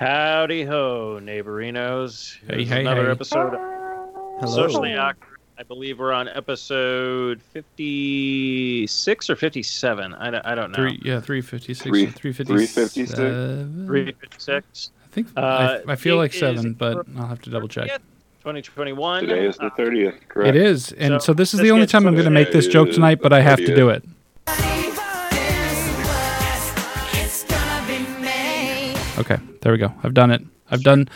Howdy ho, neighborinos. Hey, another episode of Socially Awkward. I believe we're on episode 56 or 57. I don't know. 356. 356. 356. I think I feel like 7, but I'll have to double check. 2021. Today is the 30th, correct? It is. And so this is the only time I'm going to make this joke tonight, but I have to do it. Okay, there we go. I've done it. I've done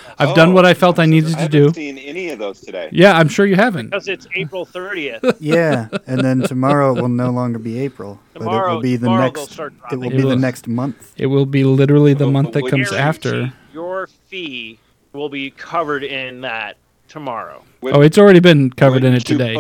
what I felt I needed to do. I haven't seen any of those today. Yeah, I'm sure you haven't. Because it's April 30th. Yeah, and then tomorrow will no longer be April. Tomorrow, but it will be the next. It will be the next month. It will be literally the month that comes after. Your fee will be covered in that tomorrow. It's already been covered in it today.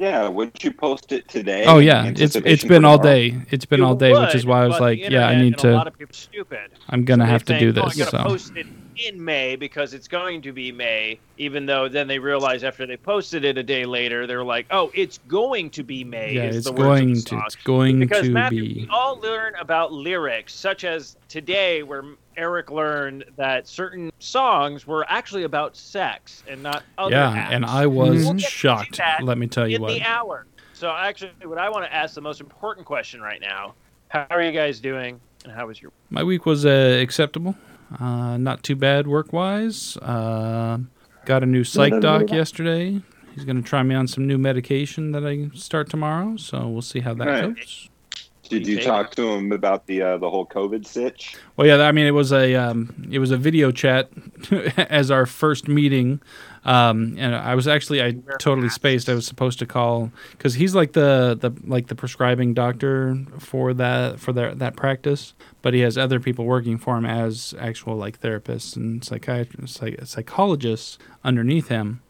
Yeah, would you post it today? Oh yeah, it's been all day. It's been all day, which is why I was like, yeah, I need to. A lot of people stupid. I'm gonna have to do this. I'm gonna post it in May because it's going to be May. Even though then they realize after they posted it a day later, they're like, oh, it's going to be May. Yeah, it's going to. It's going to be. Because Matthew, we all learn about lyrics, such as today where Eric learned that certain songs were actually about sex and not other apps. Yeah, and I was shocked, let me tell you what. In the hour. So actually, what I want to ask the most important question right now, how are you guys doing, and how was your week? My week was acceptable. Not too bad work-wise. Got a new psych doc yesterday. He's going to try me on some new medication that I start tomorrow, so we'll see how that goes. Did you talk to him about the whole COVID sitch? Well, yeah, I mean, it was a video chat as our first meeting, and I was actually totally spaced. I was supposed to call because he's like the prescribing doctor for that practice, but he has other people working for him as actual like therapists and psychologists underneath him.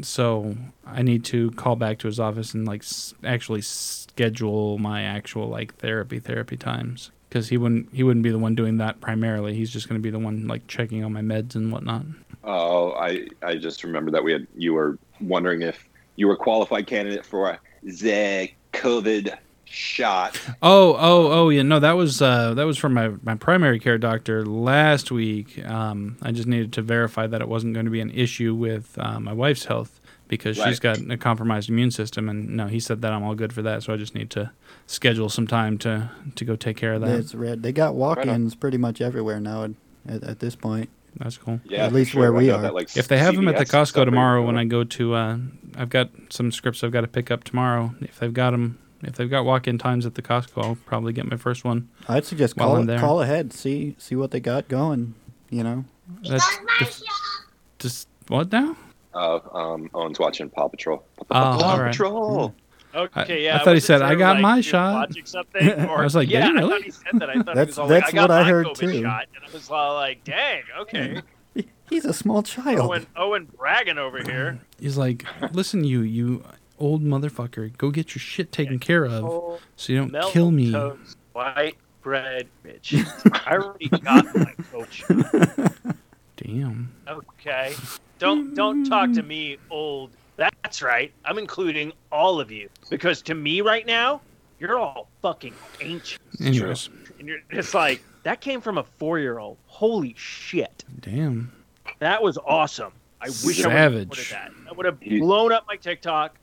So I need to call back to his office and like actually schedule my actual like therapy times, because he wouldn't be the one doing that primarily. He's just going to be the one like checking on my meds and whatnot. Oh, I just remember that you were wondering if you were a qualified candidate for the COVID shot. Oh yeah, no, that was from my primary care doctor last week. I just needed to verify that it wasn't going to be an issue with my wife's health, because she's got a compromised immune system, and no, he said that I'm all good for that, so I just need to schedule some time to go take care of that. It's red. They got walk-ins pretty much everywhere now at this point. That's cool. Yeah, at least where we are. That, like, if they have them at the Costco tomorrow when I go to I've got some scripts I've got to pick up tomorrow. If they've got walk-in times at the Costco, I'll probably get my first one. I'd suggest call ahead, see what they got going. You know, that's just what now? Owen's watching Paw Patrol. Patrol. Okay, yeah. I thought he said, "I got my shot." I was like, "Yeah, really?" I thought he said that. I thought he was all like, "I got my COVID shot," and I was all like, "Dang, okay." He's a small child. Owen bragging over here. He's like, "Listen, you old motherfucker, go get your shit taken care of so you don't kill me." Toast, white bread, bitch. I already got my COVID. Damn. Okay. Don't talk to me, old. That's right. I'm including all of you, because to me right now, you're all fucking ancient. Anyways. And you're just like, that came from a 4-year-old. Holy shit. Damn. That was awesome. I wish I would have recorded that. I would have blown up my TikTok.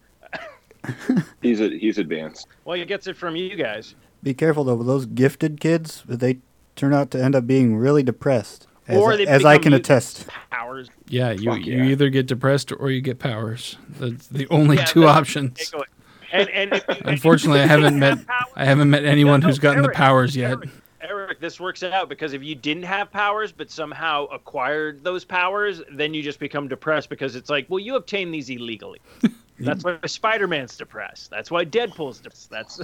He's advanced. Well, he gets it from you guys. Be careful though, with those gifted kids, they turn out to end up being really depressed, as I can attest. Powers. Yeah, you either get depressed or you get powers. That's the only two options. And unfortunately, I haven't met anyone who's gotten the powers yet. Eric perfect. This works out because if you didn't have powers but somehow acquired those powers, then you just become depressed because it's like, well, you obtained these illegally. That's why Spider-Man's depressed. That's why Deadpool's depressed. That's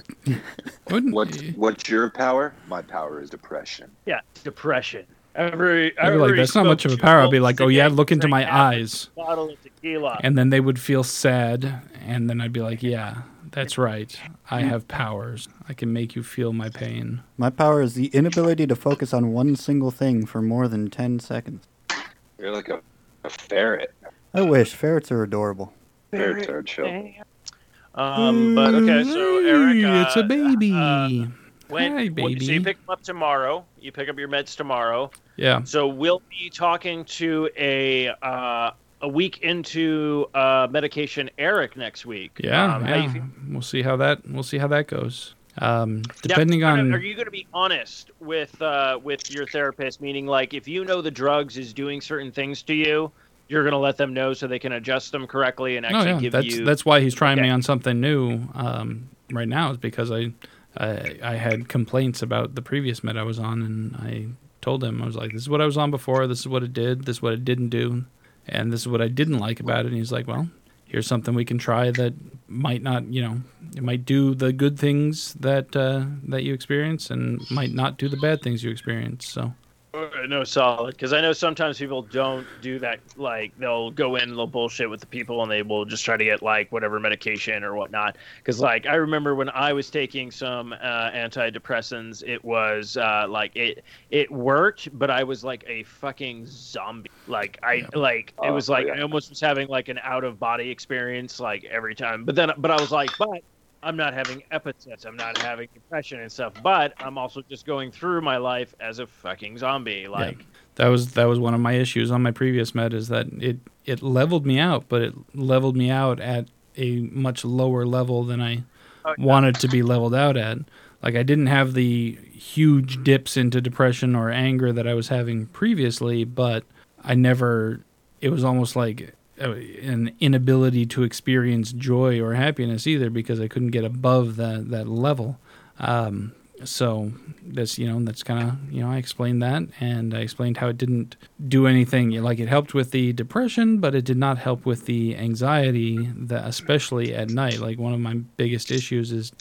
what's your power? My power is depression. Yeah, depression. Every that's not much of a power. I'd be like, oh yeah, look into my eyes. Bottle of tequila. And then they would feel sad, and then I'd be like, yeah, that's right. I have powers. I can make you feel my pain. My power is the inability to focus on one single thing for more than 10 seconds. You're like a ferret. I wish. Ferrets are adorable. Ferrets are chill. But okay, so Eric, it's a baby. Hi, baby. So you pick them up tomorrow. You pick up your meds tomorrow. Yeah. So we'll be talking to a week into medication Eric next week. Yeah. Yeah. We'll see how that goes. Depending on, are you going to be honest with your therapist? Meaning, like, if you know the drugs is doing certain things to you, you're going to let them know so they can adjust them correctly and actually give you. That's why he's trying me on something new right now, is because I had complaints about the previous med I was on, and I told him, I was like, this is what I was on before, this is what it did, this is what it didn't do, and this is what I didn't like about it. And he's like, well, here's something we can try that might not, it might do the good things that you experience and might not do the bad things you experience, so. No, solid, because I know sometimes people don't do that, like, they'll go in, they'll bullshit with the people, and they will just try to get, like, whatever medication or whatnot, because, like, I remember when I was taking some antidepressants, it was, it worked, but I was, like, a fucking zombie, like, it was, like, I almost was having, like, an out-of-body experience, like, every time, but I was like, but I'm not having episodes. I'm not having depression and stuff, but I'm also just going through my life as a fucking zombie. Like, yeah. That was one of my issues on my previous med, is that it leveled me out, but it leveled me out at a much lower level than I wanted to be leveled out at. Like, I didn't have the huge dips into depression or anger that I was having previously, but it was almost like an inability to experience joy or happiness either, because I couldn't get above that level. So this, that's kind of, I explained that, and I explained how it didn't do anything. Like, it helped with the depression, but it did not help with the anxiety, that especially at night. Like, one of my biggest issues is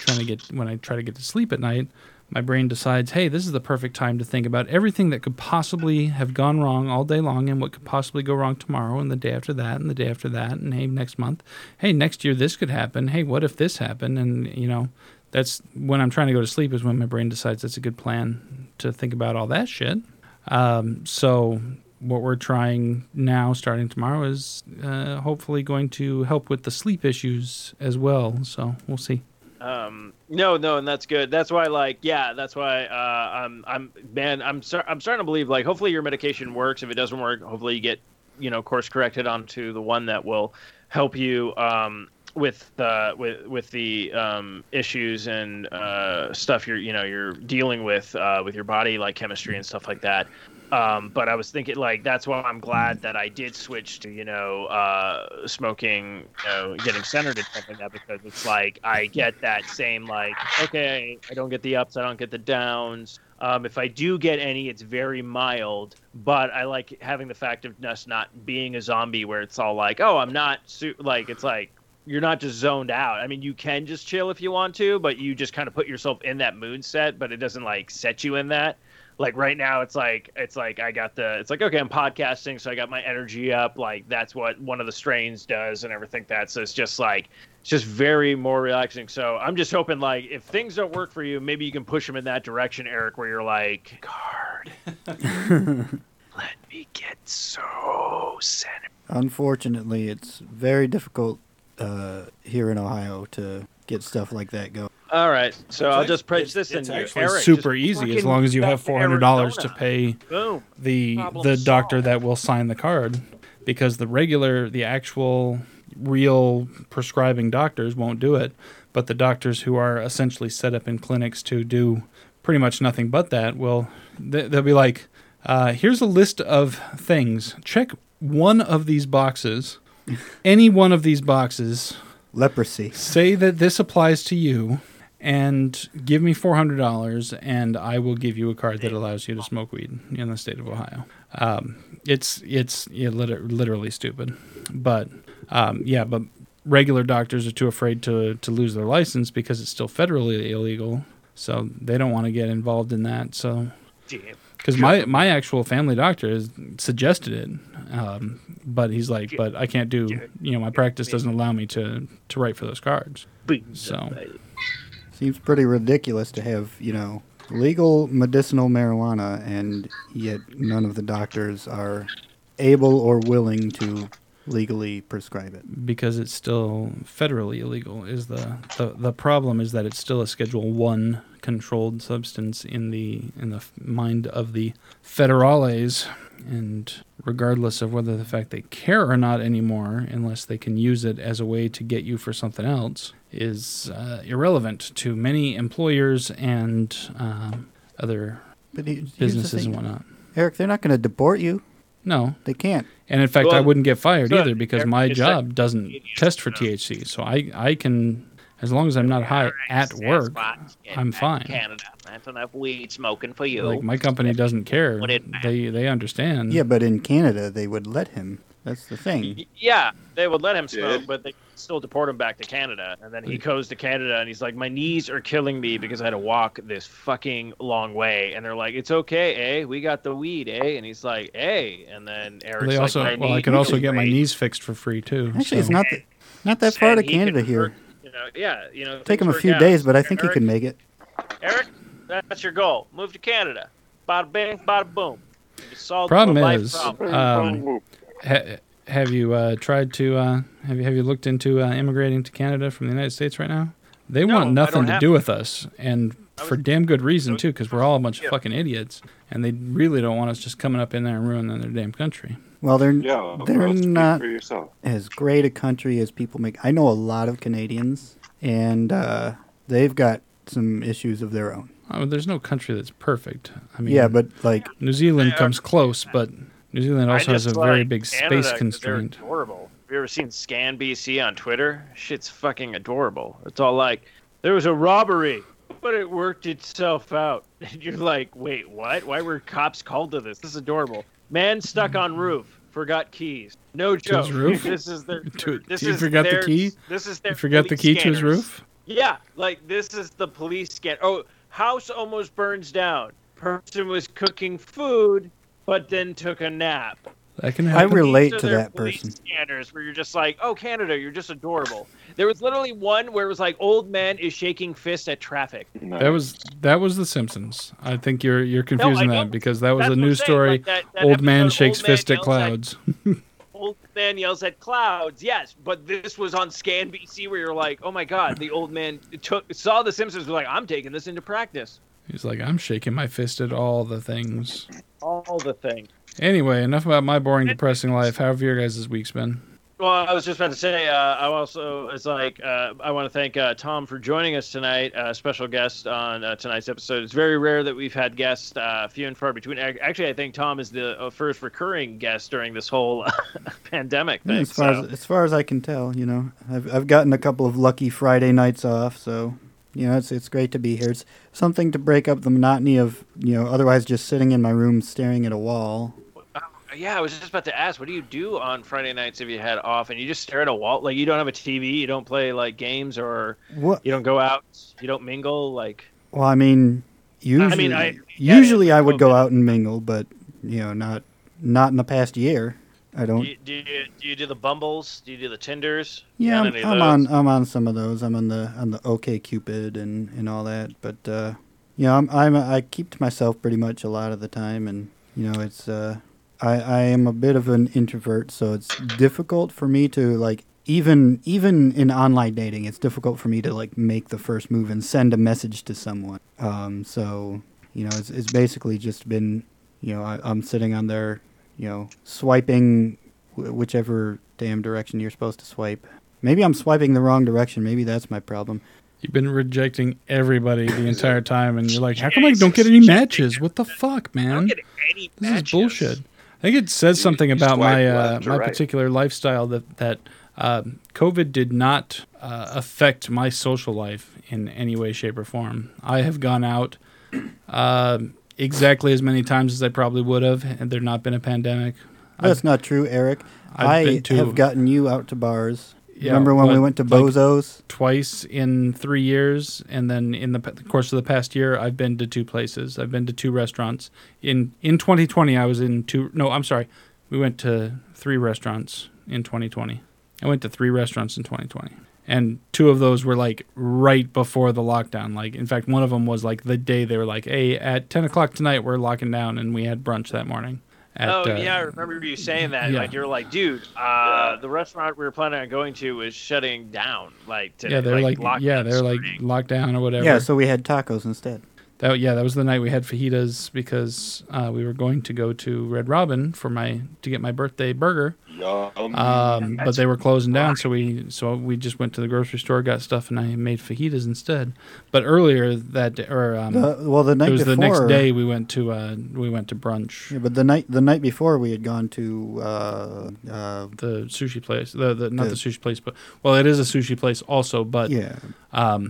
when I try to get to sleep at night, my brain decides, hey, this is the perfect time to think about everything that could possibly have gone wrong all day long, and what could possibly go wrong tomorrow, and the day after that, and the day after that, and hey, next month, hey, next year this could happen, hey, what if this happened? And, that's when I'm trying to go to sleep, is when my brain decides that's a good plan to think about all that shit. So what we're trying now, starting tomorrow, is hopefully going to help with the sleep issues as well. So we'll see. No, and that's good. That's why, that's why, I'm starting to believe, like, hopefully your medication works. If it doesn't work, hopefully you get, course corrected onto the one that will help you, with the issues and, stuff you're dealing with your body, like chemistry and stuff like that. But I was thinking, like, that's why I'm glad that I did switch to, smoking, getting centered and stuff like that, because it's like I get that same, like, okay, I don't get the ups, I don't get the downs. If I do get any, it's very mild, but I like having the fact of us not being a zombie, where it's all like, oh, I'm not, like, it's like, you're not just zoned out. I mean, you can just chill if you want to, but you just kind of put yourself in that mood set, but it doesn't, like, set you in that. Like, right now, it's like okay, I'm podcasting, so I got my energy up. Like, that's what one of the strains does and everything that. So it's just very more relaxing. So I'm just hoping, like, if things don't work for you, maybe you can push them in that direction, Eric, where you're like, guard, let me get so centered. Unfortunately, it's very difficult here in Ohio to get stuff like that going. All right, so I'll just pitch this in. It's actually super easy, as long as you have $400 to pay the doctor that will sign the card, because the actual real prescribing doctors won't do it, but the doctors who are essentially set up in clinics to do pretty much nothing but that will, they'll be like, here's a list of things. Check one of these boxes, any one of these boxes. Leprosy. Say that this applies to you. and give me $400 and I will give you a card that allows you to smoke weed in the state of Ohio. It's literally stupid. But but regular doctors are too afraid to lose their license because it's still federally illegal. So they don't want to get involved in that. So, because my actual family doctor has suggested it, but he's like, but I can't do, my practice doesn't allow me to write for those cards. So seems pretty ridiculous to have, legal medicinal marijuana, and yet none of the doctors are able or willing to legally prescribe it, because it's still federally illegal. Is the problem is that it's still a Schedule I controlled substance in the mind of the federales, and regardless of whether the fact they care or not anymore, unless they can use it as a way to get you for something else, is irrelevant to many employers and other businesses and whatnot. Eric, they're not going to deport you. No. They can't. And in fact, I wouldn't get fired either, because my job doesn't test for THC. So I can, as long as I'm not high at work, I'm fine. Canada, that's enough weed smoking for you. Like, my company doesn't care. They understand. Yeah, but in Canada, they would let him. That's the thing. Yeah, they would let him smoke, but they still deport him back to Canada. And then he goes to Canada, and he's like, my knees are killing me because I had to walk this fucking long way. And they're like, it's okay, eh? We got the weed, eh? And he's like, eh? And then Eric's I could also get my knees fixed for free, too. Actually, it's not that far to Canada here. Take him a few days, but I think he can make it. Eric, that's your goal. Move to Canada. Bada bing, bada boom. Problem is... have you tried to? Have you looked into immigrating to Canada from the United States right now? They want nothing to do with us, and for damn good reason too, because we're all a bunch of fucking idiots, and they really don't want us just coming up in there and ruining their damn country. Well, they're not as great a country as people make. I know a lot of Canadians, and they've got some issues of their own. Oh, there's no country that's perfect. I mean, yeah, but like New Zealand comes close, but. New Zealand also has a very big space constraint. Adorable. Have you ever seen Scan BC on Twitter? Shit's fucking adorable. It's all like, there was a robbery, but it worked itself out. And you're like, wait, what? Why were cops called to this? This is adorable. Man stuck on roof, forgot keys. No joke. To his roof? This is their. You forgot the key? This is their. You forgot the key to his roof? Yeah, like this is the police scan. Oh, house almost burns down. Person was cooking food. But then took a nap. That can happen. I relate to that person. Scanners where you're just like, oh, Canada, you're just adorable. There was literally one where it was like, old man is shaking fists at traffic. Nice. That was The Simpsons. I think you're confusing that, because that was a news story. Like that old man shakes fist at clouds. Old man yells at clouds, yes, but this was on Scan BC where you're like, oh my God, the old man saw The Simpsons, was like, I'm taking this into practice. He's like, I'm shaking my fist at all the things. All the things. Anyway, enough about my boring, depressing life. How have your guys' weeks been? Well, I was just about to say, I want to thank Tom for joining us tonight, special guest on tonight's episode. It's very rare that we've had guests, few and far between. Actually, I think Tom is the first recurring guest during this whole pandemic thing. As far as I can tell, I've gotten a couple of lucky Friday nights off, so... it's great to be here. It's something to break up the monotony of, otherwise just sitting in my room staring at a wall. Yeah, I was just about to ask, what do you do on Friday nights if you had off and you just stare at a wall? Like, you don't have a TV, you don't play, like, games, or what? You don't go out, you don't mingle, like... Well, I mean, usually I would go out and mingle, but, not in the past year. I don't. Do you do the Bumbles? Do you do the Tinders? Yeah, I'm on some of those. I'm on the OkCupid and all that. But I keep to myself pretty much a lot of the time, and it's I am a bit of an introvert, so it's difficult for me to like even in online dating, it's difficult for me to like make the first move and send a message to someone. So it's basically just been I'm sitting on their. Swiping whichever damn direction you're supposed to swipe. Maybe I'm swiping the wrong direction. Maybe that's my problem. You've been rejecting everybody the entire time, and you're like, how come I don't get any matches? What the fuck, man? This is bullshit. I think it says something about my particular lifestyle that COVID did not affect my social life in any way, shape, or form. I have gone out exactly as many times as I probably would have had there not been a pandemic. That's not true, Eric. I have gotten you out to bars. Yeah, remember when we went to Bozo's? Like twice in 3 years, and then in the course of the past year, I've been to two places. I've been to two restaurants. In 2020, I was in two... No, I'm sorry. We went to three restaurants in 2020. I went to three restaurants in 2020. And two of those were, like, right before the lockdown. Like, in fact, one of them was, like, the day they were like, hey, at 10 o'clock tonight, we're locking down, and we had brunch that morning. I remember you saying that. Yeah. Like, you're like, dude, the restaurant we were planning on going to is shutting down. Like, today. Yeah, they're like locked down or whatever. Yeah, so we had tacos instead. That was the night we had fajitas because we were going to go to Red Robin to get my birthday burger. But they were closing down, so we just went to the grocery store, got stuff, and I made fajitas instead. But earlier that day, the night before, the next day we went to brunch. Yeah, but the night before we had gone to the sushi place. The sushi place, but it is a sushi place also. But yeah.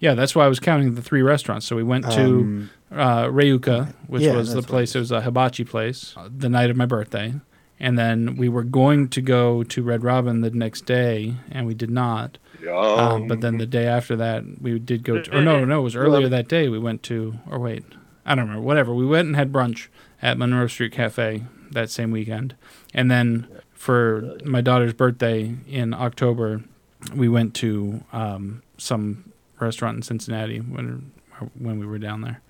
Yeah, that's why I was counting the three restaurants. So we went to Ryuka, which was the place. It was a hibachi place the night of my birthday. And then we were going to go to Red Robin the next day, and we did not. But then the day after that, we did go to... Or no, it was earlier that day we went to... Or wait, I don't remember. Whatever. We went and had brunch at Monroe Street Cafe that same weekend. And then for my daughter's birthday in October, we went to some... restaurant in Cincinnati when we were down there.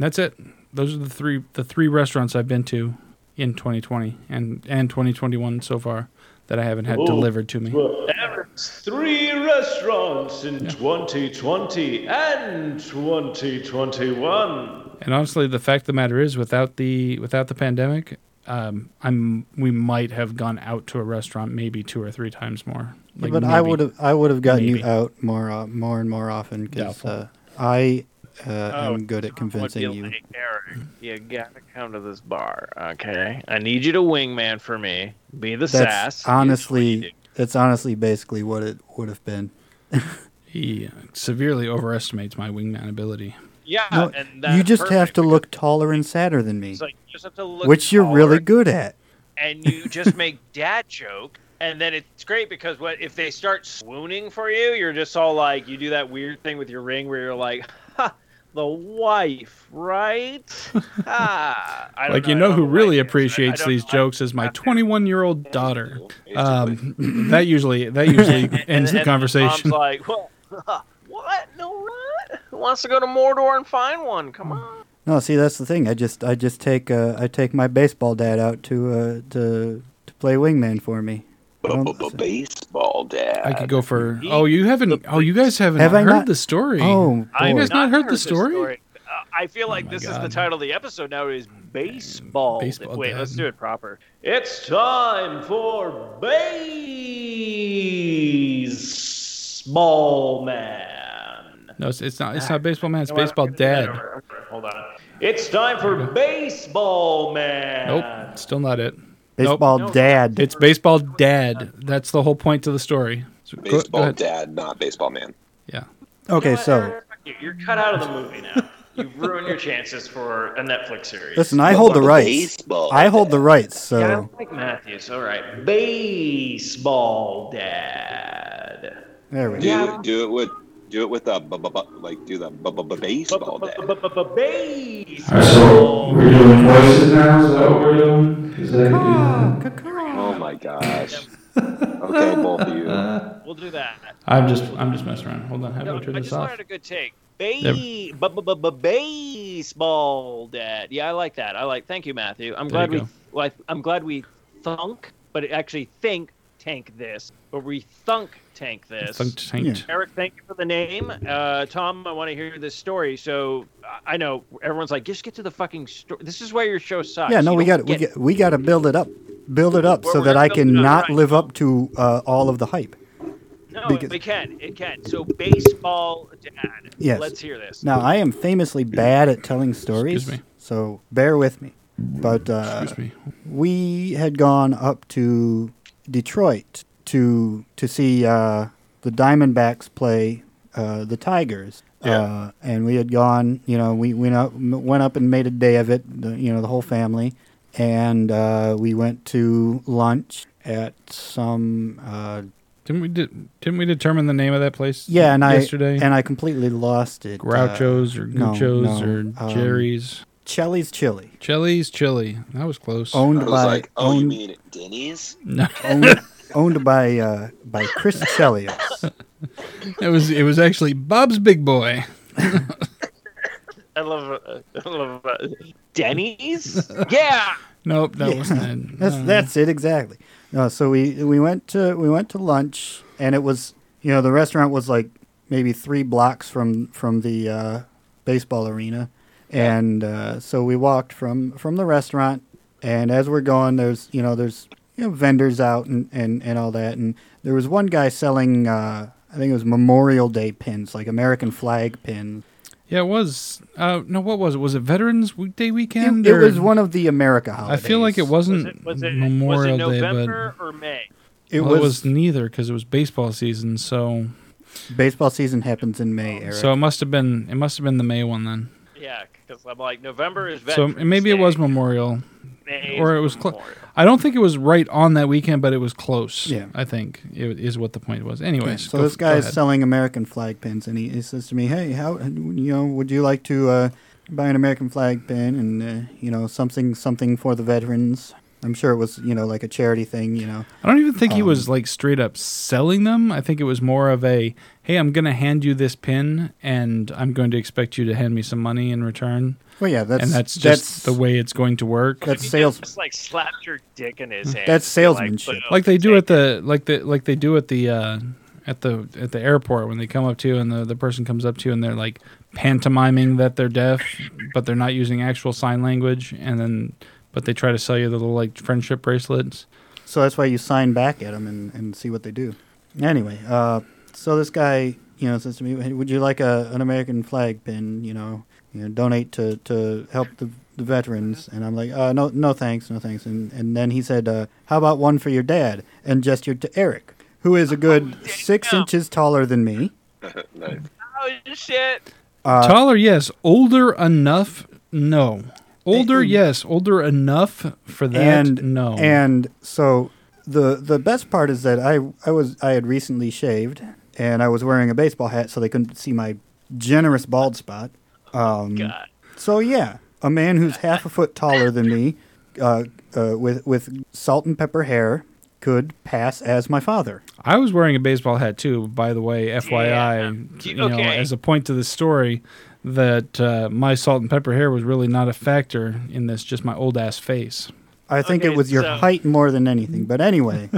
That's it. Those are the three restaurants I've been to in 2020 and 2021 so far that I haven't had delivered to me. Eric's three restaurants in 2020 and 2021. And honestly, the fact of the matter is, without the pandemic, we might have gone out to a restaurant maybe two or three times more. Like but maybe, I would have gotten you out more and more often because I am good at convincing you. Like, Eric, you gotta come to this bar, okay? I need you to wingman for me. Be the sass. That's honestly basically what it would have been. He severely overestimates my wingman ability. Yeah, no, and you just have to look taller and sadder than me, like, you just have to look which you're really good at. And you just make dad joke. And then it's great because if they start swooning for you, you're just all like, you do that weird thing with your ring where you're like, ha, the wife, right? Ah. I don't like, who really appreciates these jokes is my 21-year-old daughter. That usually ends the conversation. Mom's like, well, what? No, what? Who wants to go to Mordor and find one? Come on. No, see, that's the thing. I just take I take my baseball dad out to play wingman for me. Baseball dad. I could go for. You guys haven't heard the story. Oh, I have not heard the story. I feel like this is the title of the episode now. Is baseball? Wait, dad. Let's do it proper. It's time for baseball man. No, it's not. It's not baseball man. It's baseball dad. Hold on. It's time for baseball man. Nope, still not it. Baseball dad. It's baseball dad. That's the whole point to the story. So baseball dad, not baseball man. Yeah. Okay, so you're cut out of the movie now. You've ruined your chances for a Netflix series. Listen, I hold the rights. I hold the rights. So yeah, I'm like Matthews. All right, baseball dad. There we go. Do it with a like. Do the baseball dad. So we're doing voices now. Is that what we're doing? Oh my gosh. Okay, both of you. We'll do that. I'm just messing around. Hold on. How do we turn this off? I just wanted a good take. Baseball dad. Yeah, I like that. Thank you, Matthew. I'm glad we thunk, but actually think tank this, but we thunk. Tank this. Yeah. Eric, thank you for the name. Tom, I want to hear this story. So I know everyone's like, just get to the fucking story. This is where your show sucks. Yeah, no, we got to build it up so that I can not live up to all of the hype. No, it can. So baseball dad. Yes. Let's hear this. Now I am famously bad at telling stories. Excuse me. So bear with me. But we had gone up to Detroit to see the Diamondbacks play the Tigers. Yeah. And we had gone, you know, we went up and made a day of it, you know, the whole family. And we went to lunch at some... Didn't we determine the name of that place? Yeah, and yesterday? I completely lost it. Groucho's or Guccios or Jerry's. Chelly's Chili. Chelly's Chili. That was close. Owned by you mean at Denny's? No. Owned by Chris Chelios. It was actually Bob's Big Boy. I love Denny's. Yeah. Nope, that wasn't it. That's it exactly. No, so we went to lunch, and it was, you know, the restaurant was like maybe 3 blocks from the baseball arena, and so we walked from the restaurant, and as we're going, there's vendors out and all that, and there was one guy selling I think it was Memorial Day pins, like American flag pins. Yeah, it was. No, what was it? Was it Veterans Day weekend? It was one of the America holidays. I feel like it wasn't Memorial Day. Was it November or May? It was neither, because it was baseball season. So baseball season happens in May, Eric. So it must have been the May one then. Yeah, because I'm like, November is Veterans Day. So maybe it was Memorial. Or it was close. I don't think it was right on that weekend, but it was close. Yeah, I think it is what the point was. Anyways, yeah, so this guy is selling American flag pins, and he says to me, "Hey, how would you like to buy an American flag pin and something for the veterans?" I'm sure it was like a charity thing. I don't even think he was like straight up selling them. I think it was more of a, "Hey, I'm going to hand you this pin, and I'm going to expect you to hand me some money in return." Well, yeah, that's the way it's going to work. That's sales. Just like slap your dick in his hand. That's salesmanship, like they do at the at the airport when they come up to you and the person comes up to you and they're like pantomiming that they're deaf, but they're not using actual sign language, but they try to sell you the little like friendship bracelets. So that's why you sign back at them and see what they do. Anyway, so this guy says to me, "Hey, would you like an American flag pin? Donate to help the veterans." And I'm like, no thanks. And then he said, "How about one for your dad?" And gestured to Eric, who is a good 6 inches taller than me. Nice. Oh, shit. Taller, yes. Older enough, no. Older, yes. Older enough for that, no. And so the best part is that I had recently shaved, and I was wearing a baseball hat, so they couldn't see my generous bald spot. God. So yeah, a man who's half a foot taller than me, with salt and pepper hair, could pass as my father. I was wearing a baseball hat too, by the way, FYI. Yeah. You know, as a point to the story, that my salt and pepper hair was really not a factor in this, just my old ass face. I think it was your height more than anything. But anyway,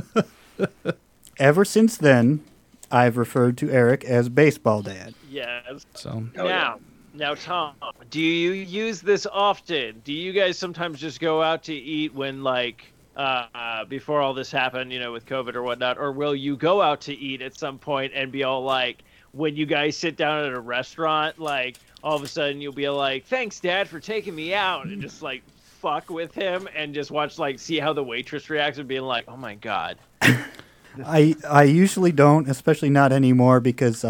ever since then, I've referred to Eric as Baseball Dad. Yes. So yeah. Now, Tom, do you use this often? Do you guys sometimes just go out to eat when, like, before all this happened, with COVID or whatnot? Or will you go out to eat at some point and be all like, when you guys sit down at a restaurant, like, all of a sudden you'll be like, "Thanks, Dad, for taking me out," and just, like, fuck with him and just watch, like, see how the waitress reacts and being like, "Oh, my God." I usually don't, especially not anymore, because...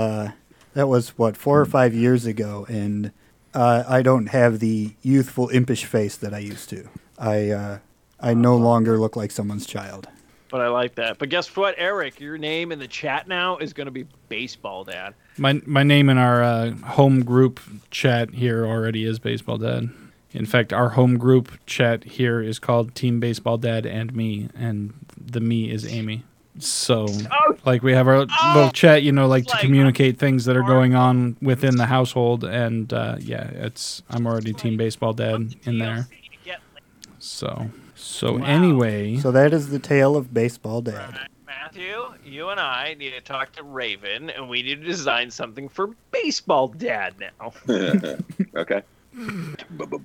that was, 4 or 5 years ago, and I don't have the youthful, impish face that I used to. I no longer look like someone's child. But I like that. But guess what, Eric? Your name in the chat now is going to be Baseball Dad. My name in our home group chat here already is Baseball Dad. In fact, our home group chat here is called Team Baseball Dad and Me, and the me is Amy. So, like, we have our little chat, like, to communicate things that are going on within the household, and, I'm already Team Baseball Dad in there. So anyway. So that is the tale of Baseball Dad. Right. Matthew, you and I need to talk to Raven, and we need to design something for Baseball Dad now. Okay.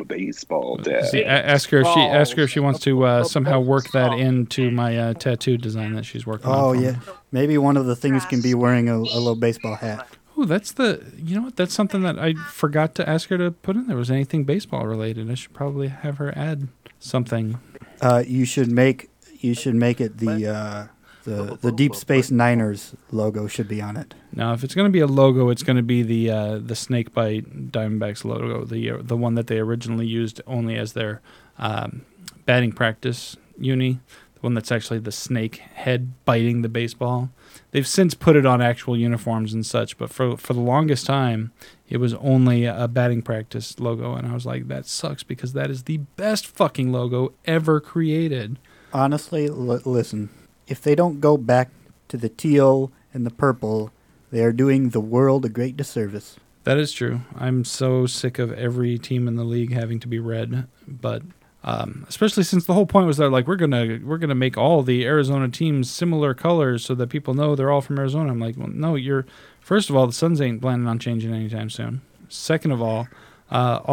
Baseball Dad. See, ask her if she wants to somehow work that into my tattoo design that she's working on. Oh yeah, maybe one of the things can be wearing a little baseball hat. Oh, that's something that I forgot to ask her to put in there. Was anything baseball related? I should probably have her add something. You should make it the The Deep Space Niners logo should be on it. Now, if it's going to be a logo, it's going to be the Snakebite Diamondbacks logo, the one that they originally used only as their batting practice uni, the one that's actually the snake head biting the baseball. They've since put it on actual uniforms and such, but for the longest time, it was only a batting practice logo, and I was like, that sucks because that is the best fucking logo ever created. Honestly, listen, if they don't go back to the teal and the purple, they are doing the world a great disservice. That is true. I'm so sick of every team in the league having to be red, but especially since the whole point was that like we're gonna make all the Arizona teams similar colors so that people know they're all from Arizona. I'm like, well, no, you're. First of all, the Suns ain't planning on changing anytime soon. Second of all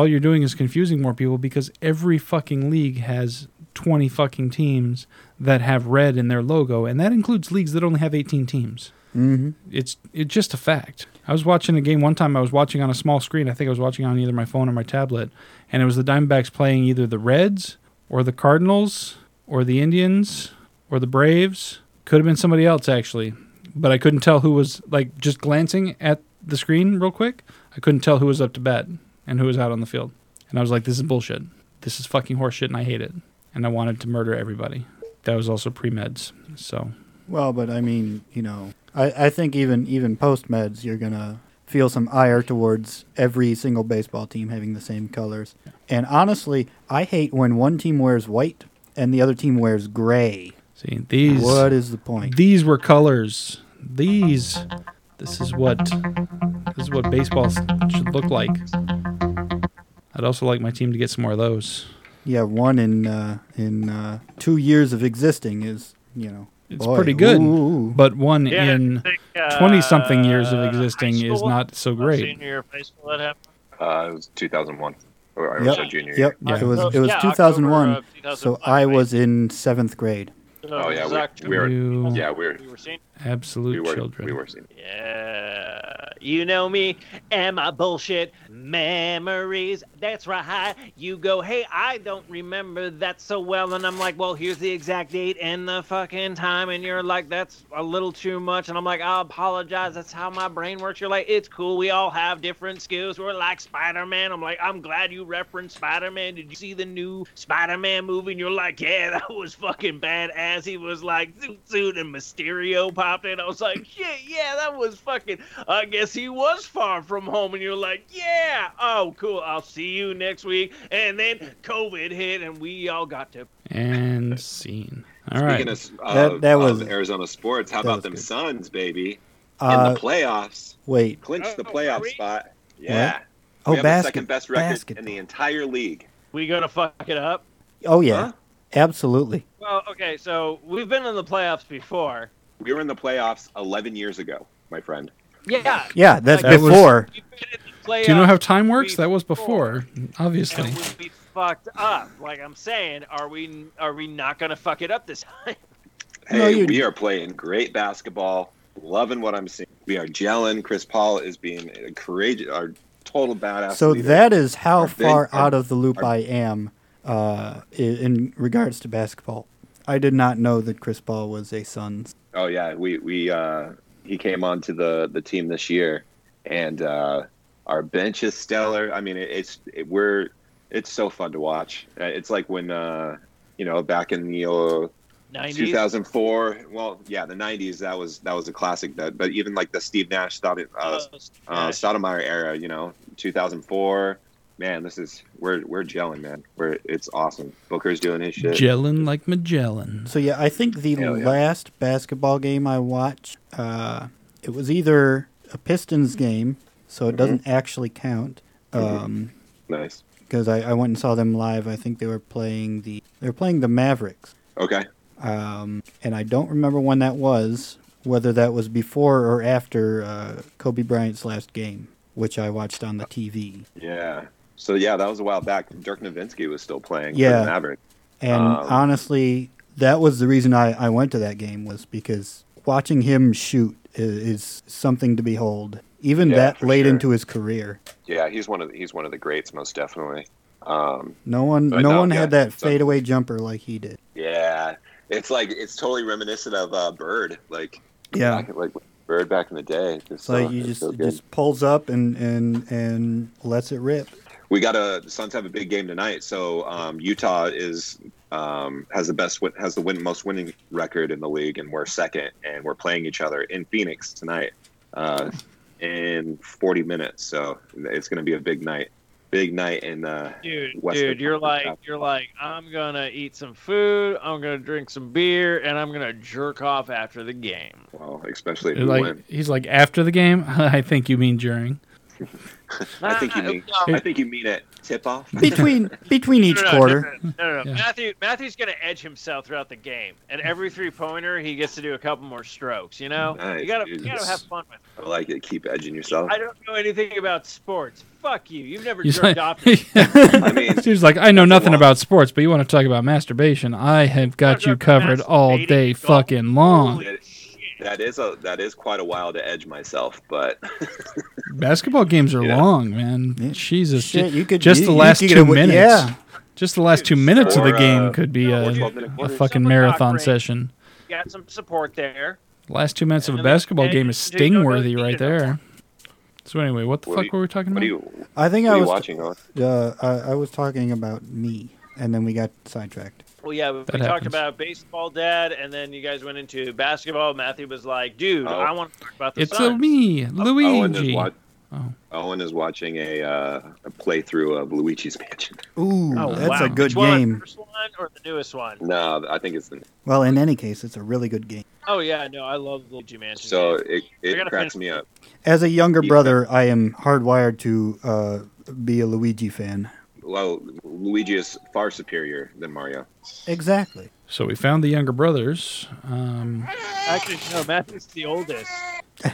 you're doing is confusing more people because every fucking league has 20 fucking teams that have red in their logo, and that includes leagues that only have 18 teams. Mm-hmm. It's just a fact. I was watching a game one time. I was watching on a small screen. I think I was watching on either my phone or my tablet, and it was the Diamondbacks playing either the Reds or the Cardinals or the Indians or the Braves. Could have been somebody else, actually, but I couldn't tell who was, like, just glancing at the screen real quick. I couldn't tell who was up to bat and who was out on the field, and I was like, this is bullshit. This is fucking horseshit, and I hate it. And I wanted to murder everybody. That was also pre-meds, so. Well, but I mean, you know, I think even post-meds, you're going to feel some ire towards every single baseball team having the same colors. Yeah. And honestly, I hate when one team wears white and the other team wears gray. See, these. What is the point? These were colors. These. This is what baseball should look like. I'd also like my team to get some more of those. Yeah, one in 2 years of existing is, you know, it's pretty good. Ooh. But one in 20-something years of existing is not so great. Senior year of high school that happened. It was 2001. Or yep. Junior year. Yep. Yeah. It was 2001. So I was in 7th grade. Oh yeah, we were senior. Absolute children. We were senior. Yeah, you know me and my bullshit memories. That's right. You go, hey, I don't remember that so well, and I'm like, well, here's the exact date and the fucking time, and you're like, that's a little too much, and I'm like, I apologize. That's how my brain works. You're like, it's cool. We all have different skills. We're like Spider-Man. I'm like, I'm glad you referenced Spider-Man. Did you see the new Spider-Man movie? And you're like, yeah, that was fucking badass. As he was like, zoot, and Mysterio popped in. I was like, shit, yeah, that was fucking, I guess he was far from home. And you're like, yeah, oh, cool, I'll see you next week. And then COVID hit, and we all got to. And scene. All right. Speaking of Arizona sports, how about them good. Suns, baby? In the playoffs. Wait. Clinched the playoff spot. Yeah. What? Oh, we have the second best record in the entire league. We going to fuck it up? Oh, yeah. Huh? Absolutely. Well, okay, so we've been in the playoffs before. We were in the playoffs 11 years ago, my friend. Yeah. Yeah, that's like, before. Do you know how time works? That was before, obviously. And we fucked up. Like I'm saying, are we not going to fuck it up this time? Hey, no, we are playing great basketball. Loving what I'm seeing. We are gelling. Chris Paul is being a courageous, our total badass. So leader. That is how out of the loop I am. In regards to basketball, I did not know that Chris Paul was a Suns. Oh yeah, we he came on to the team this year, and our bench is stellar. I mean, it's so fun to watch. It's like when back in the 2004. Well, yeah, the 90s. That was a classic. But even like the Steve Nash Stoudemire era. 2004. Man, this is we're gelling, man. It's awesome. Booker's doing his shit. Gelling like Magellan. So yeah, I think the last basketball game I watched, it was either a Pistons game, so it doesn't actually count. Nice. Because I went and saw them live. I think they were playing the Mavericks. Okay. And I don't remember when that was. Whether that was before or after Kobe Bryant's last game, which I watched on the TV. Yeah. So, yeah, that was a while back. Dirk Nowitzki was still playing for the Mavericks. And honestly, that was the reason I went to that game was because watching him shoot is something to behold, even that late into his career. Yeah, he's one of the greats, most definitely. No one had that fadeaway jumper like he did. Yeah. It's like it's totally reminiscent of Bird, like like Bird back in the day. It's like you just pulls up and lets it rip. We got a Suns have a big game tonight, so Utah is has the most winning record in the league, and we're second, and we're playing each other in Phoenix tonight in 40 minutes. So it's going to be a big night. Big night in Western. You're like I'm gonna eat some food, I'm gonna drink some beer, and I'm gonna jerk off after the game. Well, especially if you win. He's like after the game. I think you mean during. I think you mean at tip off. Between each quarter. No. Yeah. Matthew's gonna edge himself throughout the game, and every 3-pointer he gets to do a couple more strokes. You know, nice, you gotta have fun with it. I like it. Keep edging yourself. I don't know anything about sports. Fuck you. You've never jerked off. I mean, he's like, I know nothing about sports, but you want to talk about masturbation? I have got you covered all day, fucking long. That is quite a while to edge myself, but basketball games are long, man. Yeah. Jesus, the last 2 minutes. Yeah. Just the last 2 minutes of the game could be a fucking marathon session. You got some support there. Last 2 minutes of a basketball game is sting-worthy right there. So anyway, what the fuck were we talking about? I was talking about me, and then we got sidetracked. Well, yeah, we talked about baseball, Dad, and then you guys went into basketball. Matthew was like, dude, I want to talk about the Suns. It's me, Luigi. Owen is watching a playthrough of Luigi's Mansion. Ooh, that's a good game. The first one or the newest one? No, I think it's the newest. Well, in any case, it's a really good game. Oh, yeah, no, I love Luigi Mansion. So it cracks me up. As a younger brother, I am hardwired to be a Luigi fan. Well, Luigi is far superior than Mario. Exactly. So we found the younger brothers. Actually, no, Matthew's the oldest.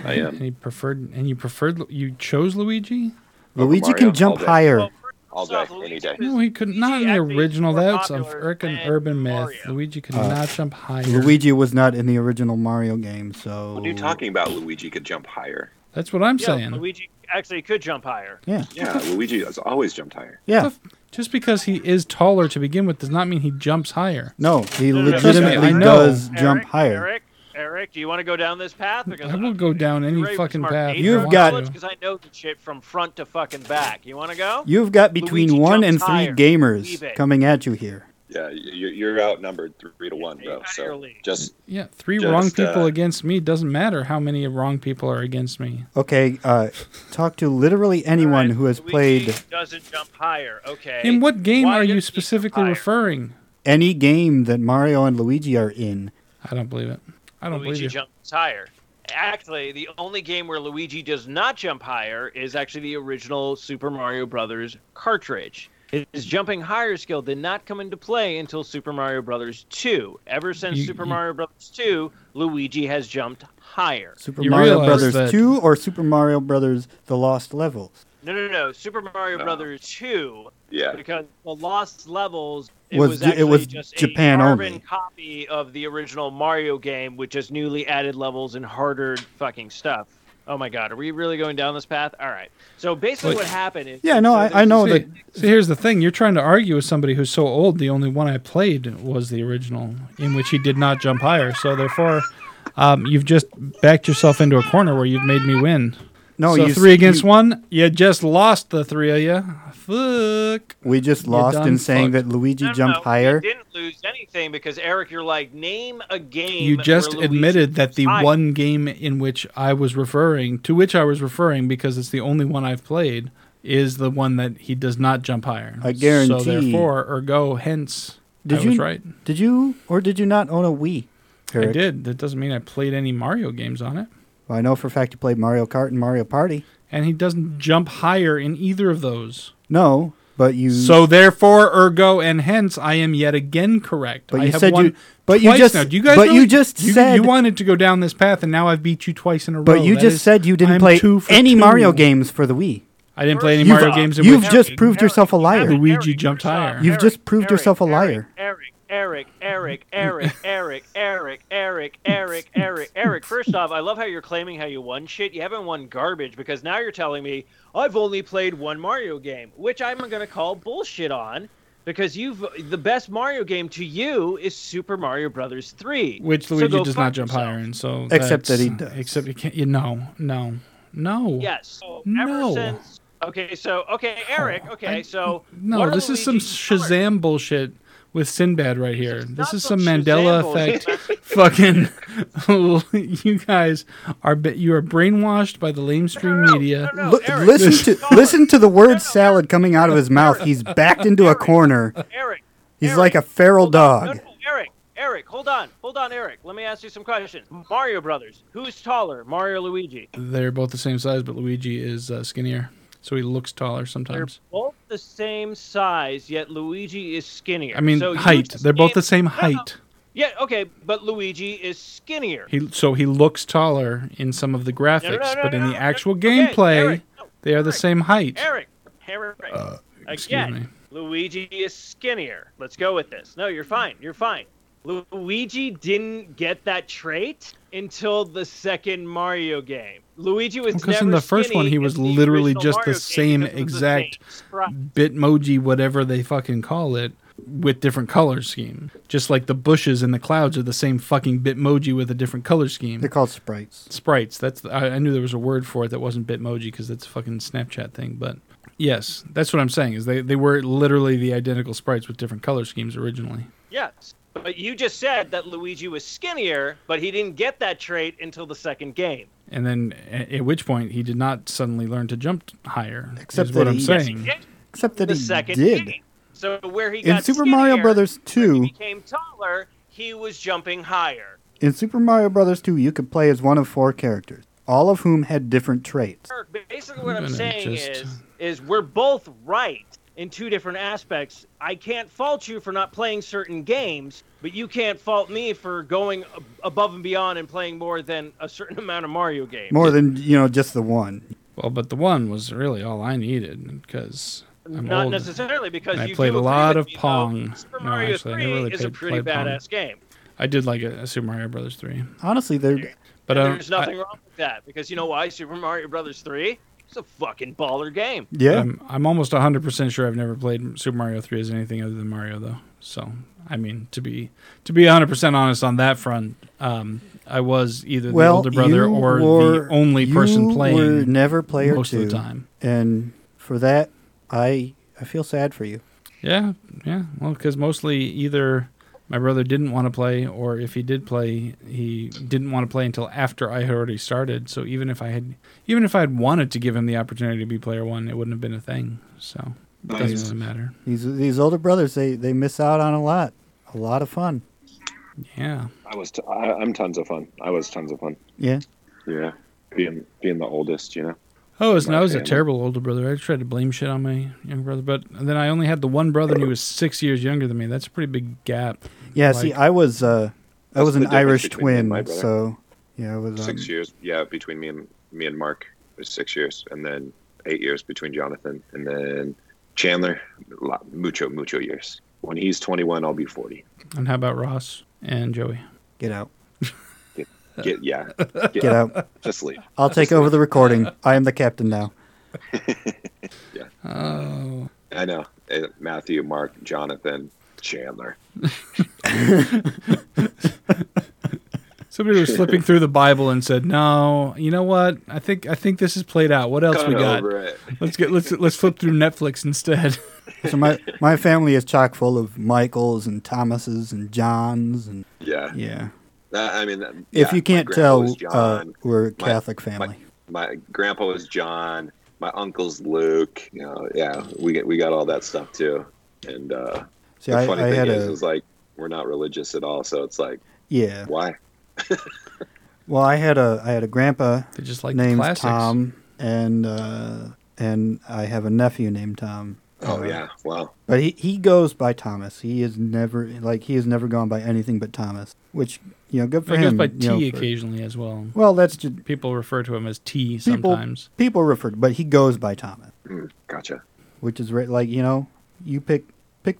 I am. You chose Luigi? Luigi can jump higher. All day, any day. No, he could not in the original. That's a freaking urban myth. Luigi could not jump higher. Luigi was not in the original Mario game, so... What are you talking about? Luigi could jump higher. That's what I'm saying. Luigi actually could jump higher. Yeah, Luigi has always jumped higher. Yeah. Just because he is taller to begin with does not mean he jumps higher. No, he legitimately does jump higher. Eric, do you want to go down this path? Because I will go down any fucking path. You've got... Because I know the shit from front to fucking back. You want to go? You've got between 1 and 3 gamers coming at you here. Yeah, you're outnumbered 3-1, bro. So three wrong people against me doesn't matter how many wrong people are against me. Okay, talk to literally anyone who has played. Doesn't jump higher. Okay. In what game are you specifically referring? Any game that Mario and Luigi are in. I don't believe it. I don't believe you. Luigi jumps higher. Actually, the only game where Luigi does not jump higher is actually the original Super Mario Brothers cartridge. His jumping higher skill did not come into play until Super Mario Bros. 2. Ever since Super Mario Bros. 2, Luigi has jumped higher. Super Mario Bros. 2 or Super Mario Bros. The Lost Levels? No. Super Mario Bros. 2. Yeah. Because the Lost Levels it was just Japan a carbon only. Copy of the original Mario game with just newly added levels and harder fucking stuff. Oh my God, are we really going down this path? All right. So basically what happened is... Yeah, no, I know that... So here's the thing. You're trying to argue with somebody who's so old. The only one I played was the original, in which he did not jump higher. So therefore, you've just backed yourself into a corner where you've made me win. No, so 3 against 1, you just lost the 3 of you. Fuck. We just lost in saying that Luigi jumped higher. We didn't lose anything because, Eric, you're like, name a game. You just admitted that the one game in which I was referring, to which I was referring because it's the only one I've played, is the one that he does not jump higher. I guarantee. So therefore, ergo, hence, I was right. Did you or did you not own a Wii, Eric? I did. That doesn't mean I played any Mario games on it. Well, I know for a fact he played Mario Kart and Mario Party. And he doesn't jump higher in either of those. No, but you... So therefore, ergo, and hence, I am yet again correct. But I have won twice now. Do you guys said... You wanted to go down this path, and now I've beat you twice in a row. But you said you didn't play any Mario games for the Wii. I didn't play any Mario games. You've just proved yourself a liar. Luigi jumped higher. You've just proved yourself a liar. Eric. First off, I love how you're claiming how you won shit. You haven't won garbage because now you're telling me I've only played one Mario game, which I'm going to call bullshit on Because the best Mario game to you is Super Mario Brothers 3, which Luigi does not jump higher in. So except that he does. Except he can't. You know, no. Yes. So no. Eric. No, this is some Shazam bullshit with Sinbad right here. This is some Mandela effect. Fucking, you guys are brainwashed by the lamestream media. Eric, listen to the word salad coming out of his mouth. He's backed into a corner. He's like a feral dog. Hold on, Eric. Let me ask you some questions. Mario Brothers. Who's taller, Mario or Luigi? They're both the same size, but Luigi is skinnier. So he looks taller sometimes. They're both the same size, yet Luigi is skinnier. I mean, so height. They're both the same height. Yeah, okay, but Luigi is skinnier. He looks taller in some of the graphics, but in the actual gameplay, they are the same height. Eric. Excuse me. Luigi is skinnier. Let's go with this. No, you're fine. Luigi didn't get that trait until the second Mario game. Luigi was never in the first one. He was literally just the same exact Bitmoji, whatever they fucking call it, with different color scheme. Just like the bushes and the clouds are the same fucking Bitmoji with a different color scheme. They're called sprites. Sprites. That's I knew there was a word for it that wasn't Bitmoji because that's a fucking Snapchat thing, but. Yes, that's what I'm saying, is they were literally the identical sprites with different color schemes originally. Yes, but you just said that Luigi was skinnier, but he didn't get that trait until the second game. And then, at which point, he did not suddenly learn to jump higher, except is what I'm saying. Yes, except that he did. Game. So where he got in Super Mario Brothers 2, he became taller, he was jumping higher. In Super Mario Brothers 2, you could play as one of four characters, all of whom had different traits. Basically what I'm saying is we're both right in two different aspects. I can't fault you for not playing certain games, but you can't fault me for going above and beyond and playing more than a certain amount of Mario games. More than, just the one. Well, but the one was really all I needed because I'm not old, necessarily because you played a lot of Pong. Super Mario 3 really is a pretty badass game. I did like a Super Mario Brothers 3. Honestly, but there's nothing wrong with that because you know why? Super Mario Brothers 3? It's a fucking baller game. Yeah. I'm almost 100% sure I've never played Super Mario 3 as anything other than Mario, though. So, I mean, to be 100% honest on that front, I was either the older brother or the only person playing most of the time. And for that, I feel sad for you. Yeah. Well, because mostly either my brother didn't want to play, or if he did play, he didn't want to play until after I had already started. So even if I had wanted to give him the opportunity to be player one, it wouldn't have been a thing. So it doesn't really matter. These older brothers, they miss out on a lot of fun. Yeah, I'm tons of fun. I was tons of fun. Yeah, being the oldest, you know. I was a terrible older brother. I tried to blame shit on my younger brother, but then I only had the one brother, and he was 6 years younger than me. That's a pretty big gap. Yeah, like, see, I was an Irish twin, so yeah, I was 6 years. Yeah, between me and Mark was 6 years, and then 8 years between Jonathan and then Chandler. Mucho years. When he's 21, I'll be 40. And how about Ross and Joey? Get out. Get out. Just leave. I'll take over the recording. I am the captain now. Yeah. Oh. I know. Matthew, Mark, Jonathan, Chandler. Somebody was flipping through the Bible and said, "No, you know what? I think this is played out. What else we got? Let's flip through Netflix instead." So my family is chock full of Michaels and Thomases and Johns and yeah. If you can't tell, we're a Catholic family. My grandpa was John. My uncle's Luke. You know, yeah, we got all that stuff too. And the funny thing is, like we're not religious at all. So it's like, yeah, why? Well, I had a grandpa just like named Tom, and I have a nephew named Tom. Oh yeah, wow! But he goes by Thomas. He has never gone by anything but Thomas, which good for him. He goes by T occasionally as well. Well, that's just people refer to him as T sometimes. People refer, but he goes by Thomas. Gotcha. Which is like you pick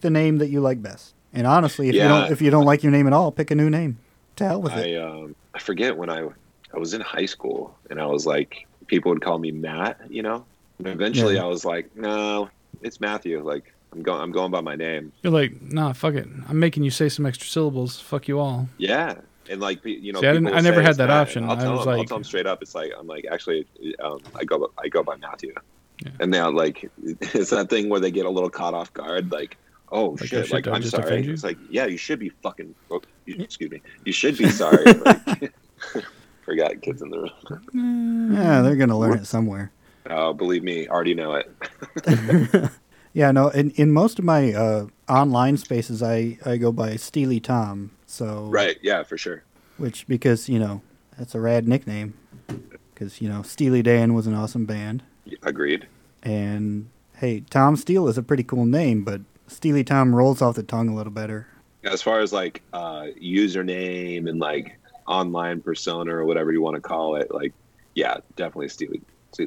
the name that you like best. And honestly, if you don't like your name at all, pick a new name. To hell with it. I forget when I was in high school and I was like, people would call me Matt. And eventually I was like, no. It's Matthew. Like, I'm going by my name. You're like, nah, fuck it. I'm making you say some extra syllables. Fuck you all. Yeah. And like, you know, see, I never had that option. I'll tell them straight up. It's like, I'm like, actually, I go by Matthew. Yeah. And now, like, it's that thing where they get a little caught off guard. Like, oh shit! Like, I'm sorry. It's like, yeah, you should be fucking. Oh, excuse me. You should be sorry. Like, forgot kids in the room. Yeah, they're gonna learn it somewhere. Oh, believe me, already know it. Yeah, no. In most of my online spaces, I go by Steely Tom. So right, yeah, for sure. Which, because, you know, that's a rad nickname. Because, you know, Steely Dan was an awesome band. Yeah, agreed. And hey, Tom Steele is a pretty cool name, but Steely Tom rolls off the tongue a little better. As far as like username and like online persona or whatever you want to call it, like, yeah, definitely Steely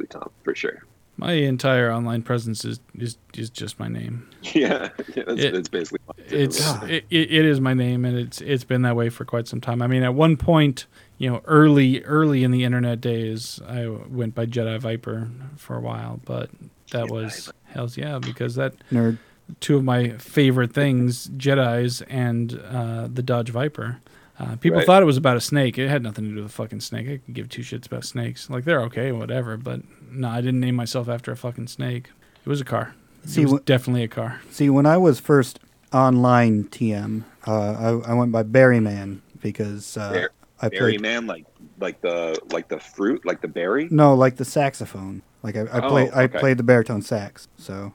Tom for sure. My entire online presence is just my name. Yeah, that's basically it is my name, and it's been that way for quite some time. I mean, at one point, you know, early in the internet days, I went by Jedi Viper for a while, but that was hells yeah, because that nerd. Two of my favorite things, Jedis and the Dodge Viper. People right. thought it was about a snake. It had nothing to do with a fucking snake. I could give two shits about snakes. Like, they're okay, whatever. But no, I didn't name myself after a fucking snake. It was a car. See, it was definitely a car. See, when I was first online TM, I went by Berryman because I played Berryman, like the fruit, like the berry. No, like the saxophone. Like I played the baritone sax. So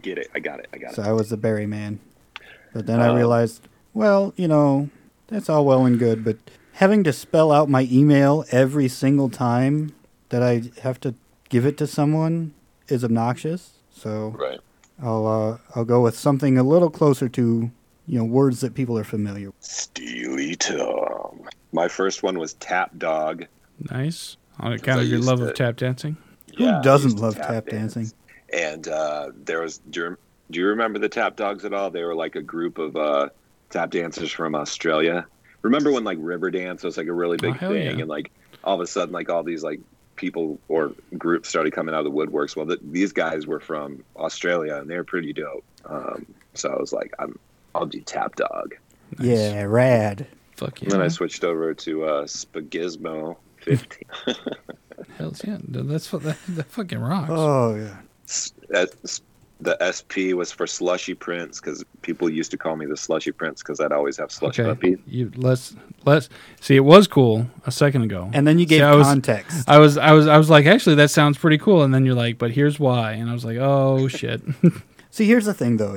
get it. I got it. So I was the Berryman. But then I realized, well, you know. That's all well and good, but having to spell out my email every single time that I have to give it to someone is obnoxious. So right. I'll go with something a little closer to, you know, words that people are familiar with. Steely Tom. My first one was Tap Dog. Nice. On account of your love of tap dancing. Yeah, who doesn't love tap dancing? And there was, do you remember the Tap Dogs at all? They were like a group of tap dancers from Australia. Remember when like river dance was like a really big thing, yeah. And like all of a sudden like all these like people or groups started coming out of the woodworks? Well, these guys were from Australia and they're pretty dope. So I was like, I'll do Tap Dog. Nice. Yeah, rad. Fuck yeah. And then I switched over to Spagismo 15. Hell yeah, that's that fucking rocks. Oh yeah. The SP was for Slushy Prince because people used to call me the Slushy Prince because I'd always have slush puppies. You let's see. It was cool a second ago, and then you gave context. I was like, actually, that sounds pretty cool. And then you're like, but here's why. And I was like, oh shit. See, here's the thing though.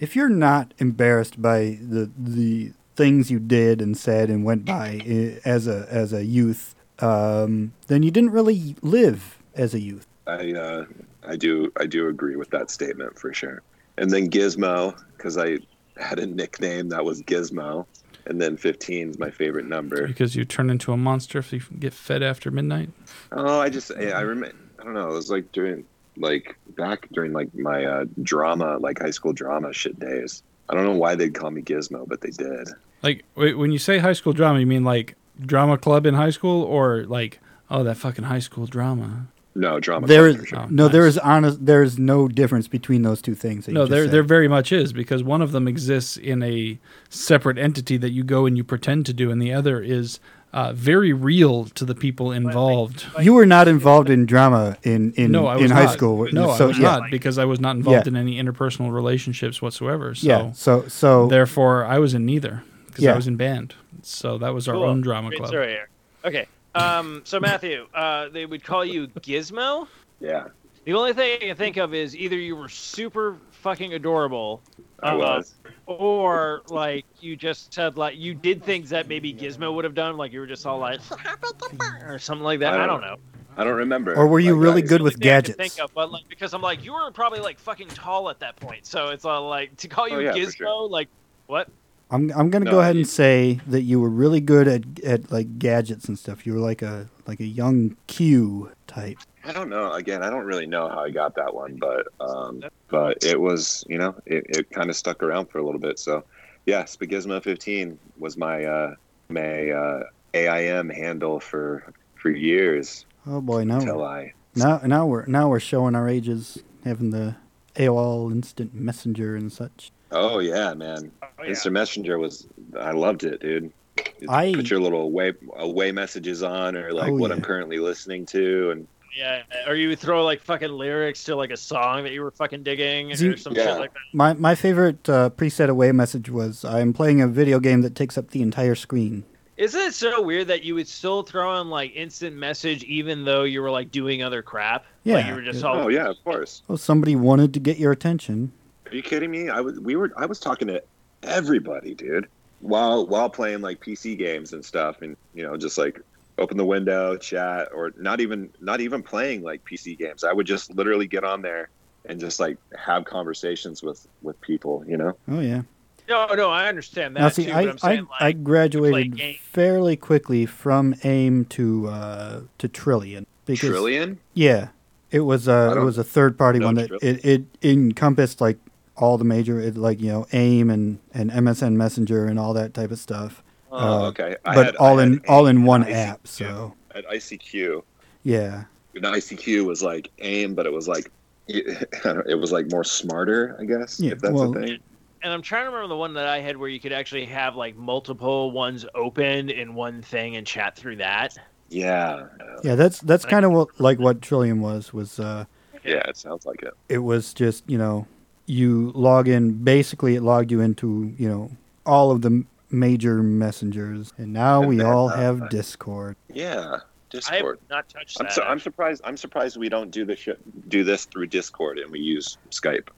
If you're not embarrassed by the things you did and said and went by as a youth, then you didn't really live as a youth. I do agree with that statement for sure. And then Gizmo, because I had a nickname that was Gizmo. And then 15 is my favorite number. Because you turn into a monster if you get fed after midnight? Oh, I don't know. It was like during my drama, like high school drama shit days. I don't know why they'd call me Gizmo, but they did. Like, wait, when you say high school drama, you mean like drama club in high school or like, oh, that fucking high school drama? No drama. There is no difference between those two things. No, there very much is, because one of them exists in a separate entity that you go and you pretend to do, and the other is very real to the people involved. You were not involved in drama in high school. No, I was not, because I was not involved in any interpersonal relationships whatsoever. So, yeah. So therefore, I was in neither because I was in band. So that was our own drama club. Right here. Okay. So Matthew, they would call you Gizmo? Yeah. The only thing I can think of is either you were super fucking adorable, I was. Or like you just said like you did things that maybe Gizmo would have done, like you were just all like or something like that. I don't know. I don't remember. Or were you like, really good with gadgets? I think of, but like, because I'm like, you were probably like fucking tall at that point, so it's all like to call you Gizmo, sure. Like what? I'm gonna go ahead and say that you were really good at like gadgets and stuff. You were like a young Q type. I don't know. Again, I don't really know how I got that one, but it was, you know, it kind of stuck around for a little bit. So yeah, Spagismo 15 was my my AIM handle for years. Oh boy, now we're showing our ages, having the AOL Instant Messenger and such. Oh, yeah, man. Oh, yeah. Instant Messenger was... I loved it, dude. Put your little away messages on or, like, I'm currently listening to. And yeah, or you throw, like, fucking lyrics to, like, a song that you were fucking digging or some shit like that. My favorite preset away message was, I'm playing a video game that takes up the entire screen. Isn't it so weird that you would still throw on, like, instant message even though you were, like, doing other crap? Yeah. Like, you were just all... Oh, yeah, of course. Well, somebody wanted to get your attention. Are you kidding me? I was talking to everybody, dude, while playing like PC games and stuff, and you know, just like open the window, chat, or not even playing like PC games. I would just literally get on there and just like have conversations with people, you know? Oh yeah. No, I understand that. Now, see, but I'm saying, like, I graduated fairly quickly from AIM to Trillian. Because, Trillian? Yeah, it was a third party one that it encompassed like all the major, like, you know, AIM and MSN Messenger and all that type of stuff. Oh, okay. All in one app. So at ICQ. Yeah. And ICQ was like AIM, but it was like more smarter, I guess. Yeah, if that's a thing. And I'm trying to remember the one that I had where you could actually have like multiple ones open in one thing and chat through that. Yeah. Yeah, that's kind of what Trillium was. Yeah, it sounds like it. It was just, you know, you log in, basically it logged you into, you know, all of the major messengers, and now we all have Discord. Yeah, Discord. I have not touched that. I'm surprised we don't do this through Discord and we use Skype.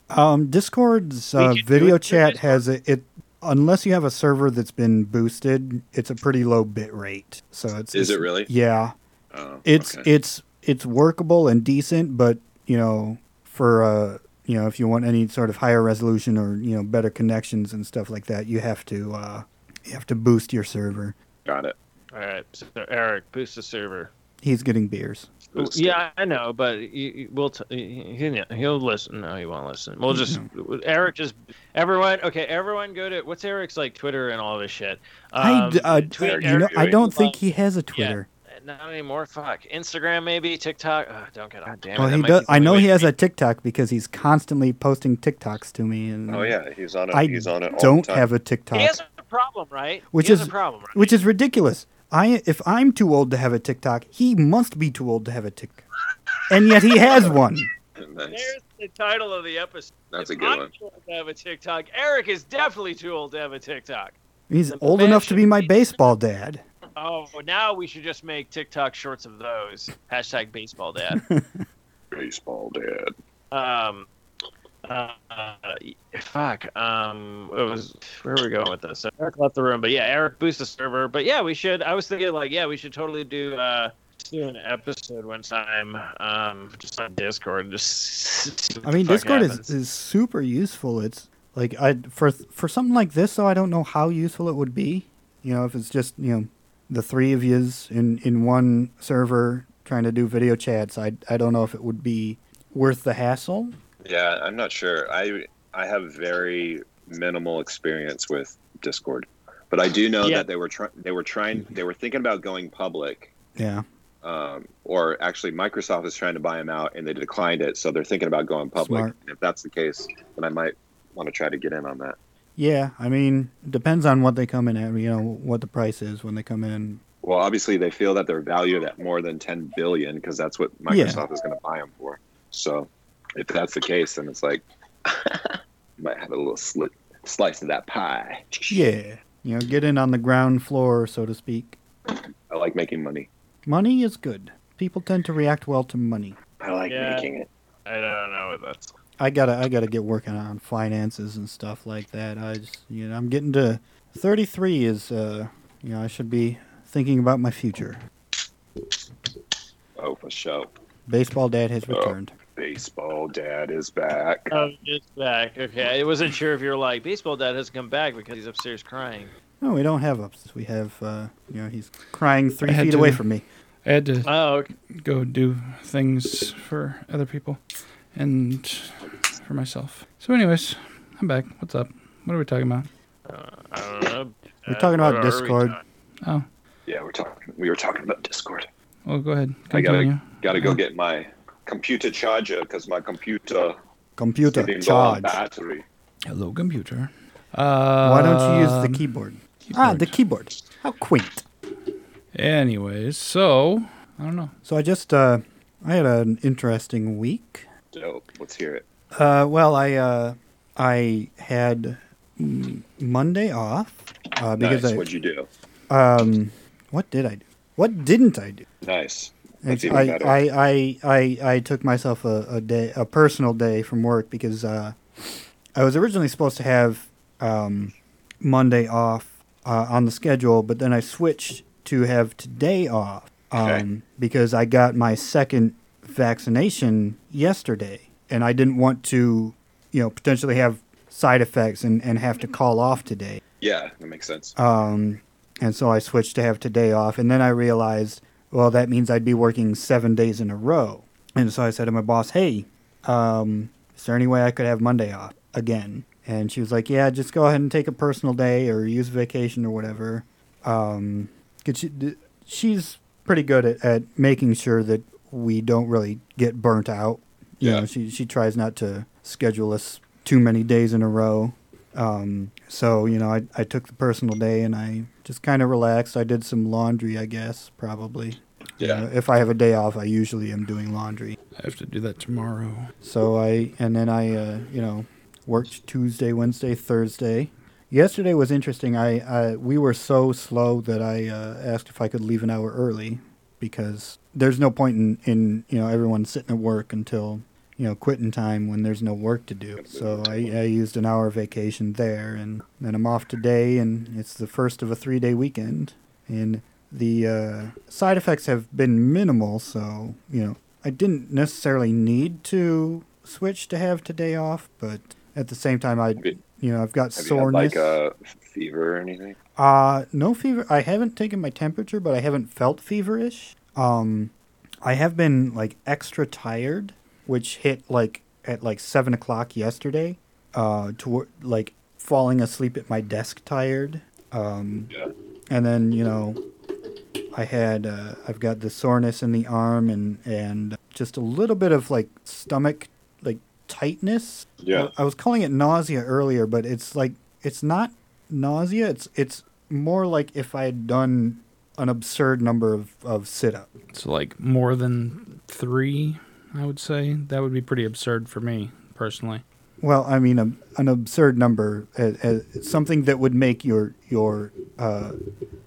Discord's video chat has it unless you have a server that's been boosted, it's a pretty low bit rate. So is it really? Yeah. Oh, it's workable and decent, but you know, for you know, if you want any sort of higher resolution or, you know, better connections and stuff like that, you have to boost your server. Got it. All right, so Eric, boost the server. He's getting beers. Yeah, I know, but he'll listen. No, he won't listen. We'll just Eric. Just everyone. Okay, everyone, go to what's Eric's like Twitter and all this shit. I don't think he has a Twitter. Yeah, not anymore. Fuck Instagram, maybe TikTok. Oh, don't get on. Damn it. Well, he does. I know he has a TikTok because he's constantly posting TikToks to me. And oh yeah, he's on it. He's on it. Don't have a TikTok. He has a problem, right? Which is ridiculous. If I'm too old to have a TikTok, he must be too old to have a TikTok. And yet he has one. Nice. There's the title of the episode. That's a good one. I'm too old to have a TikTok. Eric is definitely too old to have a TikTok. He's old enough to be my baseball dad. Oh, now we should just make TikTok shorts of those. Hashtag baseball dad. Baseball dad. Fuck. Where are we going with this? So Eric left the room, but yeah, Eric boosts the server. But yeah, we should. I was thinking like, yeah, we should totally do an episode one time, just on Discord. Just I mean, Discord is super useful. It's like for something like this, though, I don't know how useful it would be. You know, if it's just, you know, the three of yous in one server trying to do video chats, I don't know if it would be worth the hassle. Yeah, I'm not sure. I have very minimal experience with Discord, but I do know that they were thinking about going public. Yeah. Or actually, Microsoft is trying to buy them out, and they declined it, so they're thinking about going public. Smart. And if that's the case, then I might want to try to get in on that. Yeah, I mean, depends on what they come in at. You know, what the price is when they come in. Well, obviously, they feel that they're valued at more than $10 billion because that's what Microsoft is going to buy them for. So. If that's the case, then it's like, might have a little slice of that pie. Yeah. You know, get in on the ground floor, so to speak. I like making money. Money is good. People tend to react well to money. I like making it. I don't know what that's... I gotta get working on finances and stuff like that. I just, you know, I'm getting to 33 is, you know, I should be thinking about my future. Oh, for sure. Baseball dad has returned. Baseball dad is back. Oh, it's back. Okay. I wasn't sure if you were like, baseball dad has come back because he's upstairs crying. No, we don't have upstairs. We have, you know, he's crying 3 feet away from me. I had to go do things for other people and for myself. So anyways, I'm back. What's up? What are we talking about? I don't know. We're talking about Discord. Oh. Yeah, we were talking about Discord. Well, go ahead. Continue. I gotta go get my computer charger because my computer Computer, charge. Hello, computer. Why don't you use the keyboard? Ah, the keyboard. How quaint. Anyways, so, I don't know. So I just, I had an interesting week. Dope. Let's hear it. Well, I had Monday off. Because nice. What'd you do? What did I do? What didn't I do? Nice. That's even better. I took myself a personal day from work because I was originally supposed to have Monday off on the schedule, but then I switched to have today off because I got my second vaccination yesterday, and I didn't want to, you know, potentially have side effects and have to call off today. Yeah, that makes sense. And so I switched to have today off, and then I realized, well, that means I'd be working 7 days in a row. And so I said to my boss, hey, is there any way I could have Monday off again? And she was like, yeah, just go ahead and take a personal day or use vacation or whatever. 'Cause she's pretty good at making sure that we don't really get burnt out. You know, she tries not to schedule us too many days in a row. So, you know, I took the personal day and I just kind of relaxed. I did some laundry, I guess, probably. Yeah. You know, if I have a day off, I usually am doing laundry. I have to do that tomorrow. So I you know, worked Tuesday, Wednesday, Thursday. Yesterday was interesting. We were so slow that I asked if I could leave an hour early because there's no point in you know, everyone sitting at work until, you know, quitting time when there's no work to do. So I used an hour vacation there, and then I'm off today, and it's the first of a 3-day weekend. And the side effects have been minimal, so, you know, I didn't necessarily need to switch to have today off, but at the same time, I've got soreness. You had, like, a fever or anything? No fever. I haven't taken my temperature, but I haven't felt feverish. I have been, like, extra tired, which hit at 7 o'clock yesterday, to falling asleep at my desk tired. And then, you know, I had, I've got the soreness in the arm and just a little bit of like stomach, like tightness. Yeah. I was calling it nausea earlier, but it's like, it's not nausea. It's more like if I had done an absurd number of sit-ups. So like more than 3? I would say that would be pretty absurd for me personally. Well, I mean, an absurd number, something that would make your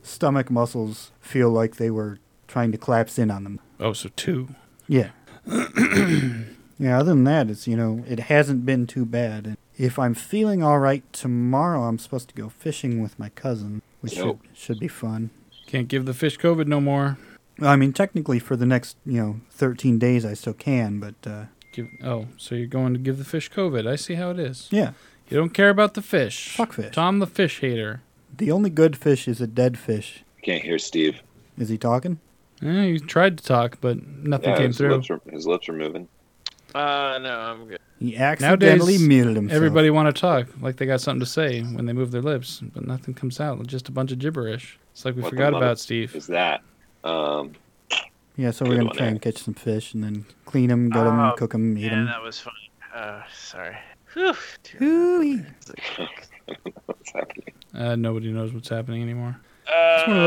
stomach muscles feel like they were trying to collapse in on them. Oh, so 2. Yeah. Yeah. Other than that, it's, you know, it hasn't been too bad. And if I'm feeling all right tomorrow, I'm supposed to go fishing with my cousin, which should be fun. Can't give the fish COVID no more. I mean, technically for the next, you know, 13 days I still can, but... so you're going to give the fish COVID. I see how it is. Yeah. You don't care about the fish. Fuck fish. Tom the fish hater. The only good fish is a dead fish. Can't hear Steve. Is he talking? He tried to talk, but nothing came through. His lips are moving. No, I'm good. He accidentally muted himself. Everybody want to talk like they got something to say when they move their lips, but nothing comes out. Just a bunch of gibberish. It's like we forgot about Steve. Is that... yeah, so we're going to try and catch some fish and then clean them, gut them, cook them, eat them. Yeah, that was fun. Sorry. Whew. What's happening? Nobody knows what's happening anymore. It's one of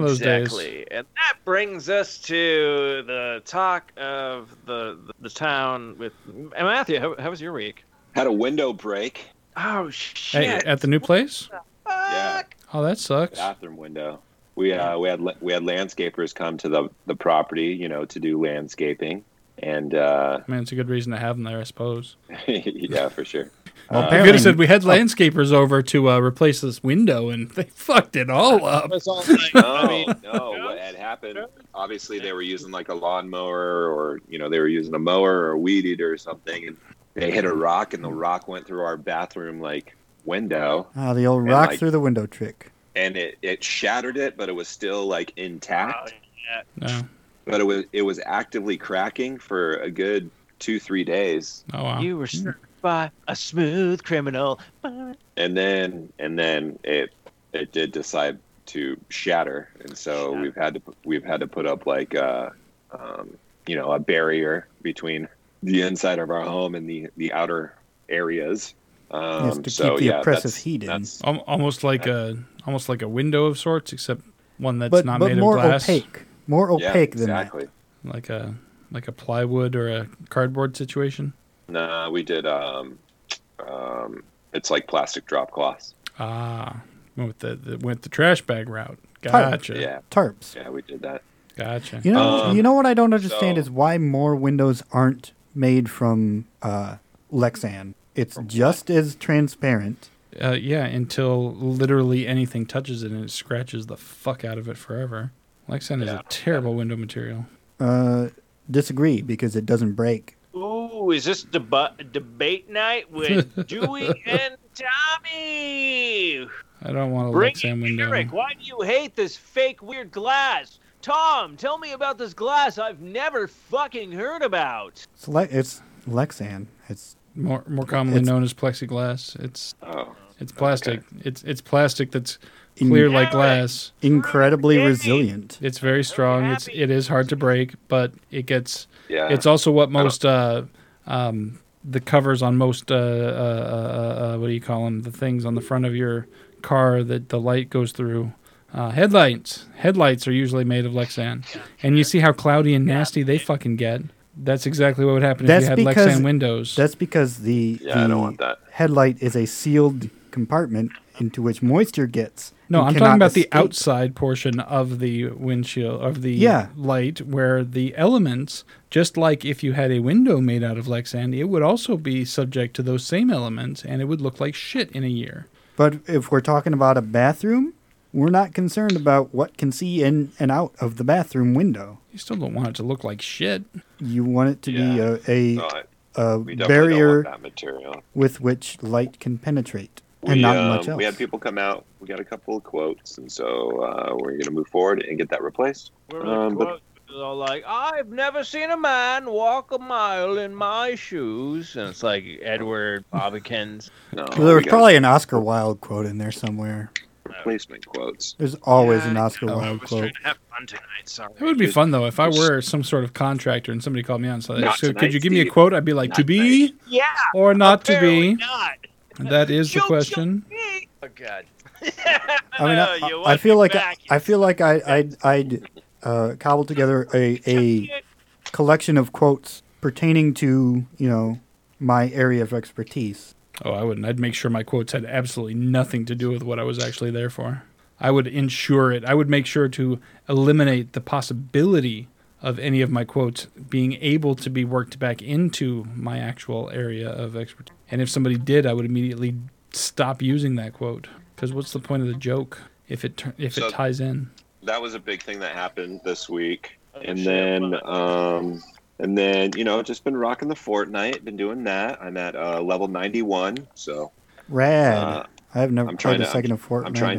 those days. Exactly. And that brings us to the talk of the town with... And Matthew, how was your week? Had a window break. Oh, shit. Hey, at the new place? Yeah. Oh, that sucks. Bathroom window. We had landscapers come to the property, you know, to do landscaping, and man, it's a good reason to have them there, I suppose. Yeah, for sure. Well, apparently, we could have said we had landscapers over to replace this window, and they fucked it all up. What had happened? Obviously, they were using like a lawnmower, or you know, they were using a mower or a weed eater or something, and they hit a rock, and the rock went through our bathroom like window. Ah, the old rock through the window trick. And it shattered it, but it was still like intact. Oh, yeah. No. But it was actively cracking for a good 2-3 days. Oh wow! You were served by a smooth criminal. And then it did decide to shatter, and so we've had to put up like a barrier between the inside of our home and the outer areas. Yes, to keep the oppressive heat in. Almost like a window of sorts, except one that's not made of glass. More opaque than that. Like a plywood or a cardboard situation. No, we did. It's like plastic drop cloths. Ah, went the trash bag route. Gotcha. Tarp. Yeah, tarps. Yeah, we did that. Gotcha. You know what I don't understand is why more windows aren't made from Lexan. It's just as transparent. Yeah, until literally anything touches it and it scratches the fuck out of it forever. Lexan is a terrible window material. Disagree, because it doesn't break. Ooh, is this debate night with Dewey and Tommy? I don't want a Lexan window. Eric, why do you hate this fake weird glass? Tom, tell me about this glass I've never fucking heard about. It's Lexan. It's more commonly known as plexiglass. It's plastic. Okay. It's plastic that's clear like glass. Incredibly resilient. It's very strong. It is hard to break, but it gets. Yeah. It's also what most the covers on most what do you call them? The things on the front of your car that the light goes through. Headlights are usually made of Lexan, and you see how cloudy and nasty they fucking get. That's exactly what would happen if you had Lexan windows. That's because the headlight is a sealed compartment into which moisture gets. No, I'm talking about the outside portion of the windshield of the light, where the elements, just like if you had a window made out of Lexan, it would also be subject to those same elements, and it would look like shit in a year. But if we're talking about a bathroom, we're not concerned about what can see in and out of the bathroom window. You still don't want it to look like shit. You want it to be a barrier with which light can penetrate, and not much else. We had people come out. We got a couple of quotes, and so we're going to move forward and get that replaced. I've never seen a man walk a mile in my shoes. And it's like Edward Bobikins. There was probably an Oscar Wilde quote in there somewhere. Replacement quotes. There's always an Oscar Wilde quote. I was trying to have fun tonight. Sorry. It would be fun though if I were some sort of contractor and somebody called me on. So, could you give me a quote? I'd be like, to be, or not to be. Not. That is the question. Oh God. I mean, I feel like I'd cobble together a collection of quotes pertaining to my area of expertise. Oh, I wouldn't. I'd make sure my quotes had absolutely nothing to do with what I was actually there for. I would ensure it. I would make sure to eliminate the possibility of any of my quotes being able to be worked back into my actual area of expertise. And if somebody did, I would immediately stop using that quote. Because what's the point of the joke if it ties in? That was a big thing that happened this week. And then, just been rocking the Fortnite, been doing that. I'm at level 91, so rad. I've never played a second of Fortnite. I'm trying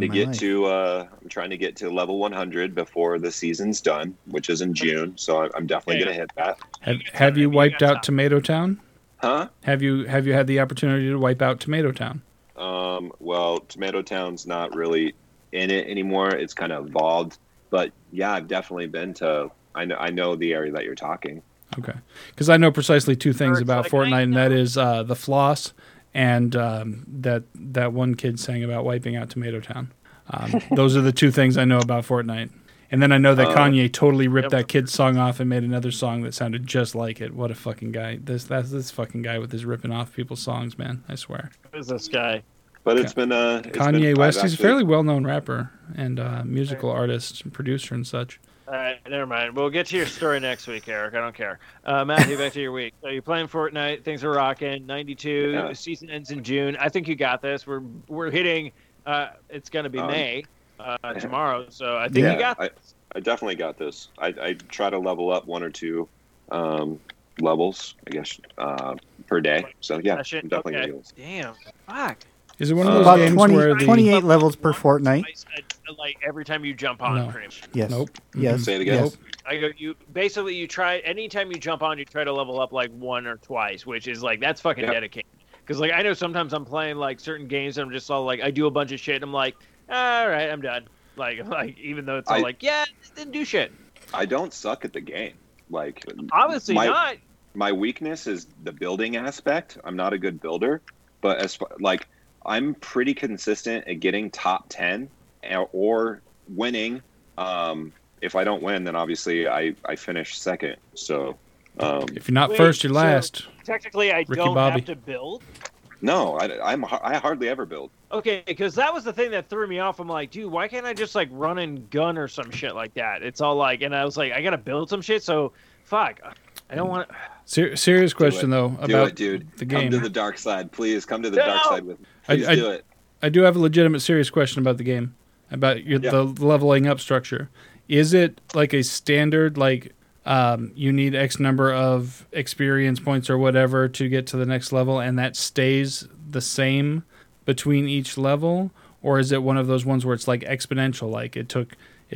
to get to level 100 before the season's done, which is in June. So I'm definitely gonna hit that. Have you wiped out Tomato Town? Huh? Have you had the opportunity to wipe out Tomato Town? Well, Tomato Town's not really in it anymore. It's kind of evolved, but yeah, I've definitely been to. I know the area that you're talking. Okay, because I know precisely two things about Fortnite, and that is the floss and that one kid sang about wiping out Tomato Town. Those are the two things I know about Fortnite. And then I know that Kanye totally ripped that kid's song off and made another song that sounded just like it. What a fucking guy. That's this fucking guy with his ripping off people's songs, man. I swear. Who is this guy? But it's been Kanye West. He's a fairly well-known rapper and musical artist and producer and such. All right, never mind. We'll get to your story next week, Eric. I don't care. Matthew, back to your week. So you're playing Fortnite. Things are rocking. 92. Yeah. Season ends in June. I think you got this. We're hitting. It's going to be May tomorrow. So I think you got this. I definitely got this. I try to level up one or two levels, I guess, per day. So, yeah, I'm definitely going to do this. Damn. Fuck. Is it one of those games where 28 levels per Fortnite? Like every time you jump on, pretty much. Yes. Nope. Yes. Say it again. Yes. I go. You basically try anytime you jump on, you try to level up like one or twice, which is like that's fucking dedicated. Because like I know sometimes I'm playing like certain games and I'm just all like I do a bunch of shit and I'm like, all right, I'm done. Like even though it's all I didn't do shit. I don't suck at the game. Like obviously not. my weakness is the building aspect. I'm not a good builder, but as far, like, I'm pretty consistent at getting top 10 or winning. If I don't win, then obviously I finish second. So if you're not first, you're last. So technically, I don't have to build. No, I hardly ever build. Okay, because that was the thing that threw me off. I'm like, dude, why can't I just like run and gun or some shit like that? It's all like, and I was like, I gotta build some shit. So fuck, I don't want. Serious question though about the game. Come to the dark side, please. Come to the dark side with me. Please do it. I do have a legitimate serious question about the game, about the leveling up structure. Is it like a standard like? You need X number of experience points or whatever to get to the next level, and that stays the same between each level? Or is it one of those ones where it's like exponential, like it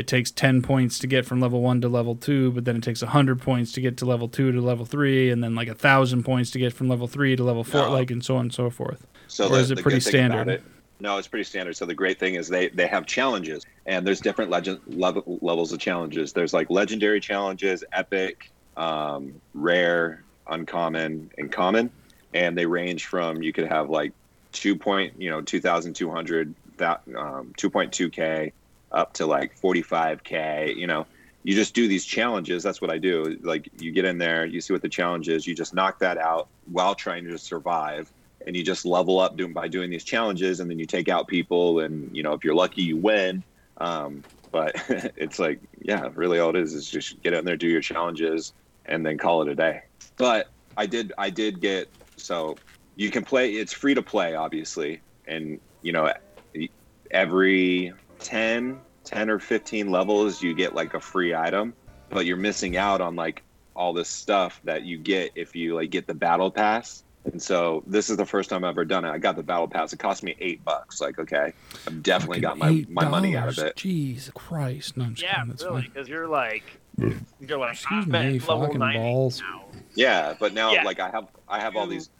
takes 10 points to get from level 1 to level 2, but then it takes 100 points to get to level 2 to level 3, and then like 1,000 points to get from level 3 to level 4, like, and so on and so forth? So or is it pretty standard? No, it's pretty standard. So the great thing is they have challenges, and there's different levels of challenges. There's like legendary challenges, epic, rare, uncommon, and common, and they range from, you could have like 2,200 that 2.2K up to like 45K. You know, you just do these challenges. That's what I do. Like, you get in there, you see what the challenge is, you just knock that out while trying to survive. And you just level up by doing these challenges, and then you take out people, and, you know, if you're lucky, you win. But it's like, yeah, really all it is just get in there, do your challenges, and then call it a day. But I did get, so you can play, it's free to play, obviously. And, you know, every 10 or 15 levels, you get like a free item, but you're missing out on like all this stuff that you get if you like get the battle pass. And so this is the first time I've ever done it. I got the battle pass. It cost me $8. Like, okay, I've definitely got my money out of it. Jesus Christ! No, I'm just really, because you're like level 90 now. Yeah, but now like I have all these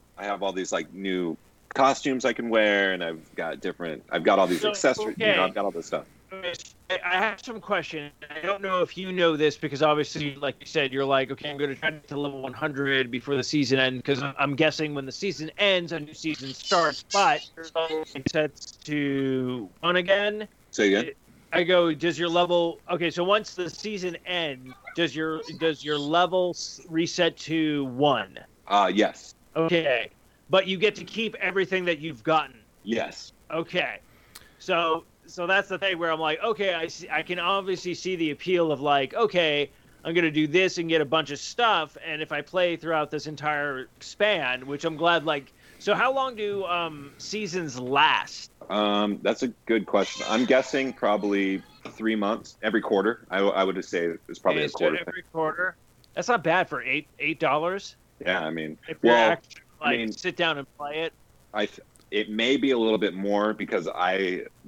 like new costumes I can wear, and I've got all these accessories. Okay. You know, I've got all this stuff. I have some question. I don't know if you know this, because obviously, like you said, you're like, okay, I'm going to try to get to level 100 before the season ends, because I'm guessing when the season ends, a new season starts, but your level resets to 1 again. Say again? I go, does your level... Okay, so once the season ends, does your level reset to 1? Yes. Okay. But you get to keep everything that you've gotten? Yes. Okay. So that's the thing where I'm like, okay, I can obviously see the appeal of like, okay, I'm going to do this and get a bunch of stuff. And if I play throughout this entire span, which I'm glad, like, so how long do seasons last? That's a good question. I'm guessing probably 3 months, every quarter. I would say it's probably a quarter. Every quarter. That's not bad for $8. Yeah, I mean. If you actually sit down and play it. It may be a little bit more, because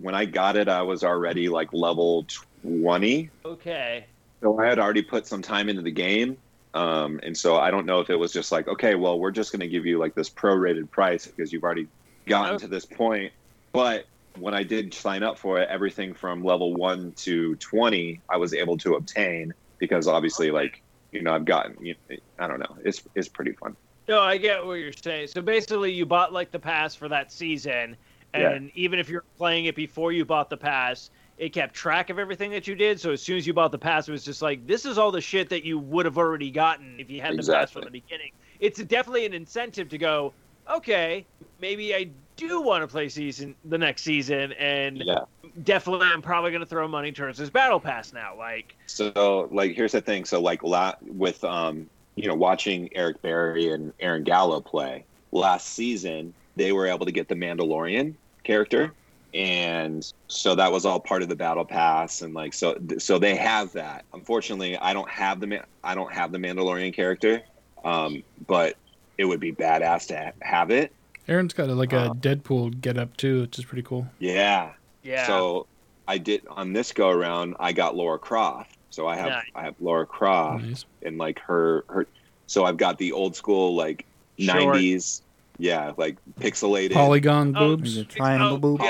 when I got it, I was already like level 20. Okay. So I had already put some time into the game. And so I don't know if it was just like, okay, well, we're just going to give you like this prorated price because you've already gotten to this point. But when I did sign up for it, everything from level 1 to 20, I was able to obtain, because obviously like, you know, I've gotten, I don't know. It's pretty fun. No, I get what you're saying. So basically, you bought like the pass for that season, and even if you're playing it before you bought the pass, it kept track of everything that you did. So as soon as you bought the pass, it was just like, this is all the shit that you would have already gotten if you had the pass from the beginning. It's definitely an incentive to go, okay, maybe I do want to play the next season, and definitely I'm probably going to throw money towards this battle pass now. Like, so like here's the thing. So like with you know, watching Eric Berry and Aaron Gallo play last season, they were able to get the Mandalorian character. And so that was all part of the battle pass. And like, so they have that. Unfortunately, I don't have the Mandalorian character. But it would be badass to have it. Aaron's got a Deadpool get up too, which is pretty cool. Yeah. Yeah. So I did on this go around, I got Lara Croft. So I have Lara Croft and like her. So I've got the old school like '90s, like pixelated polygon boobs, the triangle boobs,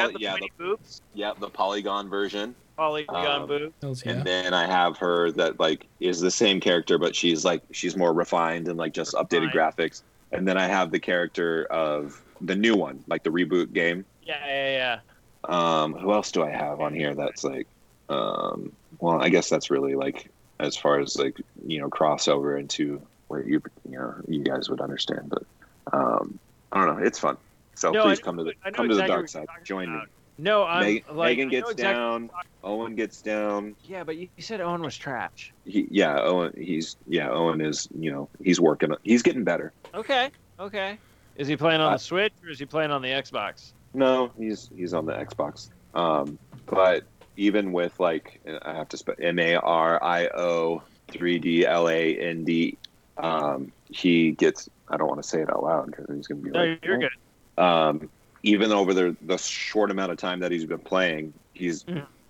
the polygon version. Polygon Boo. And then I have her that like is the same character, but she's more refined and like just updated graphics. And then I have the character of the new one, like the reboot game. Yeah. Who else do I have on here that's like, well, I guess that's really like as far as like, you know, crossover into where you guys would understand, but I don't know, it's fun. So no, please come to the dark side. Join me. No, Megan gets down. Owen gets down. Yeah, but you said Owen was trash. Owen is, you know, he's working. He's getting better. Okay. Is he playing on the Switch or is he playing on the Xbox? No, he's on the Xbox. But even with like, I have to spell MARIO3DLAND. He gets. I don't want to say it out loud because he's gonna be. No, like, you're good. Even over the short amount of time that he's been playing, he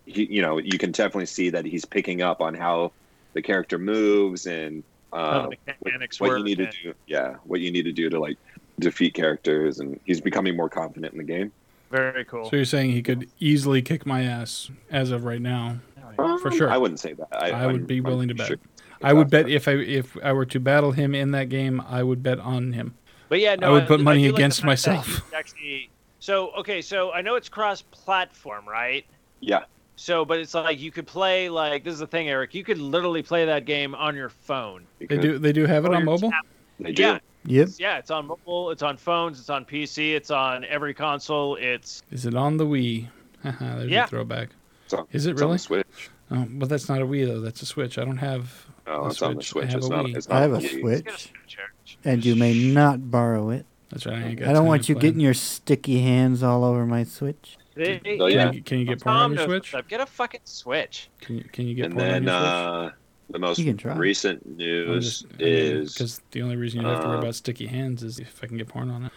you can definitely see that he's picking up on how the character moves and what you need to do. Yeah, what you need to do to like defeat characters, and he's becoming more confident in the game. Very cool. So you're saying he could easily kick my ass as of right now, for sure. I wouldn't say that. I would be willing to bet. I would bet if I were to battle him in that game, I would bet on him. But yeah, no, I would put money against myself. Actually, so I know it's cross-platform, right? Yeah. So, but it's like you could play like this is the thing, Eric. You could literally play that game on your phone. They do have it on mobile. They do. Yeah. Yep. Yeah, it's on mobile. It's on phones. It's on PC. It's on every console. Is it on the Wii? There's a throwback. Is it really? On the Switch. Oh, but that's not a Wii though. That's a Switch. I don't have. Oh, it's on the Switch. I have a Switch. And you may not borrow it. That's right. I don't want you getting your sticky hands all over my Switch. Can you get porn on your Switch? Get a fucking Switch. Can you get porn on your Switch? The most recent news is... Because the only reason you have to worry about sticky hands is if I can get porn on it.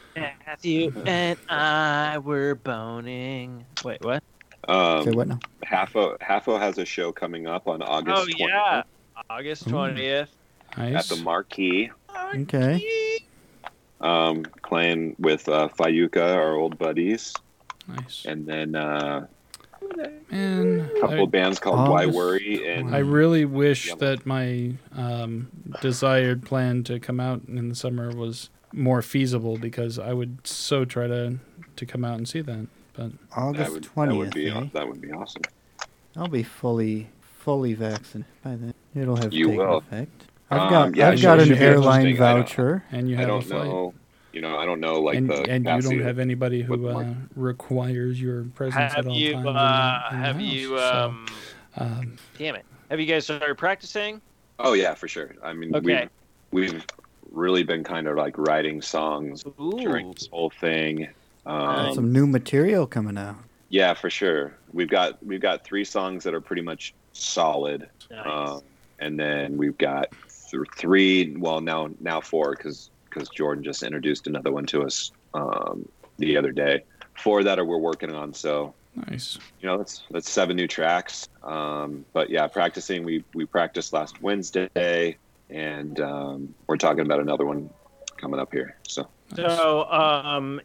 Matthew and I were boning. Wait, what? Say what now? Halfo has a show coming up on August 20th. Oh, yeah. August 20th. Nice. At the Marquee. Okay. Playing with Fayuka, our old buddies. Nice. And then a couple of bands called Why Worry. And I really wish that my desired plan to come out in the summer was more feasible because I would so try to come out and see that. But August 20th. That would be awesome. I'll be fully vaccinated by then. It'll have taken effect. I've got an airline voucher, and you have a flight. I don't know, like, and you don't have anybody who requires your presence at all times. Damn it! Have you guys started practicing? Oh yeah, for sure. I mean, we've really been kind of like writing songs during this whole thing. Some new material coming out. Yeah, for sure. We've got 3 songs that are pretty much solid. Nice. And then we've got 3, well, now 4, because Jordan just introduced another one to us the other day. 4 that we're working on, so nice. You know, that's 7 new tracks. But yeah, practicing. We practiced last Wednesday, and we're talking about another one coming up here. So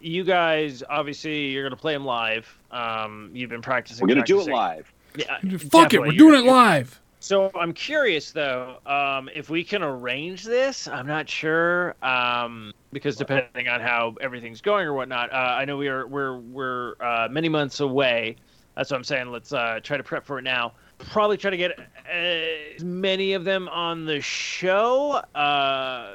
you guys, obviously, you're gonna play them live. You've been practicing. We're gonna do it live. Yeah, fuck it, we're doing it live. So I'm curious, though, if we can arrange this. I'm not sure, because depending on how everything's going or whatnot, I know we're many months away. That's what I'm saying. Let's try to prep for it now. Probably try to get as many of them on the show,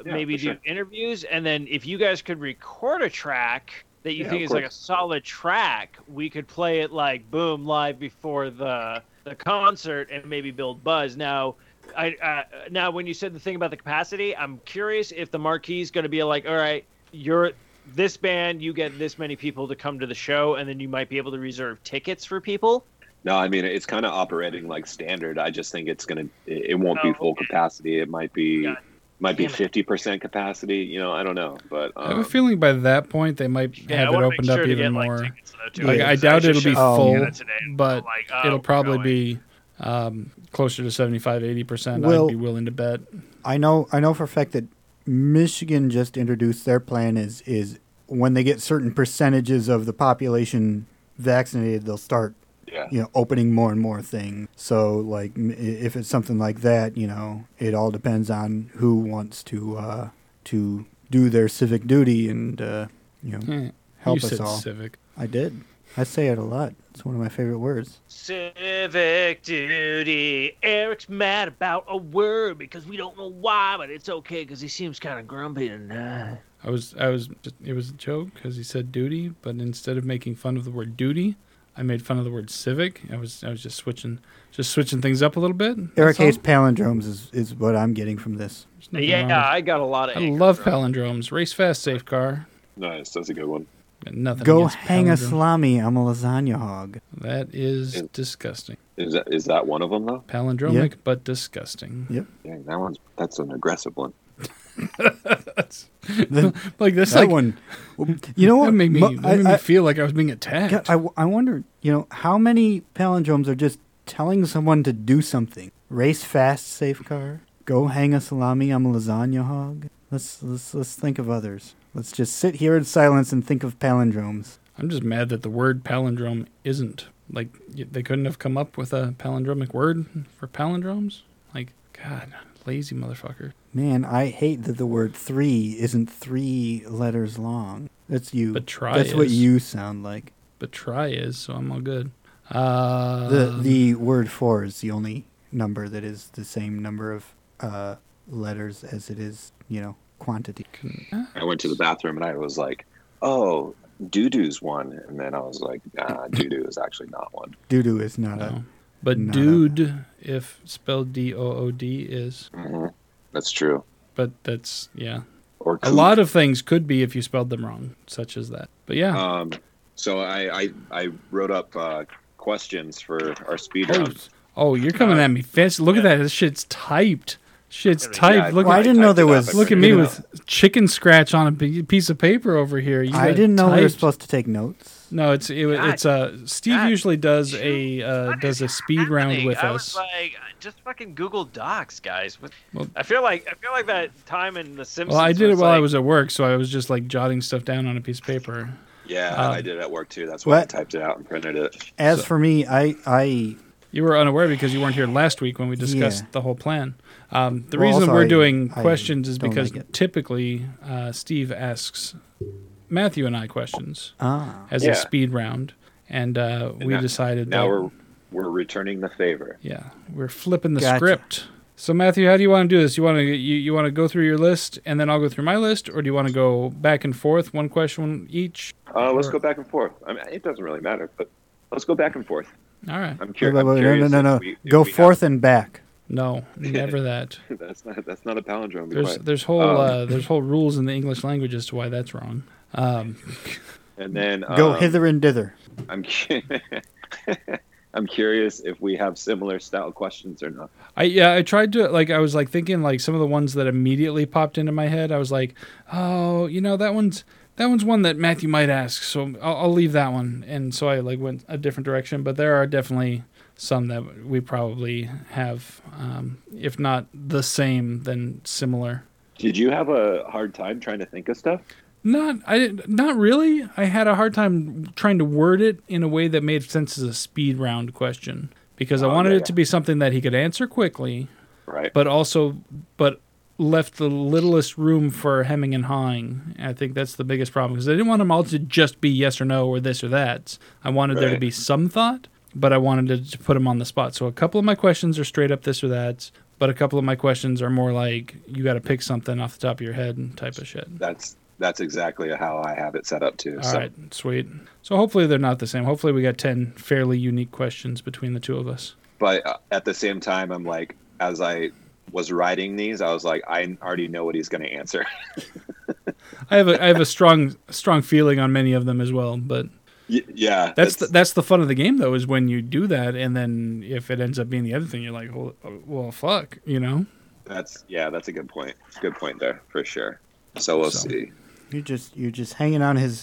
maybe do interviews. And then if you guys could record a track that you think is like a solid track, we could play it like boom live before the concert and maybe build buzz. Now, now when you said the thing about the capacity, I'm curious if the Marquee's going to be like, all right, you're this band, you get this many people to come to the show, and then you might be able to reserve tickets for people. No, I mean, it's kind of operating like standard. I just think it's going to, it won't be full capacity. It might be, 50% capacity. You know, I don't know. But I have a feeling by that point they might have it opened up even more. I doubt it'll be full, but it'll probably be closer to 75-80%. I'd be willing to bet. I know for a fact that Michigan just introduced their plan is when they get certain percentages of the population vaccinated, they'll start you know, opening more and more things. So, like, if it's something like that, you know, it all depends on who wants to do their civic duty and, you know, help us all. You said civic. I did. I say it a lot. It's one of my favorite words. Civic duty. Eric's mad about a word because we don't know why, but it's okay because he seems kind of grumpy tonight. It was a joke because he said duty, but instead of making fun of the word duty, I made fun of the word civic. I was just switching things up a little bit. Eric hates palindromes is what I'm getting from this. Yeah, I got a lot of. I love palindromes. Race fast, safe car. Nice, that's a good one. Nothing. Go hang palindrome. A salami. I'm a lasagna hog. That is disgusting. Is that one of them though? Palindromic, yep. But disgusting. Yep. Dang, that's an aggressive one. Like that one. You know what? It made me feel like I was being attacked. I wonder, you know, how many palindromes are just telling someone to do something. Race fast, safe car. Go hang a salami. I'm a lasagna hog. Let's think of others. Let's just sit here in silence and think of palindromes. I'm just mad that the word palindrome isn't. Like, they couldn't have come up with a palindromic word for palindromes? Like, God, lazy motherfucker. Man, I hate that the word three isn't 3 letters long. That's you. But try That's is. What you sound like. But try is, so I'm all good. The word 4 is the only number that is the same number of letters as it is, you know, quantity. I went to the bathroom and I was like, oh, doo-doo's one. And then I was like, nah, doo-doo is actually not one. Doo-doo is not a... But not dude, if spelled D-O-O-D, is... Mm-hmm. That's true. But that's, yeah. Or a lot of things could be if you spelled them wrong, such as that. But yeah. So I wrote up questions for our speed round. Oh, you're coming at me fast. Look at that. This shit's typed. Shit's typed. Yeah, I didn't know there was. Look at me with chicken scratch on a piece of paper over here. I didn't know we were supposed to take notes. No, Steve usually does a speed round with us. I was like, just fucking Google Docs, guys. I feel like that time in The Simpsons. Well, I did it while I was at work, so I was just like jotting stuff down on a piece of paper. Yeah, I did it at work too. That's why I typed it out and printed it. As for me, You were unaware because you weren't here last week when we discussed the whole plan. The reason we're doing questions is because typically Steve asks Matthew and I questions as a speed round, and we decided we're returning the favor. Yeah, we're flipping the script. So Matthew, how do you want to do this? You want to you want to go through your list and then I'll go through my list, or do you want to go back and forth, one question each? Let's go back and forth. I mean, it doesn't really matter, but let's go back and forth. All right. I'm curious. No. Go forth and back. No, never that. That's not a palindrome. There's whole rules in the English language as to why that's wrong. And then go hither and dither. I'm curious if we have similar style questions or not. I tried to, like, I was like thinking like some of the ones that immediately popped into my head. I was like, oh, you know, that one's one that Matthew might ask, so I'll leave that one. And so I like went a different direction, but there are definitely some that we probably have, if not the same, then similar. Did you have a hard time trying to think of stuff? Not really. I had a hard time trying to word it in a way that made sense as a speed round question because I wanted it to be something that he could answer quickly, right? But left the littlest room for hemming and hawing. I think that's the biggest problem because I didn't want them all to just be yes or no or this or that. I wanted there to be some thought, but I wanted to put them on the spot. So a couple of my questions are straight up this or that, but a couple of my questions are more like you got to pick something off the top of your head and type of shit. That's exactly how I have it set up too. All right, sweet. So hopefully they're not the same. Hopefully we got 10 fairly unique questions between the two of us. But at the same time, I'm like, as I was writing these, I was like, I already know what he's going to answer. I have a strong feeling on many of them as well, but yeah, that's the fun of the game though, is when you do that, and then if it ends up being the other thing, you're like, well, fuck, you know. That's a good point. Good point there for sure. So we'll see. You're just hanging on his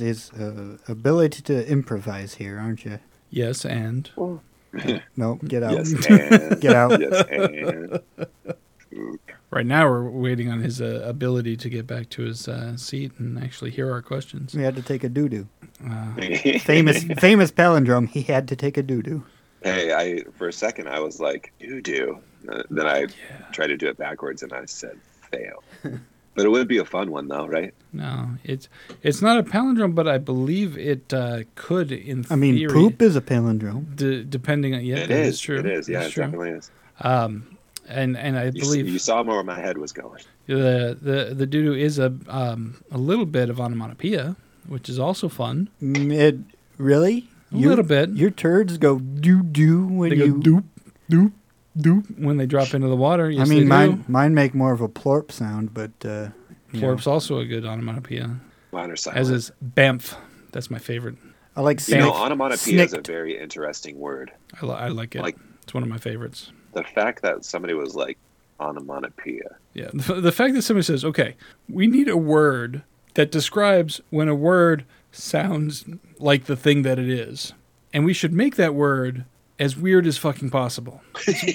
ability to improvise here, aren't you? Yes, and. Well, no, get out. Yes, and. Get out. Yes, and. Right now we're waiting on his ability to get back to his seat and actually hear our questions. We had to take a doo-doo. Famous palindrome, he had to take a doo-doo. Hey, for a second I was like, you do. Then I tried to do it backwards and I said fail. But it would be a fun one though, right? No, it's not a palindrome, but I believe it could in theory. I mean, poop is a palindrome. Depending on it is true. It is, yeah, it definitely is. And I believe you saw where my head was going. The doo-doo is a little bit of onomatopoeia, which is also fun. It really little bit. Your turds go doo-doo when they go doop doop doop when they drop into the water. Yes, I mean, mine make more of a plorp sound, but plorp's also a good onomatopoeia. Mine are silent. As is bamf. That's my favorite. I like bamf. You know, onomatopoeia is a very interesting word. I like it. Like, it's one of my favorites. The fact that somebody was like onomatopoeia. Yeah. The fact that somebody says, okay, we need a word that describes when a word sounds like the thing that it is. And we should make that word as weird as fucking possible.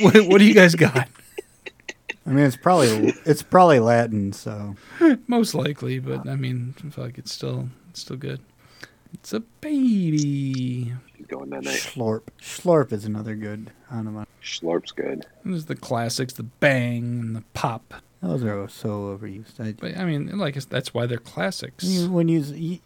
What do you guys got? I mean, it's probably Latin, so. Most likely, but I mean, fuck, it's still good. It's a baby. Keep going that night. Slorp. Slorp is another good onomatopoeia. Slorp's good. There's the classics, the bang and the pop. Those are so overused. But I mean, like, that's why they're classics. When you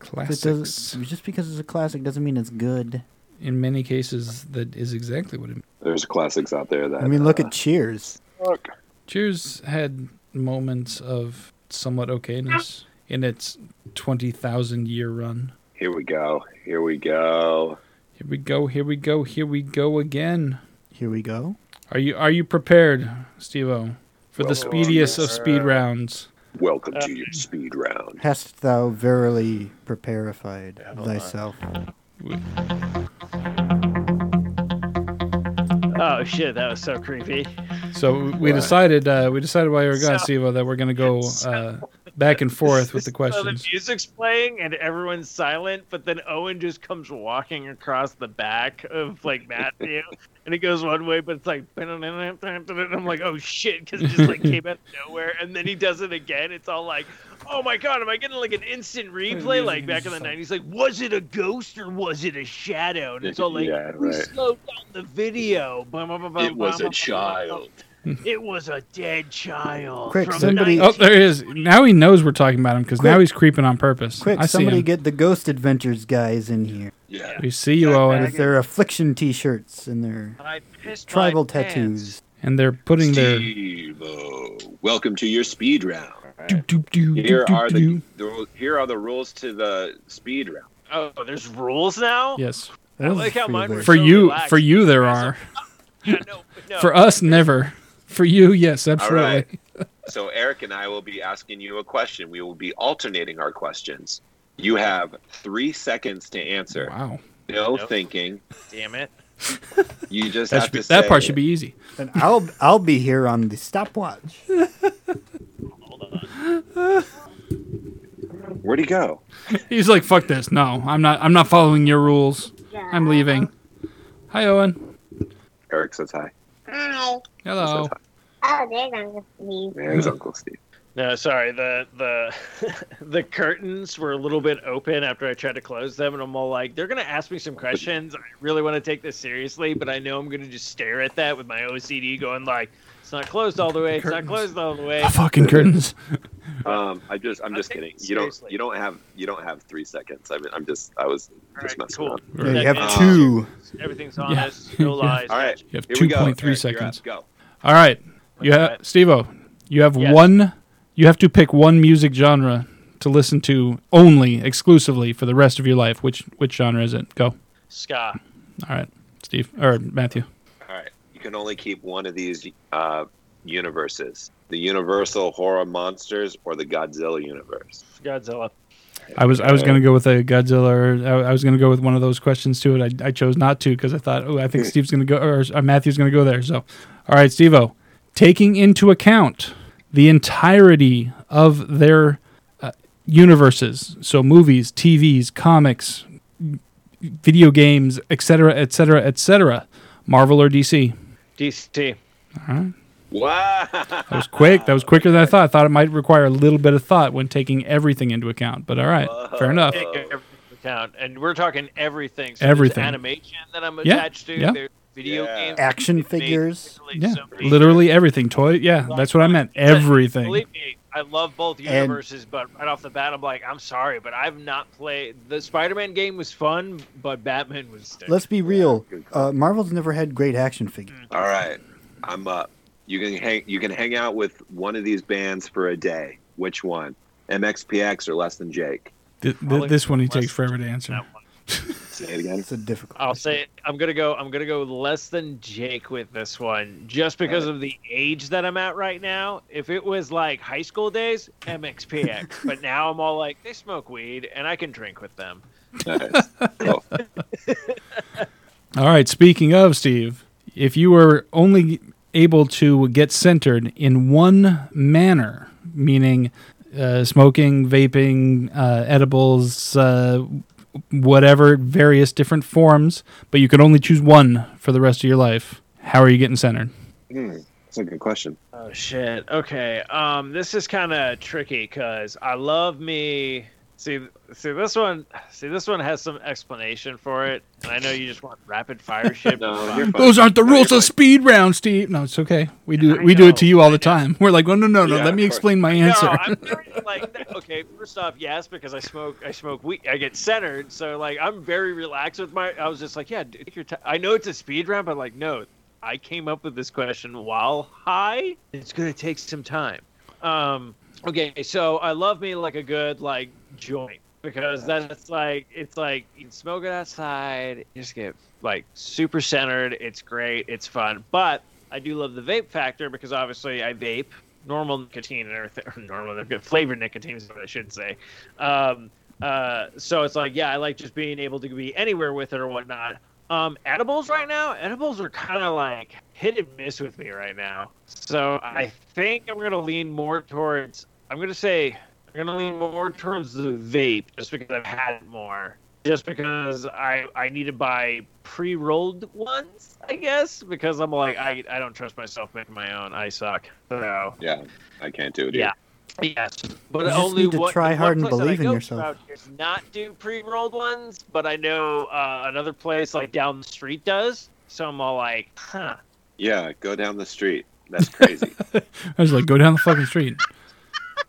classics. Just because it's a classic doesn't mean it's good. In many cases, that is exactly what it means. There's classics out there that... I mean, look at Cheers. Look. Cheers had moments of somewhat okayness. In its 20,000-year run. Here we go again. Here we go. Are you prepared, Steve-O, for the speediest of speed rounds? Welcome to your speed round. Hast thou verily preparified thyself? Oh shit, that was so creepy. So we decided while you were gone, Steve-O, that we're gonna go. Back and forth with the questions. So the music's playing and everyone's silent, but then Owen just comes walking across the back of like Matthew, and it goes one way, but it's like, and I'm like, oh shit, because it just like came out of nowhere, and then he does it again. It's all like, oh my god, am I getting like an instant replay like back in the 90s? Like, was it a ghost or was it a shadow? And it's all like, we slowed down the video. It was a child. It was a dead child. Quick, somebody! Oh, there he is. Now he knows we're talking about him because now he's creeping on purpose. Quick, somebody get the Ghost Adventures guys in here. Yeah. We see you all with their affliction T-shirts and their tribal tattoos, and they're putting Steve-O, welcome to your speed round. Right. Here are the rules to the speed round. Oh, there's rules now. Yes. I like how mine were for you. Relaxed. For you, there are. Yeah, no. For us, never. For you, yes, absolutely. All right. So Eric and I will be asking you a question. We will be alternating our questions. You have 3 seconds to answer. Wow. No thinking. Damn it. You just have to say that part should be easy. And I'll be here on the stopwatch. Hold on. Where'd he go? He's like, fuck this. No, I'm not following your rules. Yeah. I'm leaving. Hi, Owen. Eric says hi. Hi. Hello. Oh, there's Uncle Steve. No, sorry. The the curtains were a little bit open after I tried to close them, and I'm all like, they're going to ask me some questions. I really want to take this seriously, but I know I'm going to just stare at that with my OCD going like, it's not closed all the way. It's not closed all the way. The fucking curtains. I'm just kidding. You don't have 3 seconds. I mean, I was just messing up. Right. Yeah, you have 2. Everything's honest. Yeah. No lies. All right. You have 2.3 seconds. Go. All right. You have Steve-O. You have one. You have to pick one music genre to listen to exclusively for the rest of your life. Which genre is it? Go. Ska. All right, Steve or Matthew. All right. You can only keep one of these universes. The Universal Horror Monsters or the Godzilla universe? Godzilla. I was going to go with a Godzilla. Or I was going to go with one of those questions to it. I chose not to because I thought, I think Steve's going to go or Matthew's going to go there. So, all right, Steve-O, taking into account the entirety of their universes, so movies, TVs, comics, video games, etc., etc., etc. Marvel or DC? DC. All right. Wow. That was quick. That was quicker than I thought. I thought it might require a little bit of thought when taking everything into account. But all right, fair enough. account, and we're talking everything. So everything. There's animation that I'm attached to. Yeah. There's video games, action figures, literally everything. Toy. Yeah, that's what I meant. Everything. Believe me, I love both universes, but right off the bat, I'm like, I'm sorry, but I've not played. The Spider-Man game was fun, but Batman was sick. Let's be real. Marvel's never had great action figures. All right, I'm up. You can hang out with one of these bands for a day. Which one? MXPX or Less Than Jake? This one he takes forever to answer. Say it again. It's a difficult. I'll say it. I'm gonna go Less Than Jake with this one, just because of the age that I'm at right now. If it was like high school days, MXPX, but now I'm all like, they smoke weed and I can drink with them. Nice. Cool. All right. Speaking of Steve, if you were only able to get centered in one manner, meaning smoking, vaping, edibles, whatever, various different forms, but you could only choose one for the rest of your life, how are you getting centered? That's a good question. Oh, shit. Okay. This is kind of tricky because I love me... See, this one has some explanation for it, and I know you just want rapid fire shit. No, those aren't the rules of speed round, Steve. No, it's okay. We do it to you all the time. We're like, well, no. Yeah, let me explain my answer. No, I'm very like, okay. First off, yes, because I smoke weed. I get centered, so like I'm very relaxed with my. I was just like, yeah, dude, take your time. I know it's a speed round, but like, no, I came up with this question while high. It's gonna take some time. Okay, so I love me like a good like joint, because that's like, it's like you can smoke it outside, you just get like super centered, it's great, it's fun. But I do love the vape factor because obviously I vape normal nicotine and everything, or normal flavored nicotine is what I should say. So it's like, yeah, I like just being able to be anywhere with it or whatnot. Edibles right now, edibles are kind of like hit and miss with me right now. So I think I'm going to lean more towards the vape just because I've had it more. Just because I need to buy pre-rolled ones, I guess, because I'm like, I don't trust myself making my own. I suck. So yeah, I can't do it either. Yeah. Yes, but only to try hard and believe in yourself. Not do pre-rolled ones, but I know another place like down the street does. So I'm all like, huh? Yeah, go down the street. That's crazy. I was like, go down the fucking street.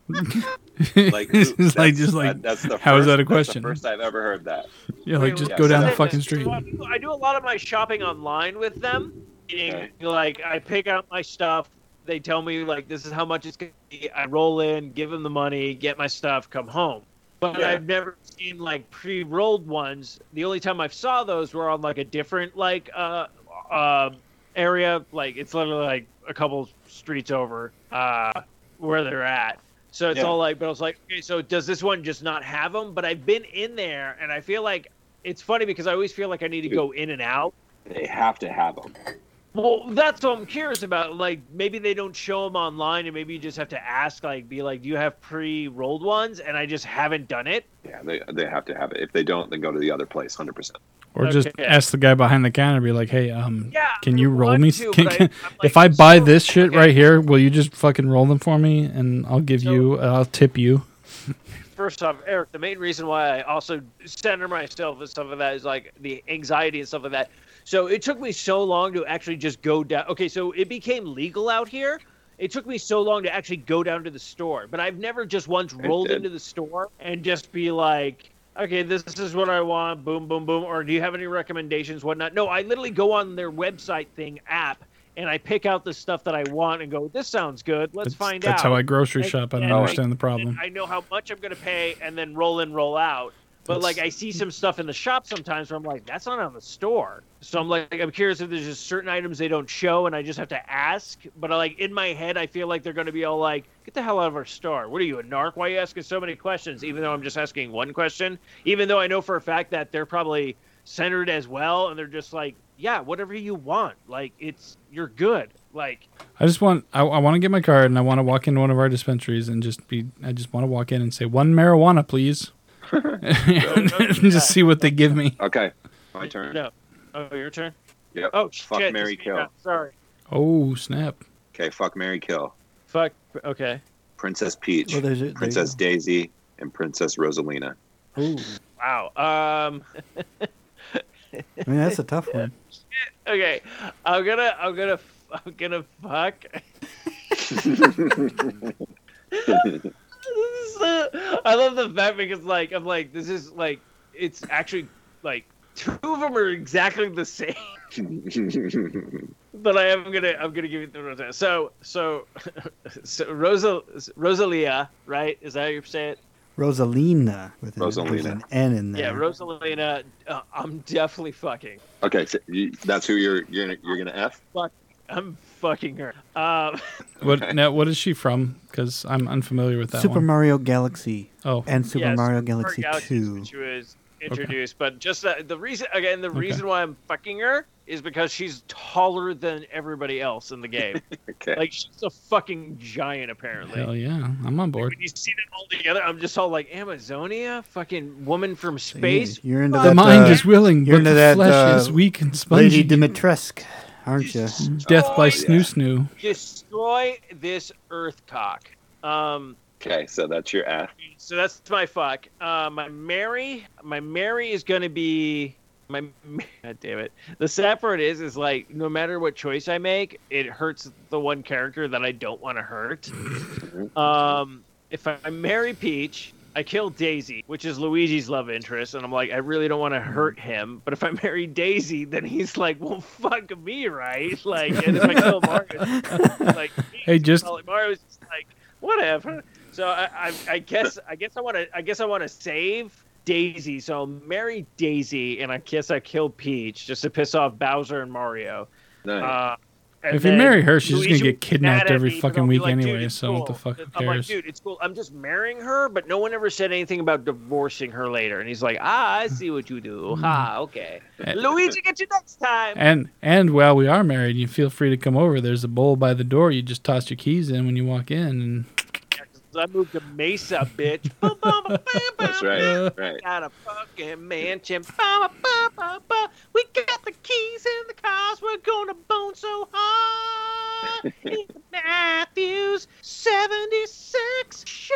Like, it's like just like that's how is that a question? That's the first I've ever heard that. Yeah, like just go down the fucking street. I do a lot of my shopping online with them. Okay. Like I pick out my stuff. They tell me, like, this is how much it's going to be. I roll in, give them the money, get my stuff, come home. But I've never seen, like, pre-rolled ones. The only time I saw those were on, like, a different, like, area. Like, it's literally, like, a couple streets over where they're at. So it's all like, but I was like, okay, so does this one just not have them? But I've been in there, and I feel like it's funny because I always feel like I need to go in and out. They have to have them. Well, that's what I'm curious about. Like, maybe they don't show them online, and maybe you just have to ask, like, be like, do you have pre-rolled ones? And I just haven't done it. Yeah, they have to have it. If they don't, then go to the other place, 100%. Or just ask the guy behind the counter, be like, hey, can you roll me? If I buy this shit right here, will you just fucking roll them for me? And I'll give you, I'll tip you. First off, Eric, the main reason why I also center myself and stuff like that is, like, the anxiety and stuff like that. So it took me so long to actually just go down. Okay, so it became legal out here. It took me so long to actually go down to the store. But I've never just once rolled into the store and just be like, okay, this is what I want, boom, boom, boom. Or do you have any recommendations, whatnot? No, I literally go on their website thing, app, and I pick out the stuff that I want and go, this sounds good. Let's find out. That's how I grocery shop. I don't understand the problem. I know how much I'm going to pay and then roll in, roll out. But, like, I see some stuff in the shop sometimes where I'm like, that's not on the store. So I'm like, I'm curious if there's just certain items they don't show and I just have to ask. But, like, in my head, I feel like they're going to be all like, get the hell out of our store. What are you, a narc? Why are you asking so many questions? Even though I'm just asking one question. Even though I know for a fact that they're probably centered as well. And they're just like, yeah, whatever you want. Like, you're good. Like, I want to get my card and I want to walk into one of our dispensaries and I just want to walk in and say, one marijuana, please. Just see what they give me. Okay, my turn. No. Oh, your turn? Yep. Oh, fuck, shit. Marry, kill. Out. Sorry. Oh, snap. Okay, fuck, marry, kill. Fuck, okay. Princess Peach, Princess Daisy, and Princess Rosalina. Ooh. Wow. I mean, that's a tough one. Okay, I'm gonna fuck. I love the fact because this is it's actually two of them are exactly the same. But I'm gonna give you the one. So Rosalia, right? Is that how you say it? Rosalina with an N in there. Yeah, Rosalina. I'm definitely fucking. Okay, so that's who you're gonna F. I'm fucking her. What is she from? Because I'm unfamiliar with that. Super one. Mario Galaxy. Oh, and Super Mario Galaxy 2. She was introduced, okay. But just the reason why I'm fucking her is because she's taller than everybody else in the game. Okay. She's a fucking giant, apparently. Hell yeah, I'm on board. When you see them all together, I'm just all like, Amazonia, fucking woman from space. You're into the mind is willing, but the flesh is weak and spongy. Lady Dimitrescu, aren't you? Death by snoo-snoo. Destroy this earth cock. Okay, so that's your F. So that's my fuck. My Mary is going to be... God damn it. The sad part is no matter what choice I make, it hurts the one character that I don't want to hurt. If I marry Peach, I kill Daisy, which is Luigi's love interest, and I'm I really don't want to hurt him. But if I marry Daisy, then he's well, fuck me, right? And if I kill Mario, Mario's just whatever. So I guess I want to save Daisy, so I'll marry Daisy, and I kill Peach just to piss off Bowser and Mario. Nice. And if you marry her, she's just going to get kidnapped every fucking week anyway, so what the fuck cares? I'm like, dude, it's cool. I'm just marrying her, but no one ever said anything about divorcing her later. And he's like, I see what you do. Ha, okay. Luigi, get you next time. And while we are married, you feel free to come over. There's a bowl by the door. You just toss your keys in when you walk in. And... I moved to Mesa, bitch. That's right. Got a fucking mansion. We got the keys in the cars. We're going to bone so hard. In the Matthews 76 show.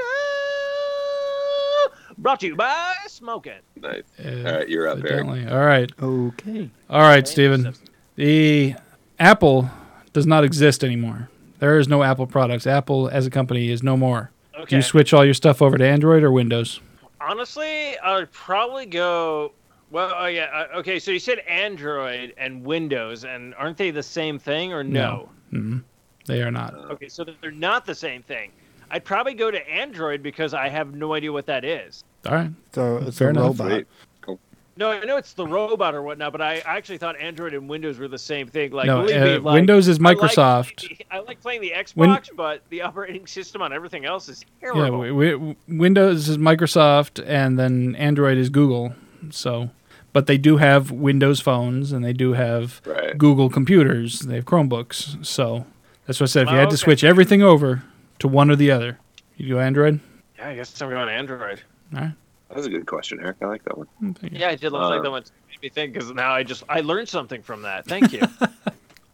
Brought to you by Smoking. Nice. All right, you're up, Eric. All right. Okay. All right, Stephen. The Apple does not exist anymore. There is no Apple products. Apple, as a company, is no more. Okay. Do you switch all your stuff over to Android or Windows? Honestly, I would probably go... Well, oh yeah, okay, so you said Android and Windows, and aren't they the same thing or no? Mm-hmm. They are not. Okay, so they're not the same thing. I'd probably go to Android because I have no idea what that is. All right. So it's a robot. Cool. No, I know it's the robot or whatnot, but I actually thought Android and Windows were the same thing. Windows is Microsoft. I like playing the Xbox, but the operating system on everything else is terrible. Yeah, Windows is Microsoft, and then Android is Google, so... But they do have Windows phones, and they do have Google computers. They have Chromebooks. So that's what I said. If you had to switch everything over to one or the other, you'd go Android? Yeah, I guess I'm going Android. All right. That was a good question, Eric. I like that one. Yeah, I did like that one. It made me think, because now I learned something from that. Thank you.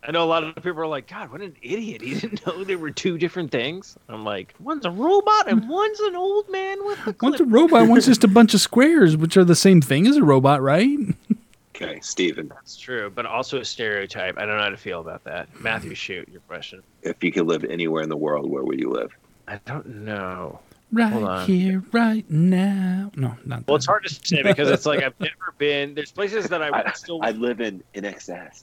I know a lot of people are like, God, what an idiot. He didn't know there were two different things. I'm like, one's a robot and one's an old man with a clip. One's a robot, one's just a bunch of squares, which are the same thing as a robot, right? Okay, Steven. That's true, but also a stereotype. I don't know how to feel about that. Matthew, shoot, your question. If you could live anywhere in the world, where would you live? I don't know. Right here, right now. No, not that. Well, it's hard to say because it's I've never been. There's places that I still. I live in excess.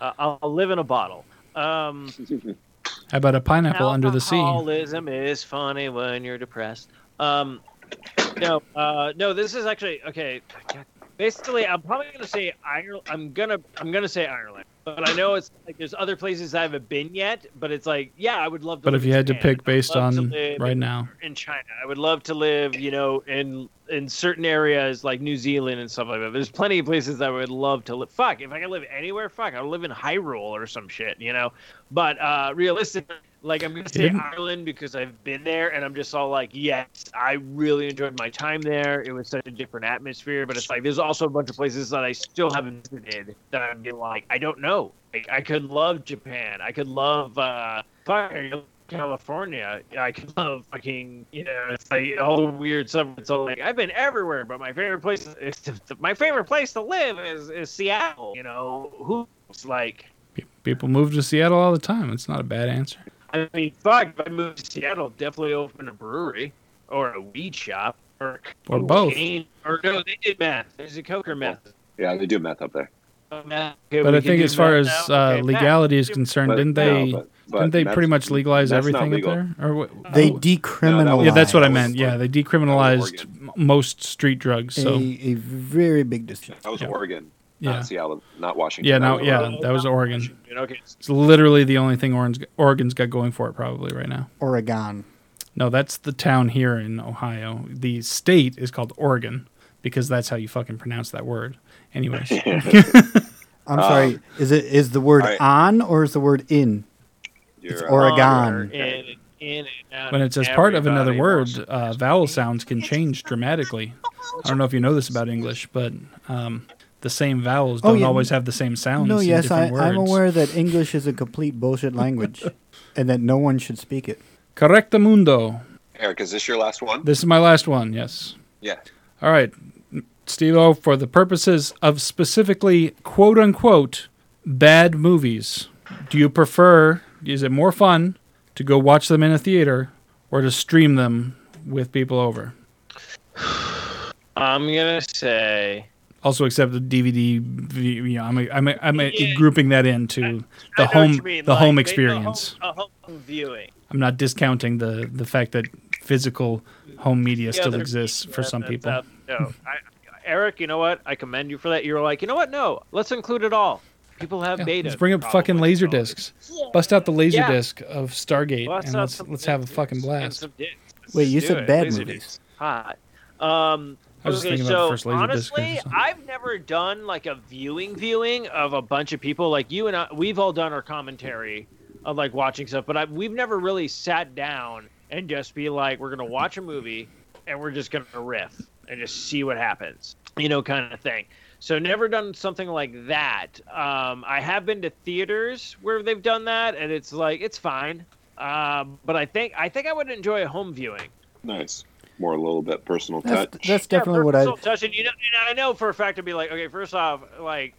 I'll live in a bottle. How about a pineapple under the sea? Alcoholism is funny when you're depressed. No. This is actually okay. Basically, I'm probably gonna say Ireland. I'm gonna say Ireland. But I know it's there's other places I haven't been yet, but it's I would love to. But live if you had Japan. To pick based on right now in China, I would love to live, in certain areas like New Zealand and stuff like that. There's plenty of places I would love to live. Fuck, if I could live anywhere, I would live in Hyrule or some shit, But realistically, I'm gonna say Ireland because I've been there, and I'm just all yes, I really enjoyed my time there. It was such a different atmosphere, but it's there's also a bunch of places that I still haven't visited that I'm I don't know. I could love Japan. I could love California, I can love fucking, you know, it's like all weird stuff. It's all like, I've been everywhere, but my favorite place is to live is Seattle. You know, who's like, people move to Seattle all the time. It's not a bad answer. I mean, fuck, if I moved to Seattle, I'd definitely open a brewery or a weed shop or both. Or no, they did meth. There's a coke or meth. Yeah, they do meth up there. Okay, but I think as far as legality is concerned, didn't they pretty much legalize everything up there? Or they decriminalized. No, yeah, that's what I meant. Yeah, they decriminalized most street drugs. So a very big distinction. That was Oregon, not Seattle, not Washington. Yeah, that was Oregon. Okay. It's literally the only thing Oregon's got going for it probably right now. Oregon. No, that's the town here in Ohio. The state is called Oregon because that's how you fucking pronounce that word. Anyways. I'm sorry. Is the word right. On or is the word in? It's Oregon. In and when it says part of another word, vowel sounds can change dramatically. I don't know if you know this about English, but the same vowels don't always have the same sounds. No, yes, I'm aware that English is a complete bullshit language and that no one should speak it. Correctamundo. Eric, is this your last one? This is my last one, yes. Yeah. All right. Steve-O, for the purposes of specifically quote-unquote bad movies, do you prefer, is it more fun to go watch them in a theater or to stream them with people over? I'm going to say... Also, except the DVD, you know, I'm grouping that into the home experience. A home viewing. I'm not discounting the fact that physical home media still exists for some people. Eric, you know what? I commend you for that. You're like, you know what? No, let's include it all. People have data. Let's bring up fucking laser discs. Yeah. Bust out the laser disc of Stargate and let's have a fucking blast. Wait, you said bad movies. Hot. I was thinking about the first laser disc. Honestly, I've never done like a viewing of a bunch of people. Like you and I, we've all done our commentary of like watching stuff, but we've never really sat down and just be like, we're gonna watch a movie and we're just gonna riff and just see what happens, you know, kind of thing. So never done something like that. I have been to theaters where they've done that, and it's like it's fine. But I think I would enjoy a home viewing. Nice. More a little bit personal touch. That's definitely what I... touch. And, you know, and I know for a fact to be like, okay, first off, like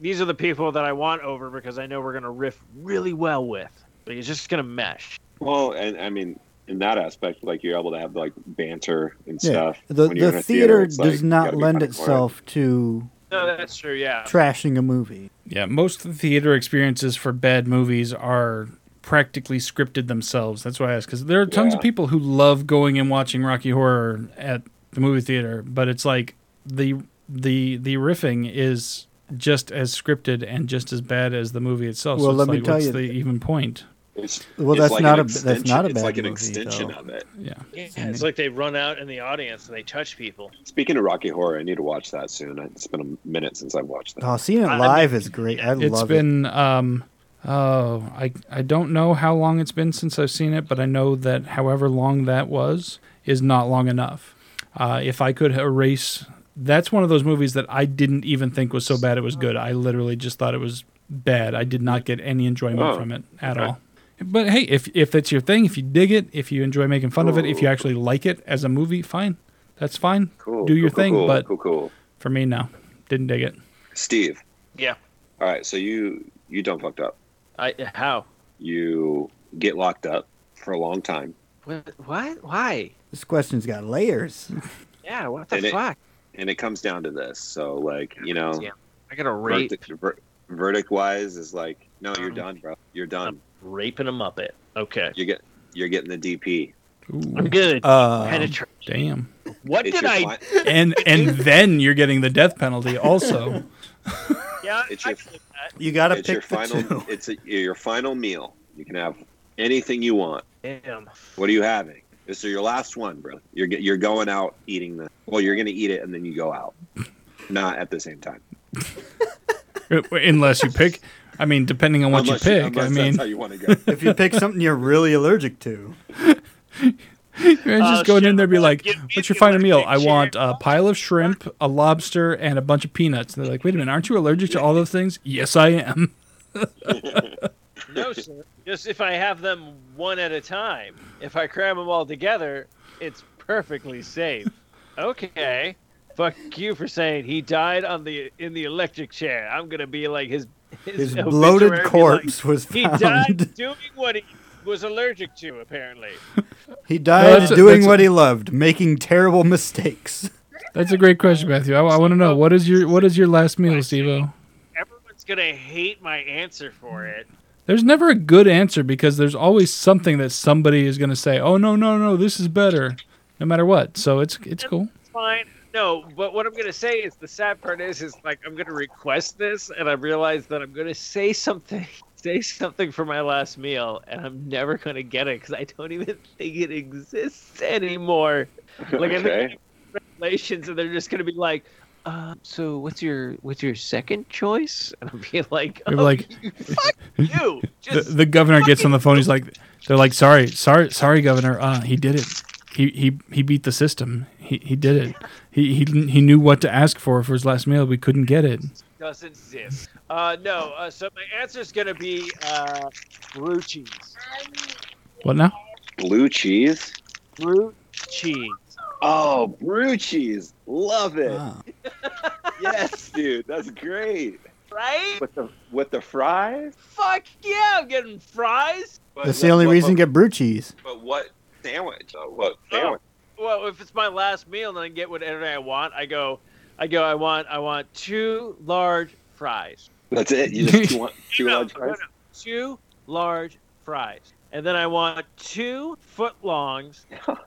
these are the people that I want over because I know we're going to riff really well with. Like, it's just going to mesh. Well, and I mean, in that aspect, like you're able to have like banter and stuff. The theater does not lend itself to... No, that's true, yeah. Trashing a movie. Yeah, most of the theater experiences for bad movies are... practically scripted themselves. That's why I asked, because there are tons of people who love going and watching Rocky Horror at the movie theater, but it's like the riffing is just as scripted and just as bad as the movie itself. Well, so it's what's the even point? That's not a bad movie. It's like an extension of it. Yeah, it's like they run out in the audience and they touch people. Speaking of Rocky Horror, I need to watch that soon. It's been a minute since I've watched that. Oh, seeing it live is great. I love it. It's been. Oh, I don't know how long it's been since I've seen it, but I know that however long that was is not long enough. If I could erase... That's one of those movies that I didn't even think was so bad it was good. I literally just thought it was bad. I did not get any enjoyment from it at all. But hey, if that's your thing, if you dig it, if you enjoy making fun of it, if you actually like it as a movie, fine. That's fine. Cool. Do your thing, but for me, no. Didn't dig it. Steve. Yeah. All right, so you done fucked up. How? You get locked up for a long time. What? Why? This question's got layers. Yeah, what the fuck? And it comes down to this. So, like, you know. Yeah. I got a rape. Verdict-wise is like, no, you're done, bro. You're done. I'm raping a Muppet. Okay. You're getting the DP. Ooh. I'm good. Damn. What did I... And then you're getting the death penalty also. Yeah, you got to pick your final. Two. It's your final meal. You can have anything you want. Damn. What are you having? This is your last one, bro. You're going out eating this. Well, you're going to eat it and then you go out, not at the same time. Unless you pick. I mean, depending on what you pick. I mean, that's how you want to go. If you pick something you're really allergic to. You're just going in there and be like, what's your final meal? I want a pile of shrimp, a lobster, and a bunch of peanuts. And they're like, wait a minute, aren't you allergic to all those things? Yes, I am. No, sir. Just if I have them one at a time. If I cram them all together, it's perfectly safe. Okay. Fuck you for saying he died in the electric chair. I'm gonna be like his bloated corpse was found. He died doing what he was allergic to, apparently. He died doing what he loved, making terrible mistakes. That's a great question, Matthew. I want to know, what is your last meal, Steve-O? Everyone's gonna hate my answer for it. There's never a good answer because there's always something that somebody is gonna say. Oh no, this is better, no matter what. So it's cool. It's fine. No, but what I'm going to say is the sad part is like I'm going to request this and I realize that I'm going to say something for my last meal and I'm never going to get it because I don't even think it exists anymore. Like okay. I think regulations and they're just going to be like, so what's your second choice? And I'll be like, oh, like fuck you. Just the governor gets on the phone. He's like, they're like, sorry, governor. He did it. He beat the system. He did it. He knew what to ask for his last meal. We couldn't get it. Doesn't exist. No. So my answer is gonna be blue cheese. What now? Blue cheese. Blue cheese. Oh, blue cheese. Love it. Wow. Yes, dude. That's great. Right? With the fries? Fuck yeah! I'm getting fries. That's the only reason to get blue cheese. But what? Sandwich. What sandwich? Oh, well, if it's my last meal, then I get whatever I want. I go. I want two large fries. That's it. You just want two large fries. Two large fries, and then I want 2 footlongs,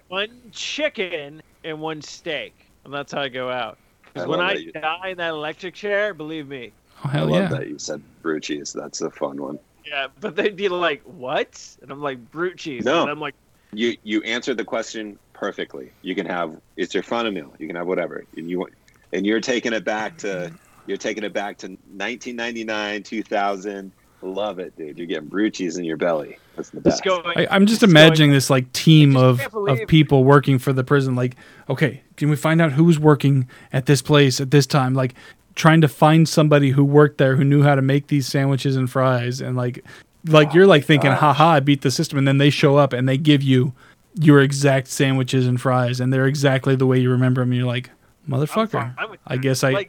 one chicken, and one steak, and that's how I go out. Because when I die in that electric chair, believe me. Oh, hell I love that you said brew cheese. That's a fun one. Yeah, but they'd be like, "What?" And I'm like, "Brew cheese." No. And I'm like. You answered the question perfectly. You can have it's your final meal. You can have whatever, and you're taking it back to 1999, 2000. Love it, dude. You're getting brew cheese in your belly. That's the best. I'm just imagining this like team of people working for the prison. Like, okay, can we find out who's working at this place at this time? Like, trying to find somebody who worked there who knew how to make these sandwiches and fries and like. Like you're like thinking, haha, I beat the system, and then they show up and they give you your exact sandwiches and fries, and they're exactly the way you remember them. And you're like, motherfucker, I guess I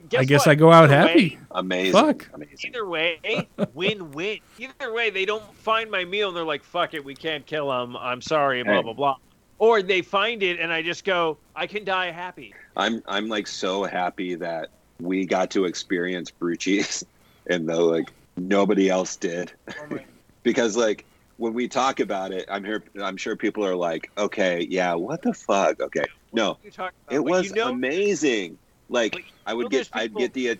go out happy. Amazing. Fuck. Amazing. Either way, win-win. Either way, they don't find my meal and they're like, fuck it, we can't kill them. I'm sorry, blah blah blah. Or they find it and I just go, I can die happy. I'm like so happy that we got to experience brew cheese, and though like nobody else did. Because like when we talk about it, I'm sure people are like, okay, yeah, what the fuck? Okay, no, it was amazing. Like I'd get the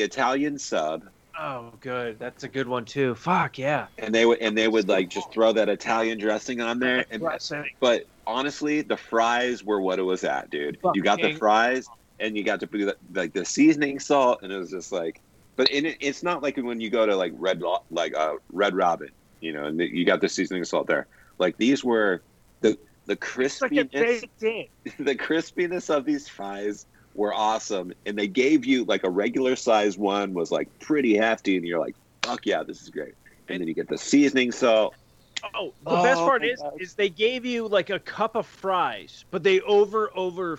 Italian sub. Oh, good, that's a good one too. Fuck yeah. And they would like just throw that Italian dressing on there. And but honestly, the fries were what it was at, dude. You got the fries and you got to put like the seasoning salt, and it was just like. But it's not like when you go to like Red Robin, you know, and you got the seasoning salt there. Like these were the crispiness, like the crispiness of these fries were awesome, and they gave you like a regular size one was like pretty hefty, and you're like, fuck yeah, this is great. And then you get the seasoning salt. Oh, the best part is they gave you like a cup of fries, but they overfill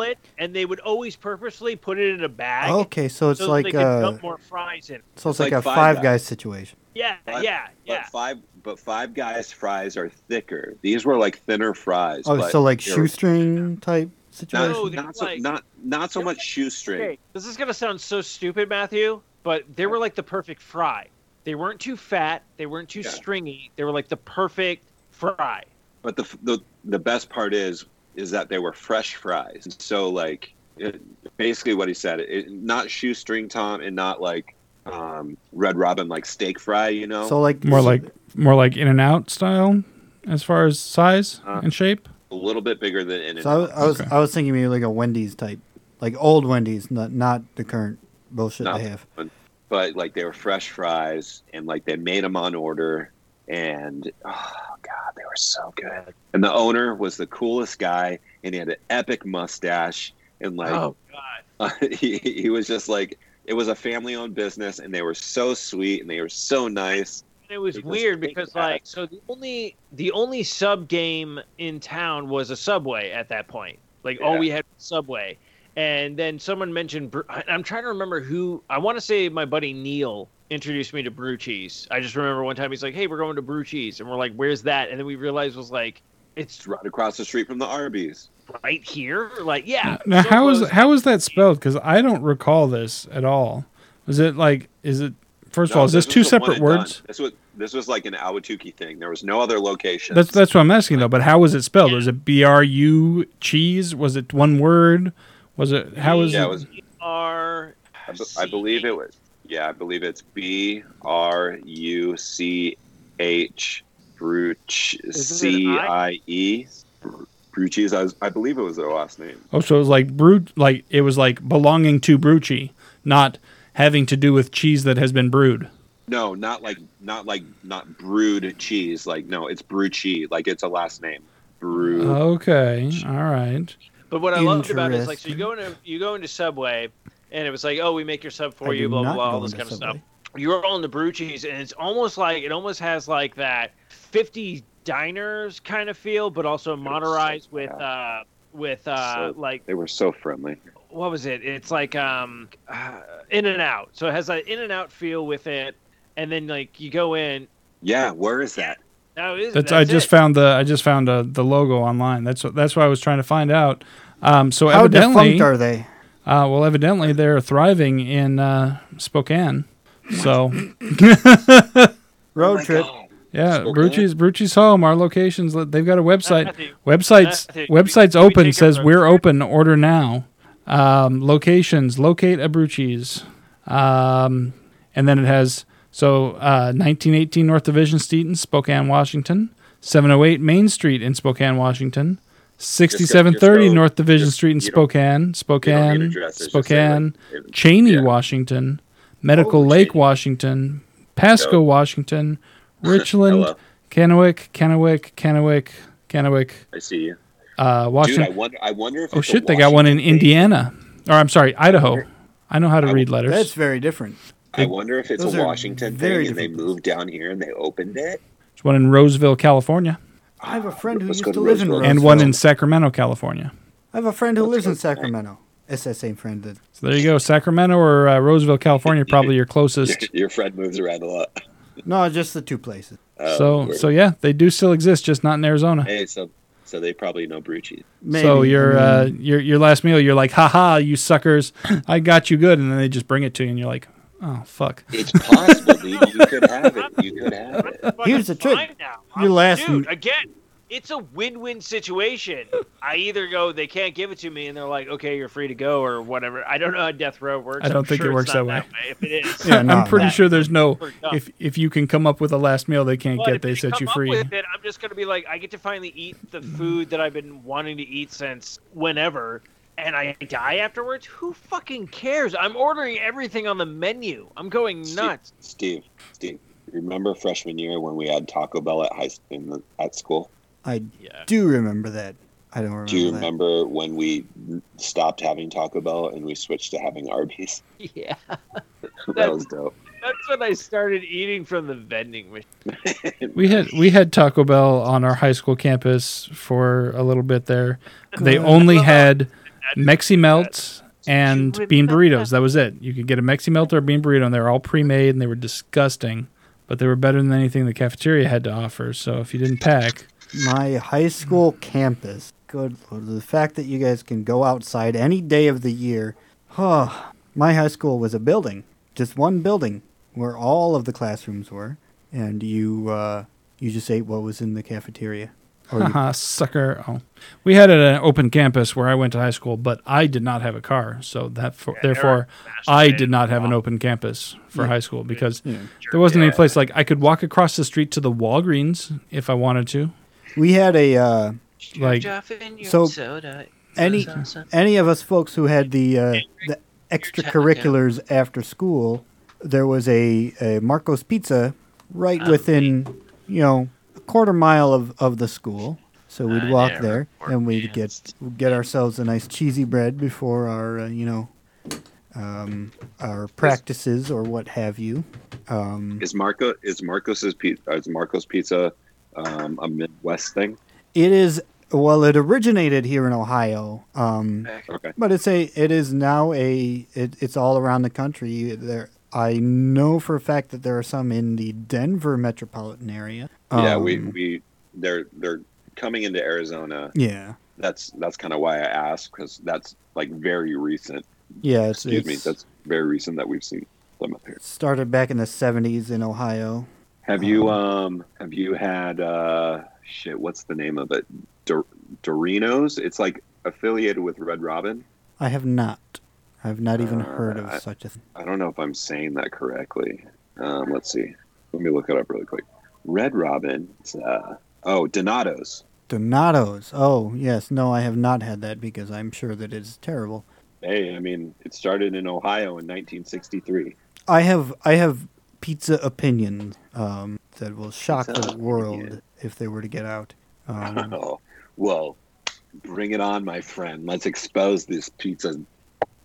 it, and they would always purposely put it in a bag. Okay, so it's so like they could dump more fries in. So it's like a Five Guys situation. Yeah, yeah. But Five Guys fries are thicker. These were like thinner fries. Oh, so like shoestring type situation. No, not so much shoestring. Okay. This is gonna sound so stupid, Matthew, but they were like the perfect fry. They weren't too fat. They weren't too stringy. They were like the perfect fry. But the best part is that they were fresh fries. And so like basically what he said, not shoestring Tom and not like Red Robin like steak fry, you know. So like more like In-N-Out style as far as size and shape. A little bit bigger than In-N-Out. So I was thinking maybe like a Wendy's type, like old Wendy's, not the current bullshit they have. But like they were fresh fries, and like they made them on order, and oh god, they were so good. And the owner was the coolest guy, and he had an epic mustache, and like oh god, he was just like it was a family-owned business, and they were so sweet and they were so nice, It was weird because like so the only sub game in town was a Subway at that point. Like all we had was Subway. And then someone mentioned I'm trying to remember who. I want to say my buddy Neil introduced me to Brew Cheese. I just remember one time he's like, "Hey, we're going to Brew Cheese." And we're like, "Where's that?" And then we realized it was like it's right across the street from the Arby's. Right here? Like, yeah. Now, so how is that spelled? Because I don't recall this at all. Is it like, is it, first of all, is this two separate words? This was like an Ahwatukee thing. There was no other location. That's what I'm asking, though. But how was it spelled? Yeah. Was it BRU cheese? Was it one word? Was it, how is it? I believe it was, I believe it's BRUCH. Brew CIE. Brew Cheese. I believe it was their last name. Oh, so it was like brew, like it was like belonging to Brewchi, not having to do with cheese that has been brewed. No, not brewed cheese. Like no, it's Brewchi. Like it's a last name. Brew. Okay, all right. But what I loved about it is like so you go into Subway, and it was like, oh, we make your sub for you, blah blah blah, all this kind of stuff. You're all in the Brew Cheese, and it's almost like it almost has like that 50s diners kind of feel, but also modernized like they were so friendly. What was it? It's like In and Out, so it has an In and Out feel with it, and then like you go in. Yeah, where is that? I just found the logo online. That's what I was trying to find out. So how defunct are they? Well, evidently they're thriving in Spokane. So road trip. God. Yeah, Brucci's home. Our locations, they've got a website. Website's open, says we're open, order now. Locations, locate a Brucci's. And then it has 1918 North Division Street in Spokane, Washington, 708 Main Street in Spokane, Washington, 6730 North Division Street in Spokane, Cheney, Washington. Medical Lake, Washington, Pasco, Washington, Richland, Kennewick. I see you. Washington. Dude, I wonder if they got one in Indiana. Or I'm sorry, Idaho. I know how to read letters. That's very different. I wonder if it's a Washington thing and they moved down here and they opened it. There's one in Roseville, California. I have a friend who used to live in Roseville. And one in Sacramento, California. I have a friend who lives in Sacramento. It's that same friend. So there you go. Sacramento or Roseville, California, probably your closest. Your friend moves around a lot. No, just the two places. So they do still exist, just not in Arizona. Hey, so they probably know Brew Cheese. So your last meal, you're like, ha, you suckers, I got you good, and then they just bring it to you, and you're like, oh, fuck. It's possible, dude. You could have it. Here's the trick. Your last dude, again. It's a win-win situation. I either go, they can't give it to me, and they're like, okay, you're free to go, or whatever. I don't know how death row works. I don't think it works that way. If it is, yeah, I'm pretty sure there's no. If you can come up with a last meal, they can't get. They set you free. With it, I'm just gonna be like, I get to finally eat the food that I've been wanting to eat since whenever, and I die afterwards. Who fucking cares? I'm ordering everything on the menu. I'm going nuts. Steve, remember freshman year when we had Taco Bell at school? I do remember that. I don't remember. Do you remember when we stopped having Taco Bell and we switched to having Arby's? Yeah. That was dope. That's when I started eating from the vending machine. We had Taco Bell on our high school campus for a little bit there. They only had Mexi Melts and bean burritos. That was it. You could get a Mexi Melt or a bean burrito, and they were all pre-made, and they were disgusting. But they were better than anything the cafeteria had to offer, so if you didn't pack... My high school campus. Good Lord. The fact that you guys can go outside any day of the year. Oh, my high school was a building. Just one building where all of the classrooms were. And you just ate what was in the cafeteria. Haha, sucker. Oh. We had an open campus where I went to high school, but I did not have a car. So therefore, I did not have an open campus for high school because there wasn't any place. Like, I could walk across the street to the Walgreens if I wanted to. We had a any of us folks who had the extracurriculars after school, there was a Marco's Pizza right within a quarter mile of the school. So we'd walk there and we'd get ourselves a nice cheesy bread before our practices or what have you. Is Marco's Pizza a Midwest thing? It is. Well, it originated here in Ohio, okay. But it's now all around the country. There, I know for a fact that there are some in the Denver metropolitan area. Yeah, they're coming into Arizona. Yeah, that's kind of why I asked, because that's like very recent. Yeah, excuse me, that's very recent that we've seen them up here. Started back in the 70s in Ohio. Have you had shit? What's the name of it? Doritos. It's like affiliated with Red Robin. I have not. I've not even heard of such a thing. I don't know if I'm saying that correctly. Let's see. Let me look it up really quick. Red Robin. Donato's. Donato's. Oh yes. No, I have not had that because I'm sure that it is terrible. Hey, I mean, it started in Ohio in 1963. I have pizza opinion that will shock the world if they were to get out. Well, bring it on, my friend. Let's expose these pizza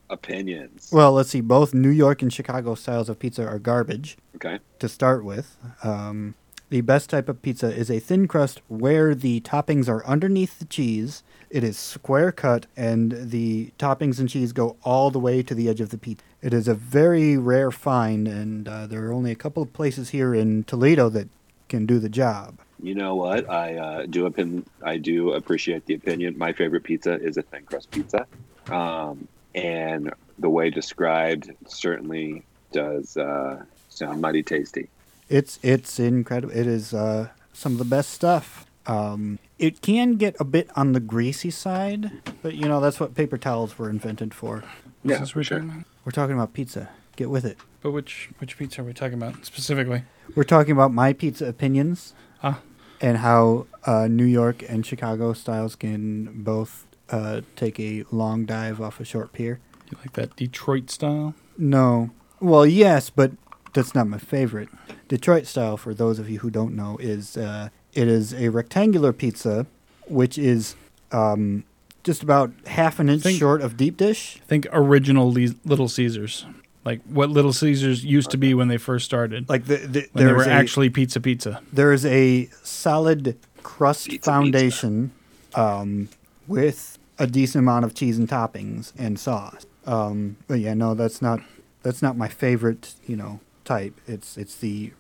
opinions. Well, let's see. Both New York and Chicago styles of pizza are garbage. Okay. To start with, the best type of pizza is a thin crust where the toppings are underneath the cheese. It is square cut, and the toppings and cheese go all the way to the edge of the pizza. It is a very rare find, and there are only a couple of places here in Toledo that can do the job. You know what? I do appreciate the opinion. My favorite pizza is a thin crust pizza, and the way described certainly does sound mighty tasty. It's incredible. It is some of the best stuff. It can get a bit on the greasy side, but you know that's what paper towels were invented for. Yeah, this for sure. We're talking about pizza. Get with it. But which pizza are we talking about specifically? We're talking about my pizza opinions. And how New York and Chicago styles can both take a long dive off a short pier. You like that Detroit style? No. Well, yes, but that's not my favorite. Detroit style, for those of you who don't know, is it is a rectangular pizza, which is just about half an inch short of deep dish. Think original Little Caesars. Like what Little Caesars used to be when they first started. Like when they were actually pizza. There is a solid crust foundation with a decent amount of cheese and toppings and sauce. But yeah, no, that's not my favorite, type. It's the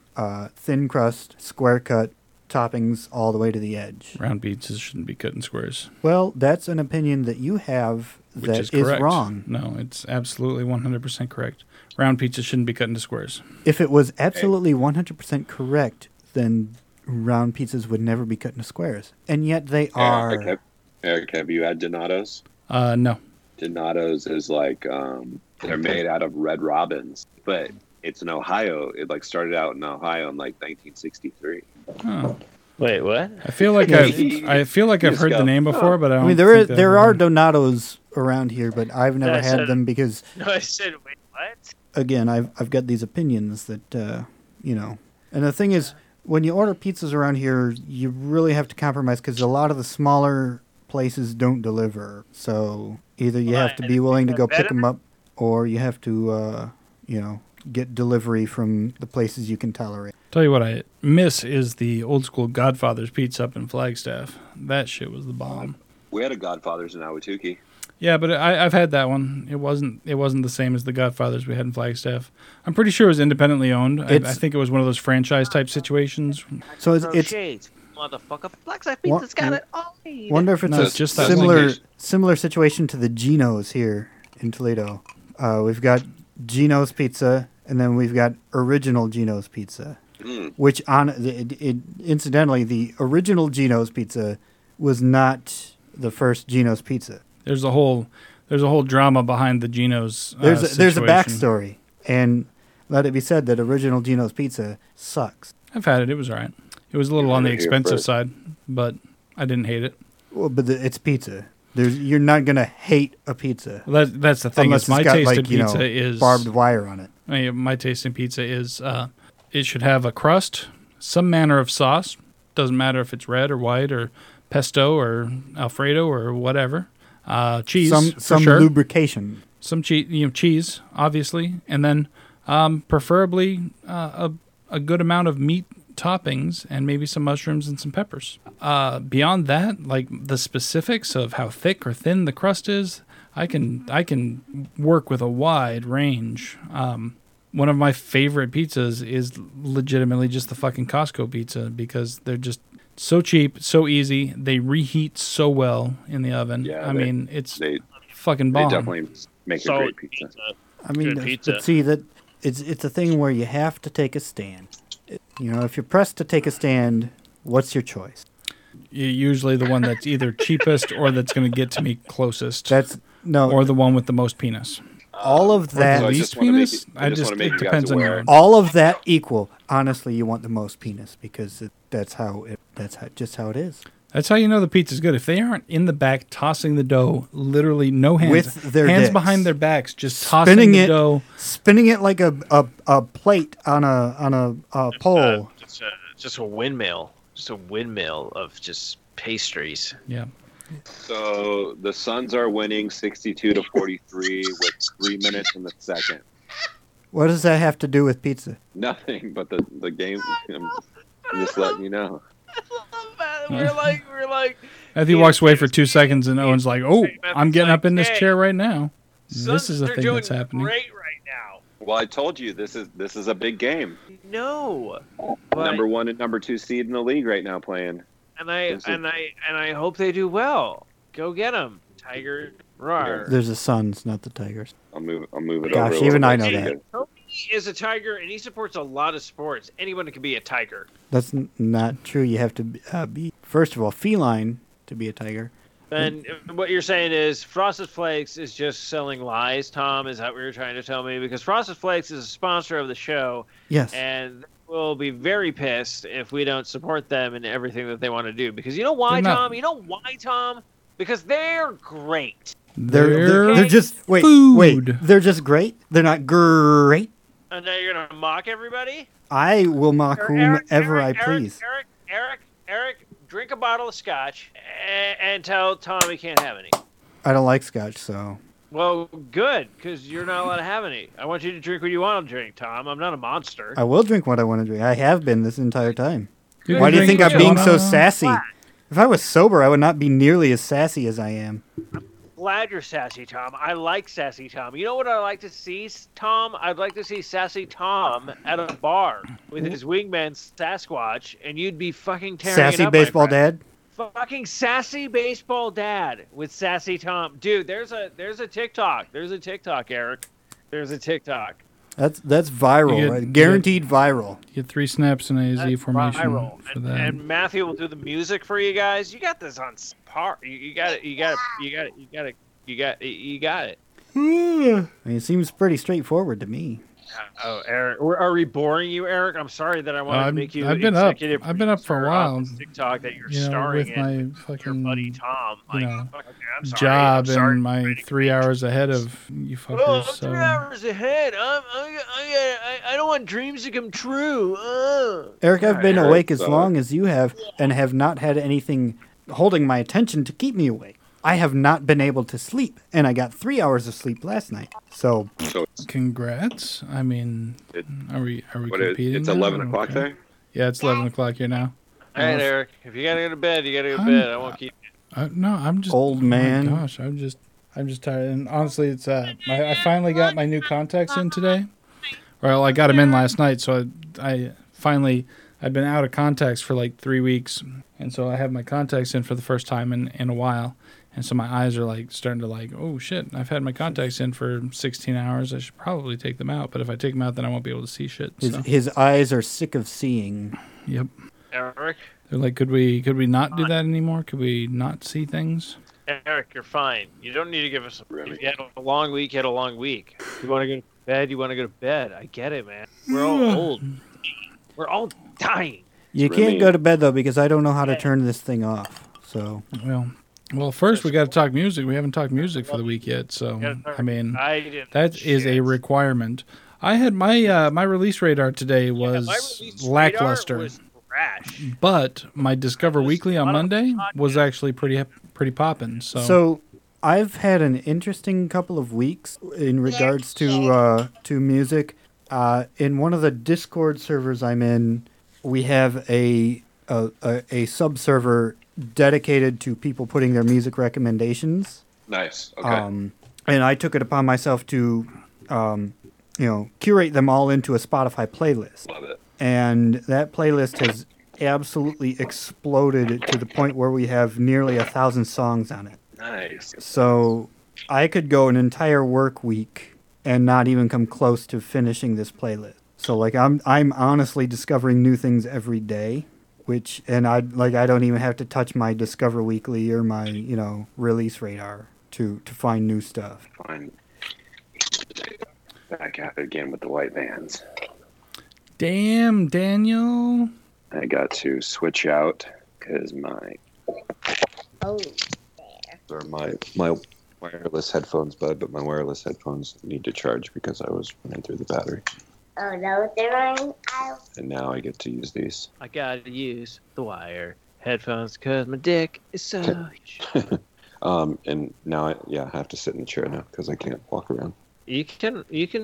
thin crust, square cut, toppings all the way to the edge. Round pizzas shouldn't be cut in squares. Well, that's an opinion that you have that is wrong. No, it's absolutely 100% correct. Round pizzas shouldn't be cut into squares. If it was absolutely 100% correct, then round pizzas would never be cut into squares. And yet they are. Eric, have you had Donato's? No. Donato's is like, they're made out of Red Robins, but it's in Ohio. It like started out in Ohio in like 1963. Oh. Wait, what? I feel like I've heard the name before, but I don't. I mean, there are Donato's around here, but I've never had them because. No, I said, wait, what? Again, I've got these opinions that and the thing is, when you order pizzas around here, you really have to compromise because a lot of the smaller places don't deliver. So either you have to be willing to go pick them up, or you have to get delivery from the places you can tolerate. Tell you what I miss is the old school Godfather's pizza up in Flagstaff. That shit was the bomb. We had a Godfather's in Ahwatukee. Yeah, but I've had that one. It wasn't the same as the Godfather's we had in Flagstaff. I'm pretty sure it was independently owned. I think it was one of those franchise type situations. So it's motherfucker, Flagstaff pizza's got it all. Wonder if it's a similar situation to the Geno's here in Toledo. We've got Geno's Pizza, and then we've got original Geno's Pizza, which incidentally, the original Geno's Pizza was not the first Geno's Pizza. There's a whole drama behind the Geno's. There's a backstory, and let it be said that original Geno's Pizza sucks. I've had it; was all right. It was a little on the expensive side, but I didn't hate it. Well, but it's pizza. You're not gonna hate a pizza. That's the thing. Unless my taste in pizza is barbed wire on it. I mean, my taste in pizza is it should have a crust, some manner of sauce. Doesn't matter if it's red or white or pesto or Alfredo or whatever. Cheese, some lubrication, some cheese, obviously, and then Preferably a good amount of meat toppings and maybe some mushrooms and some peppers. Beyond that, like the specifics of how thick or thin the crust is, I can work with a wide range. One of my favorite pizzas is legitimately just the fucking Costco pizza because they're just so cheap, so easy. They reheat so well in the oven. Yeah, it's fucking bomb. They definitely make a great pizza. But see, that it's a thing where you have to take a stand. You know, if you're pressed to take a stand, what's your choice? Usually the one that's either cheapest or that's going to get to me closest. Or the one with the most penis. All of that. Least penis? It depends on your. All of that equal. Honestly, you want the most penis because that's how it is. That's how you know the pizza's good. If they aren't in the back tossing the dough, literally no hands. With their hands dicks. Behind their backs, just tossing dough. Spinning it like a plate on a pole. It's just a windmill. Just a windmill of just pastries. Yeah. So the Suns are winning 62-43 with 3 minutes in the second. What does that have to do with pizza? Nothing, but the game. I'm just letting you know. We're like. Matthew walks away for 2 seconds, and Owen's like, "Oh, I'm getting up in this chair right now. This is a thing that's happening." Great right now. Well, I told you this is a big game. No. Number 1 and number 2 seed in the league right now playing. And I hope they do well. Go get them, Tiger. Rawr. There's the Suns, not the Tigers. I'll move it. Gosh, over. Gosh, even I know that. Kobe is a Tiger, and he supports a lot of sports. Anyone can be a Tiger. That's not true. You have to be first of all feline to be a Tiger. And what you're saying is Frosted Flakes is just selling lies, Tom. Is that what you're trying to tell me? Because Frosted Flakes is a sponsor of the show. Yes. And we'll be very pissed if we don't support them in everything that they want to do. Because you know why, Tom? You know why, Tom? Because they're great. They're just food. Wait. They're just great? They're not great? And now you're going to mock everybody? I will mock whomever I please. Eric. Drink a bottle of scotch and tell Tom he can't have any. I don't like scotch, so. Well, good, because you're not allowed to have any. I want you to drink what you want to drink, Tom. I'm not a monster. I will drink what I want to drink. I have been this entire time. Good. Why do you think I'm being so sassy? If I was sober, I would not be nearly as sassy as I am. I'm glad you're sassy, Tom. I like sassy Tom. You know what I'd like to see, Tom? I'd like to see sassy Tom at a bar with his wingman Sasquatch, and you'd be fucking tearing it up. Sassy baseball dad? Fucking sassy baseball dad with sassy Tom. Dude, there's a TikTok. There's a TikTok, Eric. There's a TikTok. That's viral, right? Guaranteed viral. You get 3 snaps in a Z formation. Viral. And Matthew will do the music for you guys. You got this on par. You got it. It seems pretty straightforward to me. Oh, Eric, are we boring you, Eric? I'm sorry that I want to make you. I've been up for a while. TikTok that you're starring with in. My fucking your buddy Tom. Like, I'm sorry, job and my 3 hours ahead of you fuckers. Oh, I'm 3 hours ahead. I don't want dreams to come true. Eric, I've been awake as long as you have, and have not had anything holding my attention to keep me awake. I have not been able to sleep, and I got 3 hours of sleep last night. So, congrats. I mean, are we competing? It's 11 o'clock there? Yeah, it's 11 o'clock here now. All right, Eric. If you gotta go to bed, you gotta go to bed. I won't keep you. No, I'm just old man. Oh my gosh, I'm just tired. And honestly, it's I finally got my new contacts in today. Well, I got them in last night, so I finally. I've been out of contacts for like 3 weeks, and so I have my contacts in for the first time in a while. And so my eyes are like starting to like, oh shit, I've had my contacts in for 16 hours. I should probably take them out. But if I take them out, then I won't be able to see shit. So. His eyes are sick of seeing. Yep. Eric? They're like, could we not do that anymore? Could we not see things? Eric, you're fine. You don't need to give us a... You had a long week, You want to go to bed, I get it, man. We're all old. We're all dying. You can't go to bed, though, because I don't know how to turn this thing off. So... Well, first we got to talk music. We haven't talked music for the week yet, so I mean that is a requirement. I had my my release radar today was lackluster, but my Discover Weekly on Monday was actually pretty poppin'. So I've had an interesting couple of weeks in regards to music. In one of the Discord servers I'm in, we have a sub-server dedicated to people putting their music recommendations. Nice. Okay. And I took it upon myself to, curate them all into a Spotify playlist. Love it. And that playlist has absolutely exploded to the point where we have nearly 1,000 songs on it. Nice. So I could go an entire work week and not even come close to finishing this playlist. So like I'm honestly discovering new things every day, I don't even have to touch my Discover Weekly or my, Release Radar to find new stuff. Fine. Back out again with the white vans. Damn, Daniel. I got to switch out because my wireless headphones bud, but my wireless headphones need to charge because I was running through the battery. Oh no, they're running out. And now I get to use these. I gotta use the wire headphones because my dick is so huge. And now I have to sit in the chair now because I can't walk around. You can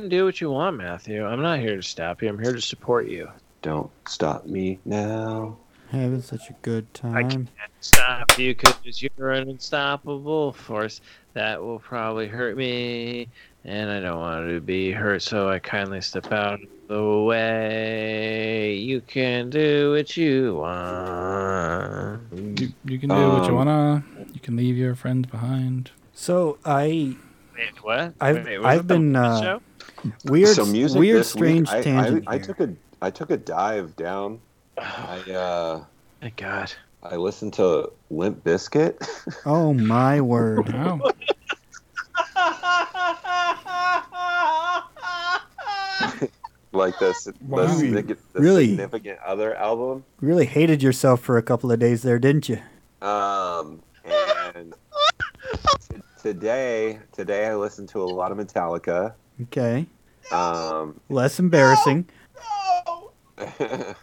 do what you want, Matthew. I'm not here to stop you. I'm here to support you. Don't stop me now. Having such a good time. I can't stop you because you're an unstoppable force that will probably hurt me, and I don't want to be hurt, so I kindly step out of the way. You can do what you want. You can do what you wanna. You can leave your friends behind. So Wait, what? I've been weird. So music weird, this strange week, tangent. I took a dive down. My God! I listened to Limp Bizkit. Oh my word! Wow. Like the significant other album. Really hated yourself for a couple of days there, didn't you? And today I listened to a lot of Metallica. Okay. Less embarrassing. No.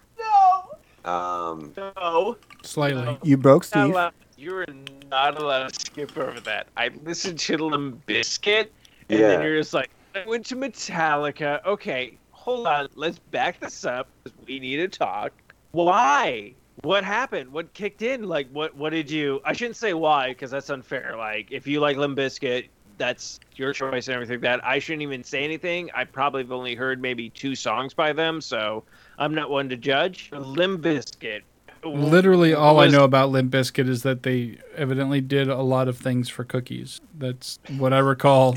No. Slightly. You broke Steve. You're not allowed to skip over that. I listened to Limp Bizkit, and then you're just like, I went to Metallica. Okay, hold on. Let's back this up because we need to talk. Why? What happened? What kicked in? Like, what did you... I shouldn't say why because that's unfair. Like, if you like Limp Bizkit, that's your choice and everything like that. I shouldn't even say anything. I probably have only heard maybe 2 songs by them, so I'm not one to judge. Limp Bizkit. Literally all I know about Limp Bizkit is that they evidently did a lot of things for cookies. That's what I recall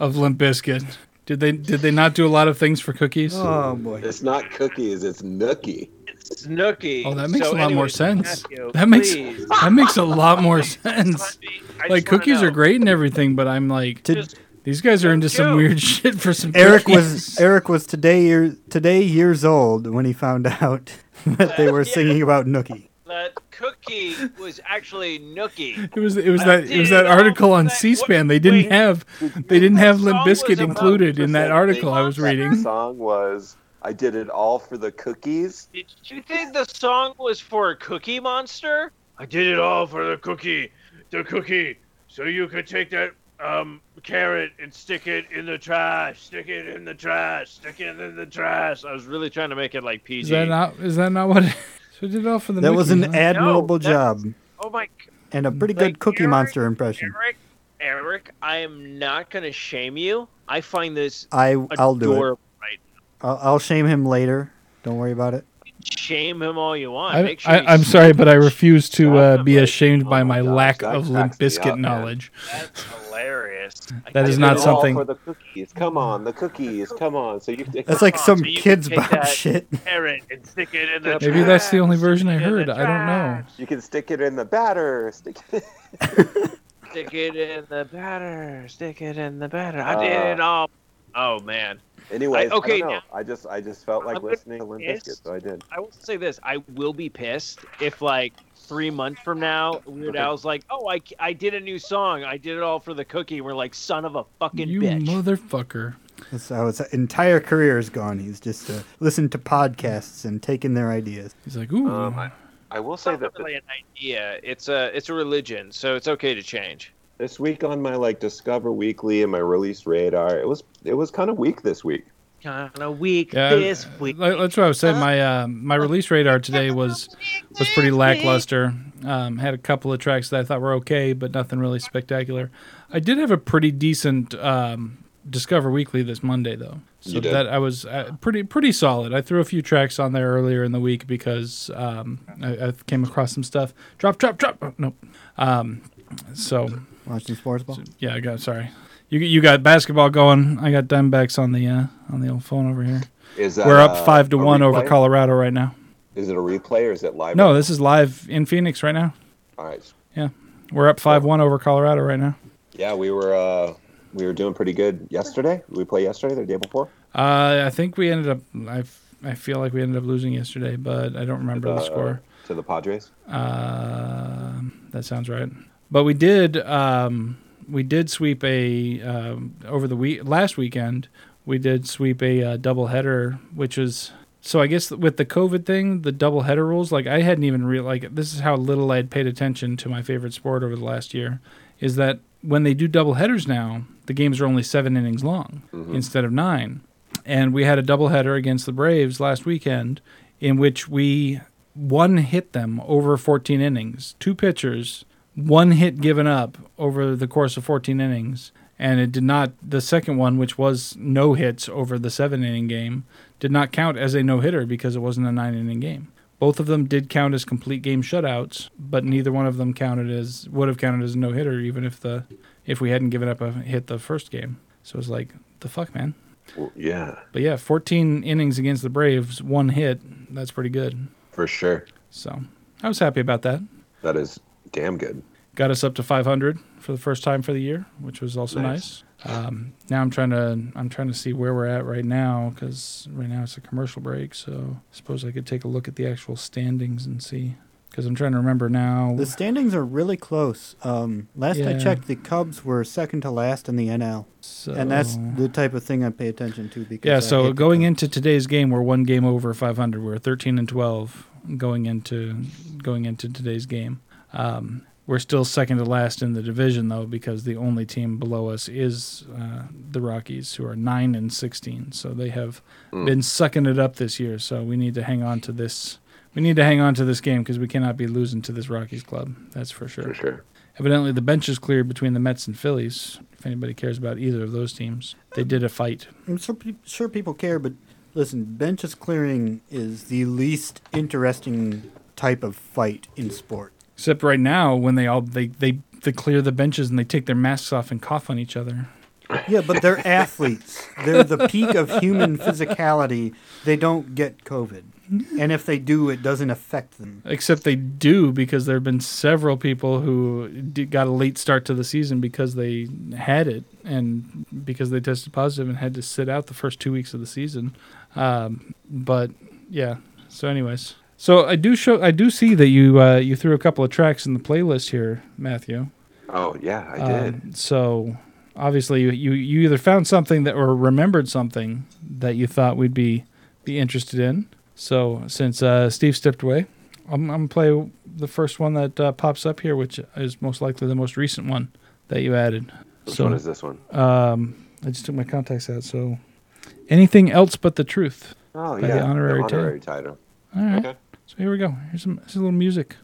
of Limp Bizkit. Did they not do a lot of things for cookies? Oh, boy. It's not cookies. It's nookie. It's nookie. Oh, that makes a lot more sense. Matthew, that makes a lot more sense. Like, cookies are great and everything, but I'm like... These guys are into some weird shit for some cookies. Eric was today years old when he found out that they were singing about nookie. That cookie was actually nookie. It was that article on C-SPAN. They didn't have Limp Bizkit included in that article I was reading. The song was I Did It All for the Cookies. Did you think the song was for a cookie monster? I did it all for the cookie, so you could take that carrot and stick it in the trash. I was really trying to make it like PG. Is that not what so did it all for the That Mickey, was an huh? admirable job. Oh my and a pretty good Cookie Monster impression. Eric, I am not going to shame you. I find this I'll adorable do it. Right now. I'll shame him later. Don't worry about it. Shame him all you want. I'm sorry, but I refuse to be ashamed by my lack of Limp Bizkit knowledge. That's hilarious. That is not something. For the cookies. Come on, the cookies. Come on. So you. That's like some kids' Bob shit. And stick it in the Maybe that's the only version I heard. I don't know. You can stick it in the batter. Stick it in the batter. Stick it in the batter. I did it all. Oh man. Anyways, I don't know. I just felt like listening to Limp Bizkit, so I did. I will say this: I will be pissed if, like, 3 months from now, Weird Al's like, "Oh, I did a new song. I did it all for the cookie." And we're like, "Son of a fucking bitch, you motherfucker!" That's how his entire career is gone. He's just listened to podcasts and taken their ideas. He's like, "Ooh." I will say that really an idea. It's a religion, so it's okay to change. This week on my Discover Weekly and my Release Radar, it was kind of weak this week. kind of weak this week. That's what I was saying. My release radar today was pretty lackluster. Had a couple of tracks that I thought were okay, but nothing really spectacular. I did have a pretty decent Discover Weekly this Monday, though. So that I was pretty solid. I threw a few tracks on there earlier in the week because I came across some stuff. Drop. Oh, nope. So watching sports ball. Yeah, I got sorry. You got basketball going. I got Diamondbacks on the old phone over here. Is that, we're up 5-1 over Colorado right now. Is it a replay or is it live? No, right this now? Is live in Phoenix right now. All right. Yeah, we're up 5-1 over Colorado right now. Yeah, we were doing pretty good yesterday. Did we play yesterday, the day before? I think we ended up. I feel like we ended up losing yesterday, but I don't remember the score. To the Padres. That sounds right. But we did. We did sweep a over the week last weekend. We did sweep a doubleheader, which is so. I guess with the COVID thing, the doubleheader rules. Like I hadn't even realized. Like this is how little I had paid attention to my favorite sport over the last year. Is that when they do doubleheaders now, the games are only 7 innings long instead of 9. And we had a doubleheader against the Braves last weekend in which we one-hit them over 14 innings. 2 pitchers, 1 hit given up over the course of 14 innings. And it did not, the second one, which was no hits over the 7-inning game, did not count as a no-hitter because it wasn't a 9-inning game. Both of them did count as complete game shutouts, but neither one of them would have counted as a no-hitter even if we hadn't given up a hit the first game. So it was like, the fuck, man. Well, yeah. But yeah, 14 innings against the Braves, 1 hit, that's pretty good. For sure. So I was happy about that. That is damn good. Got us up to 500 for the first time for the year, which was also nice. Now I'm trying to see where we're at right now because right now it's a commercial break. So I suppose I could take a look at the actual standings and see because I'm trying to remember now. The standings are really close. Last I checked, the Cubs were second to last in the NL, so, and that's the type of thing I pay attention to. Because so going into today's game, we're 1 game over 500. We're 13-12 going into today's game. We're still second to last in the division, though, because the only team below us is the Rockies, who are 9-16. So they have been sucking it up this year. So we need to hang on to this. We need to hang on to this game because we cannot be losing to this Rockies club. That's for sure. For sure. Evidently, the bench is clear between the Mets and Phillies. If anybody cares about either of those teams, they did a fight. I'm sure people care, but listen, bench is clearing is the least interesting type of fight in sport. Except right now, when they clear the benches and they take their masks off and cough on each other. Yeah, but they're athletes. They're the peak of human physicality. They don't get COVID. And if they do, it doesn't affect them. Except they do because there have been several people who got a late start to the season because they had it and because they tested positive and had to sit out the first 2 weeks of the season. But, yeah. So anyways... So I do see that you threw a couple of tracks in the playlist here, Matthew. Oh yeah, I did. So obviously you either found something that or remembered something that you thought we'd be interested in. So since Steve stepped away, I'm gonna play the first one that pops up here, which is most likely the most recent one that you added. Which one is this one? I just took my contacts out. So anything else but the truth. Oh yeah, the honorary title. All right. Okay. So here we go. Here's a little music.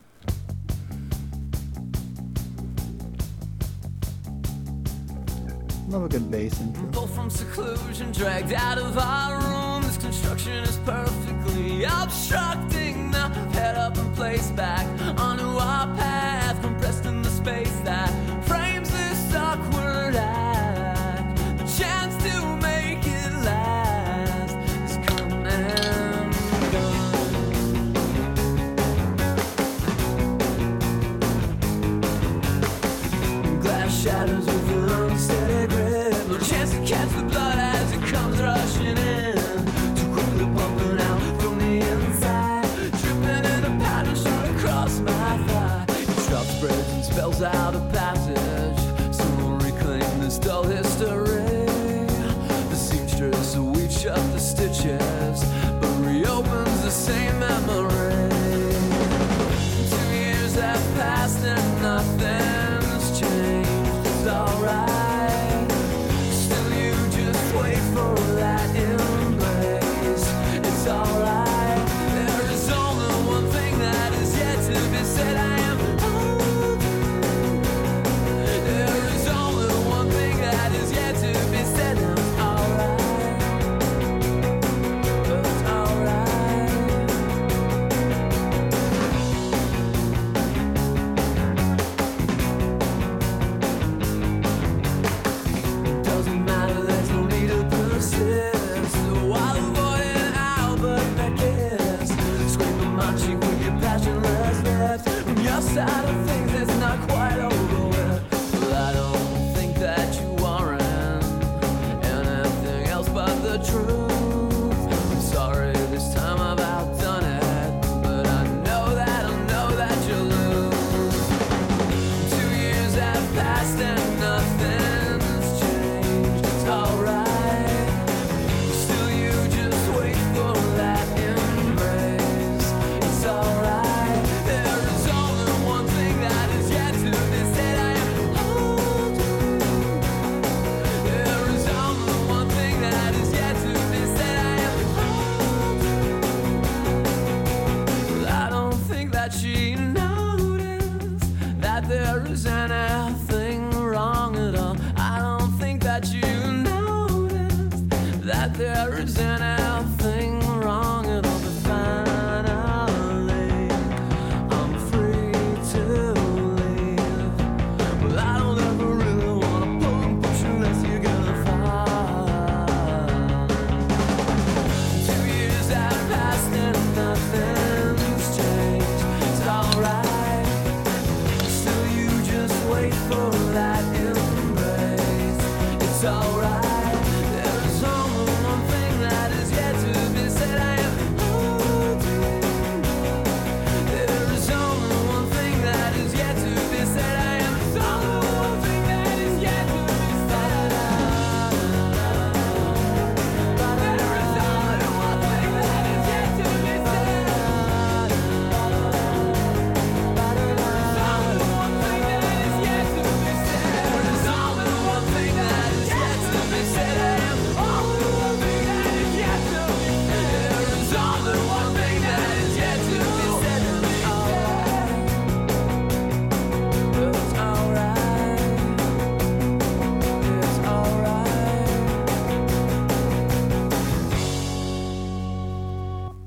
Love a good bass intro. Both from seclusion, dragged out of our room. This construction is perfectly obstructing. Now head up and place back onto our path, compressed in the space that frames this awkward act. The chance to make it last is come and go. Shadows with an unsteady grip. No chance to catch the blood as it comes rushing in. Too quickly pumping out from the inside, dripping in a pattern shot across my thigh. It drops breath and spells out a passage. Someone reclaim this dull history. The seamstress who weaves up the stitches, but reopens the same memory. 2 years have passed and nothing's changed. Alright, still you just wait for that.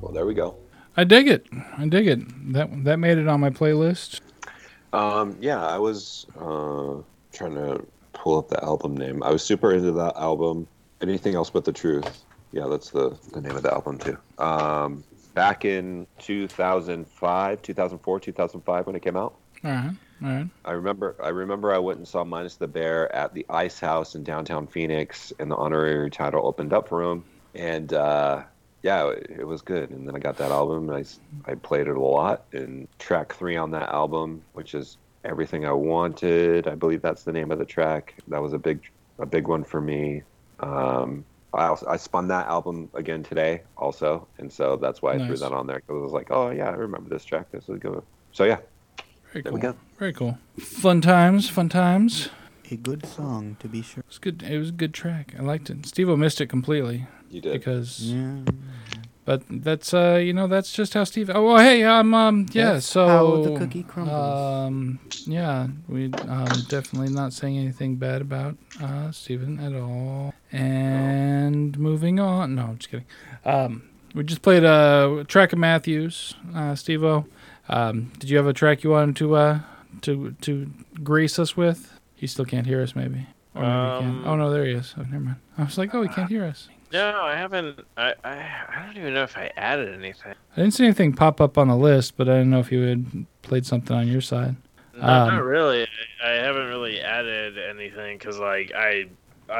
Well, there we go. I dig it. I dig it. That made it on my playlist. Yeah, I was trying to pull up the album name. I was super into that album. Anything Else But the Truth. Yeah, that's the name of the album, too. Back in 2005 when it came out. All right. I remember I went and saw Minus the Bear at the Ice House in downtown Phoenix, and the honorary title opened up for him. And yeah, it was good. And then I got that album, and I played it a lot. And track 3 on that album, which is Everything I Wanted, I believe that's the name of the track. That was a big one for me. I spun that album again today also, and so that's why I threw that on there, because I was like, oh yeah, I remember this track. This is a good one. So yeah, there we go. Very cool. Fun times. A good song, to be sure. It was good. It was a good track. I liked it. Steve-O missed it completely. You did, because yeah. But that's that's just how Steve. Oh well, hey, yeah. That's so how the cookie crumbles. Yeah, we definitely not saying anything bad about Steven at all. And moving on. No, I'm just kidding. We just played a track of Matthews, Steve-O. Did you have a track you wanted to grace us with? He still can't hear us, maybe. Or maybe he can. Oh no, there he is. Oh, never mind. I was like, oh, he can't hear us. No, I haven't. I don't even know if I added anything. I didn't see anything pop up on the list, but I didn't know if you had played something on your side. No, not really. I haven't really added anything because, like, I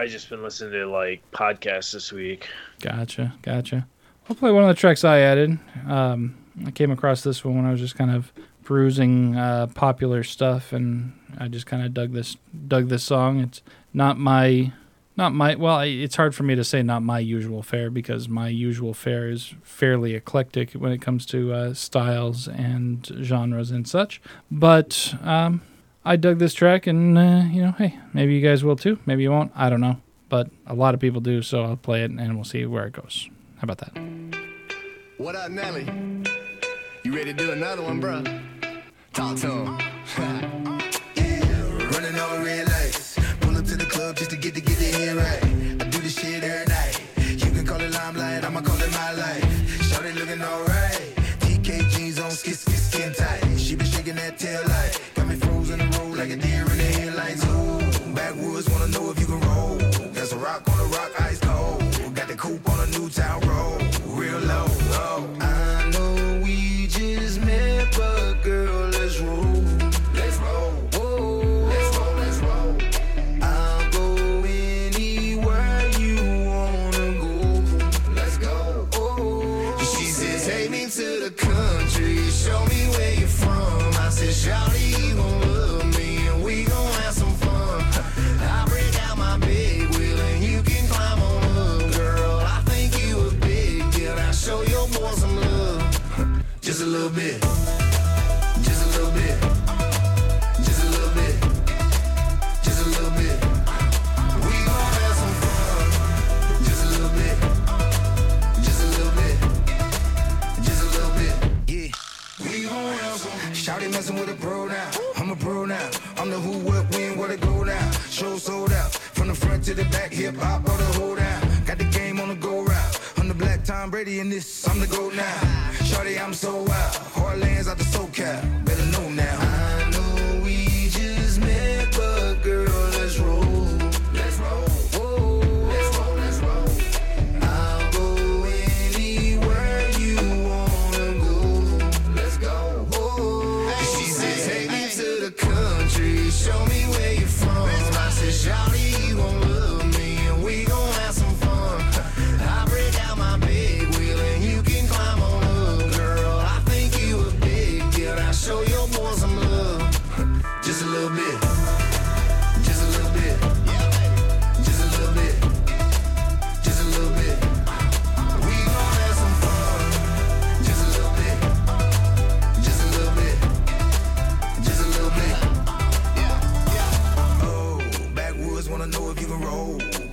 just been listening to like podcasts this week. Gotcha. I'll play one of the tracks I added. I came across this one when I was just kind of perusing popular stuff, and I just kind of dug this song. It's not my. Well, it's hard for me to say not my usual fare, because my usual fare is fairly eclectic when it comes to styles and genres and such. But I dug this track, and hey, maybe you guys will too. Maybe you won't. I don't know. But a lot of people do, so I'll play it, and we'll see where it goes. How about that? What up, Nelly? You ready to do another one, bro? Talk to him. Yeah. Running over red lights. Pull up to the club just to get the head right. I do this shit every night. You can call it limelight, I'ma call it my life. Shorty looking alright. DK jeans on, skin tight. She been shaking that tail light. Got me frozen and roll like a deer in the headlights. Ooh, backwoods wanna know if you can roll. That's a rock on a rock, ice cold. Got the coupe on a new town road. Real low, low. I know we just met, but girl, let's roll. Let's roll. Whoa. Let's roll. I'll go anywhere you wanna go. Let's go. Oh. She says, take me to the country. Show me where you're from. I said, shawty, you gon' love me, and we gon' have some fun. I break out my big wheel, and you can climb on up. Girl, I think you a big deal. I show your boy some love. Just a little bit. Shawty messing with a bro now. I'm a bro now. I'm the who, what, when, where to go now. Show sold out. From the front to the back, hip hop or the whole down. Got the game on the go route. I'm the black Tom Brady in this. I'm the GOAT now. Shawty, I'm so wild. Hard lands out the SoCal. Better know now. I know we just met, but girl, let's roll. Let's roll. Show me where you're from. I said, shawty, you gon' love me, and we gon' have some fun. I break out my big wheel, and you can climb on up. Girl, I think you a big deal. I show your boy some love. Just a little bit.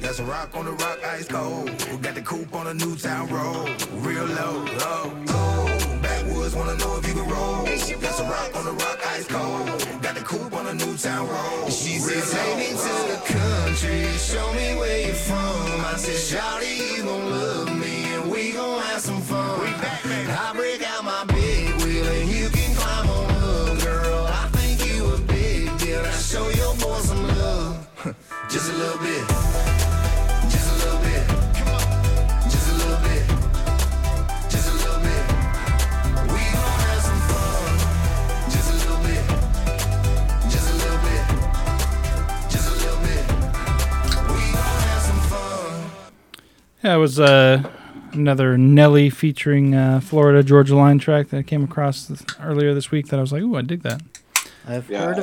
That's a rock on the rock, ice cold. Got the coupe on a new town road. Real low, low, low. Backwoods wanna know if you can roll. That's a rock on the rock, ice cold. Got the coupe on a new town road. She says, take me to the country. Show me where you're from. I said, shawty, you gon' love me, and we gon' have some fun. We back, baby. I break out my big wheel and you can climb on up, girl. I think you a big deal. I show your boy some love, just a little bit. Yeah, it was another Nelly featuring Florida Georgia Line track that I came across earlier this week that I was like, ooh, I dig that. I've heard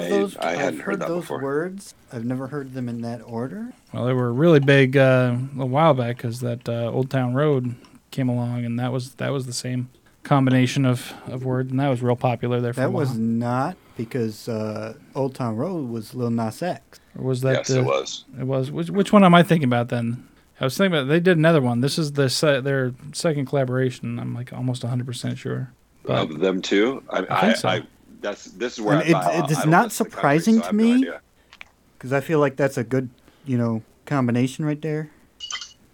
those words. I've never heard them in that order. Well, they were really big a while back because that Old Town Road came along, and that was the same combination of words, and that was real popular there for a while. That was not because Old Town Road was Lil Nas X. Or was that? Yes, it was. It was. Which one am I thinking about then? I was thinking about they did another one. This is their second collaboration. I'm like almost 100% sure. But them too. I think so. This is where it's not surprising to me because I feel like that's a good combination right there.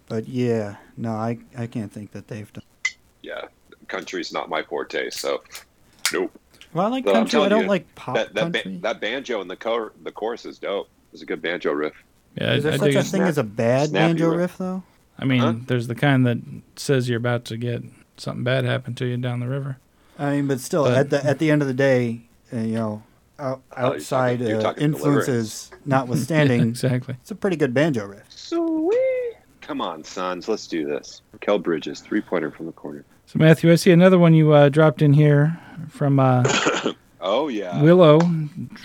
But yeah, no, I can't think that they've done. Yeah, country's not my forte, so nope. Well, I like country. I don't like pop. That banjo in the chorus is dope. It's a good banjo riff. Yeah, is there such a thing as a bad banjo riff, though? I mean, there's the kind that says you're about to get something bad happen to you down the river. I mean, but still, at the end of the day, outside influences notwithstanding, yeah, exactly. It's a pretty good banjo riff. Sweet. Come on, sons, let's do this. Kel Bridges, three-pointer from the corner. So, Matthew, I see another one you dropped in here from oh, yeah. Willow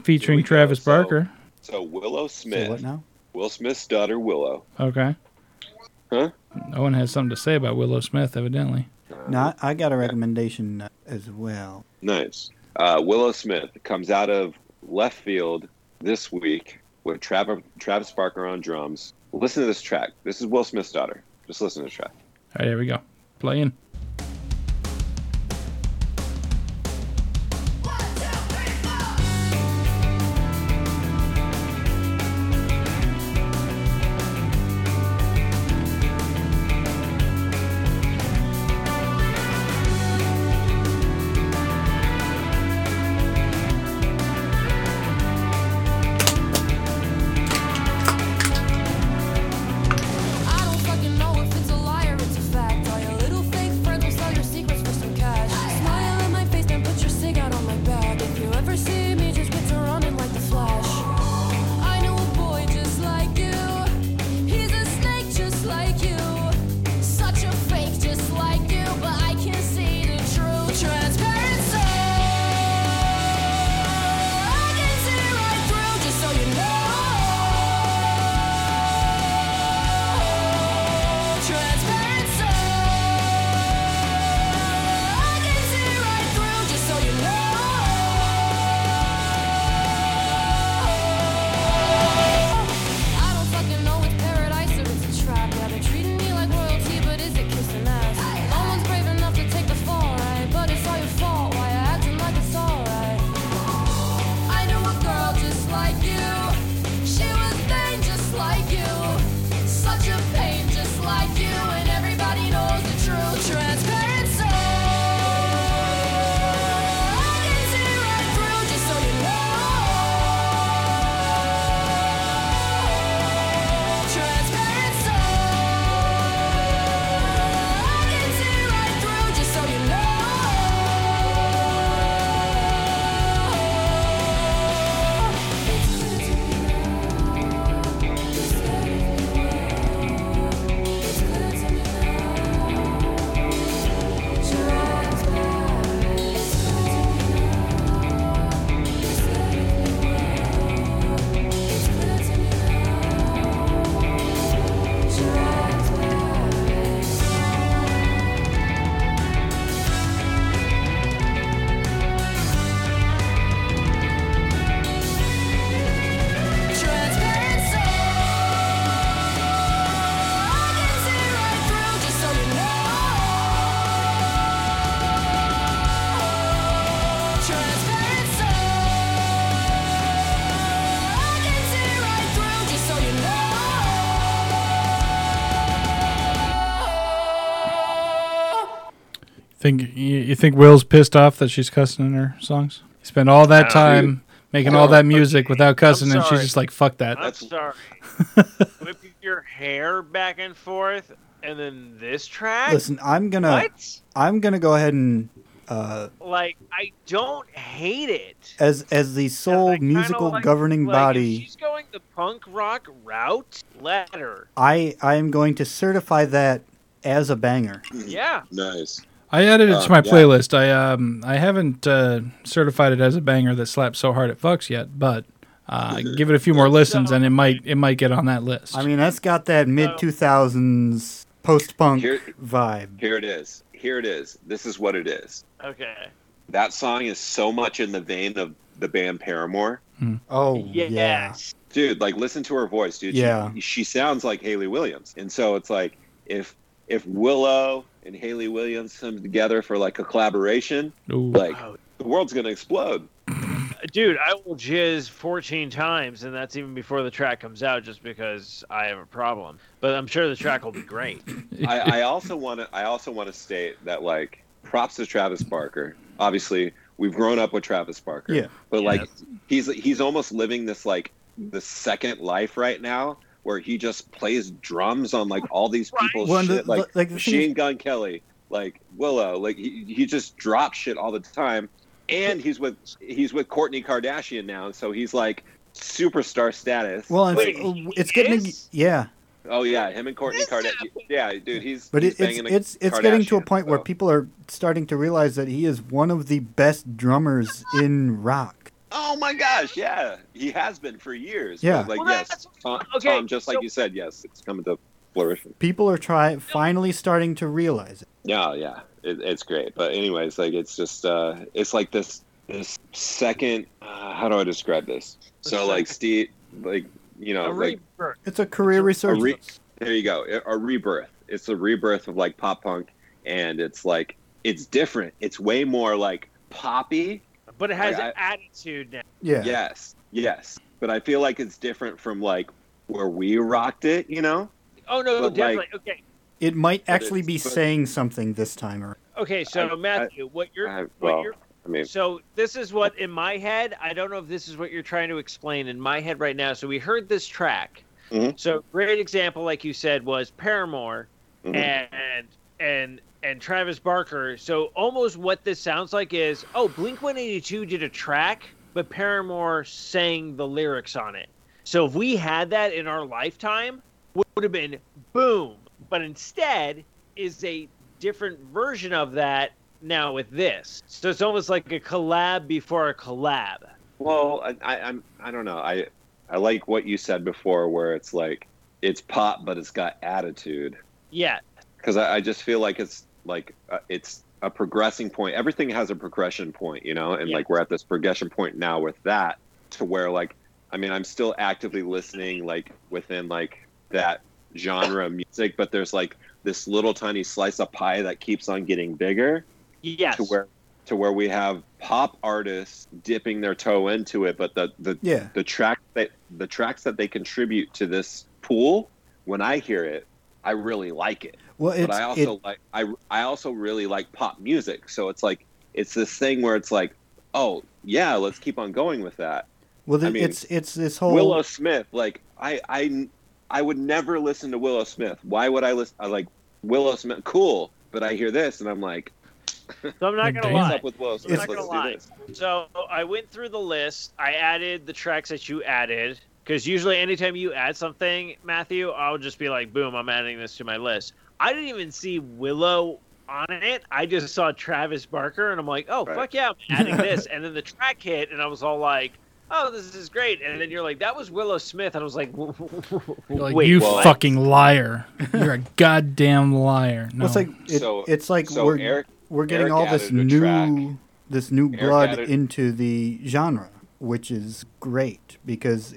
featuring Travis Barker. So, Willow Smith. So what now? Will Smith's daughter, Willow. Okay. Huh? Owen has something to say about Willow Smith, evidently. I got a recommendation as well. Nice. Willow Smith comes out of left field this week with Travis Barker on drums. Listen to this track. This is Will Smith's daughter. Just listen to this track. All right, here we go. Play in. You think Will's pissed off that she's cussing in her songs? You spend all that time making all that music without cussing, and she's just like, fuck that. I'm sorry. Whipping your hair back and forth, and then this track? Listen, I'm gonna go ahead and... I don't hate it. As the sole musical governing body... If she's going the punk rock route, let her. I am going to certify that as a banger. Yeah. Nice. I added it to my playlist. I haven't certified it as a banger that slaps so hard it fucks yet, but give it a few more listens and it might get on that list. I mean, that's got that mid-2000s post-punk vibe. Here it is. This is what it is. Okay. That song is so much in the vein of the band Paramore. Hmm. Oh, yeah. Dude, like, listen to her voice, dude. Yeah. She sounds like Hayley Williams. And so it's like, if Willow and Hayley Williams come together for, like, a collaboration, the world's going to explode. Dude, I will jizz 14 times, and that's even before the track comes out just because I have a problem. But I'm sure the track will be great. I also want to state that, like, props to Travis Barker. Obviously, we've grown up with Travis Barker. Yeah. But, like, he's almost living this, like, the second life right now, where he just plays drums on, like, all these people's shit. Like Machine Gun Kelly, like Willow. Like, he just drops shit all the time. And he's with Kourtney Kardashian now, so he's, like, superstar status. Well, it's getting... Yeah. Oh, yeah, him and Kourtney Kardashian. Yeah, dude, it's getting to a point where people are starting to realize that he is one of the best drummers in rock. Oh my gosh! Yeah, he has been for years. Yeah, like Tom, just like you said, yes, it's coming to flourish. People are finally starting to realize it. Yeah, it's great. But anyways, like, it's just it's like this second. How do I describe this? So, like, Steve, like, you know, like, it's a career resurgence. There you go, a rebirth. It's a rebirth of, like, pop punk, and it's like, it's different. It's way more, like, poppy. But it has attitude now. Yeah. Yes. But I feel like it's different from, like, where we rocked it, you know? Oh, no, definitely. Like, okay. It might actually be saying something this time around. Okay, so Matthew, so this is what, in my head, I don't know if this is what you're trying to explain in my head right now. So we heard this track. Mm-hmm. So great example, like you said, was Paramore and Travis Barker. So almost what this sounds like is, Blink-182 did a track, but Paramore sang the lyrics on it. So if we had that in our lifetime, it would have been boom. But instead is a different version of that now with this. So it's almost like a collab before a collab. Well, I don't know. I like what you said before, where it's like, it's pop, but it's got attitude. Yeah. Because I just feel like it's a progressing point. Everything has a progression point, you know? And, like, we're at this progression point now with that, to where, like, I mean, I'm still actively listening, like, within, like, that genre of music, but there's, like, this little tiny slice of pie that keeps on getting bigger. Yes. To where we have pop artists dipping their toe into it, but the tracks that they contribute to this pool, when I hear it, I really like it. Well, but I also really like pop music. So it's like, it's this thing where it's like, oh yeah, let's keep on going with that. Well, I mean, it's this whole Willow Smith. Like, I would never listen to Willow Smith. Why would I listen? I like Willow Smith, cool. But I hear this and I'm like, so I'm not gonna lie. Up with Willow Smith. I'm not gonna lie. So I went through the list. I added the tracks that you added. Because usually anytime you add something, Matthew, I'll just be like, boom, I'm adding this to my list. I didn't even see Willow on it. I just saw Travis Barker, and I'm like, fuck yeah, I'm adding this. And then the track hit, and I was all like, oh, this is great. And then you're like, that was Willow Smith. And I was like, wait, you fucking liar. You're a goddamn liar. No. Well, it's like, we're getting all this new blood into the genre, which is great, because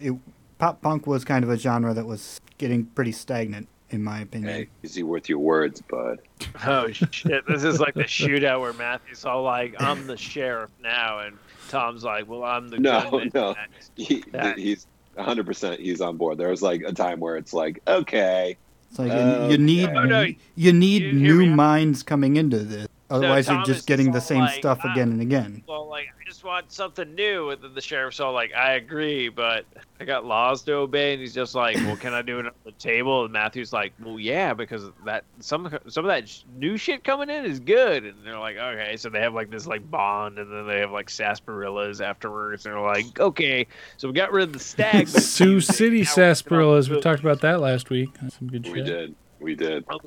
pop punk was kind of a genre that was getting pretty stagnant, in my opinion. Hey, easy with your words, bud. Oh, shit. This is like the shootout where Matthew's all like, I'm the sheriff now, and Tom's like, well, I'm the gunman. No. He's 100%. He's on board. There was, like, a time where it's like, okay. It's like, you need new minds coming into this. Otherwise, so you're just getting the same stuff again and again. Well, I just want something new. And then the sheriff's all like, I agree, but I got laws to obey. And he's just like, well, can I do it on the table? And Matthew's like, well, yeah, because that some of that new shit coming in is good. And they're like, okay. So they have this bond, and then they have sarsaparillas afterwards. And they're like, okay. So we got rid of the stag. Sioux City sarsaparillas. We talked about that last week. That's some good shit. We did. Oh,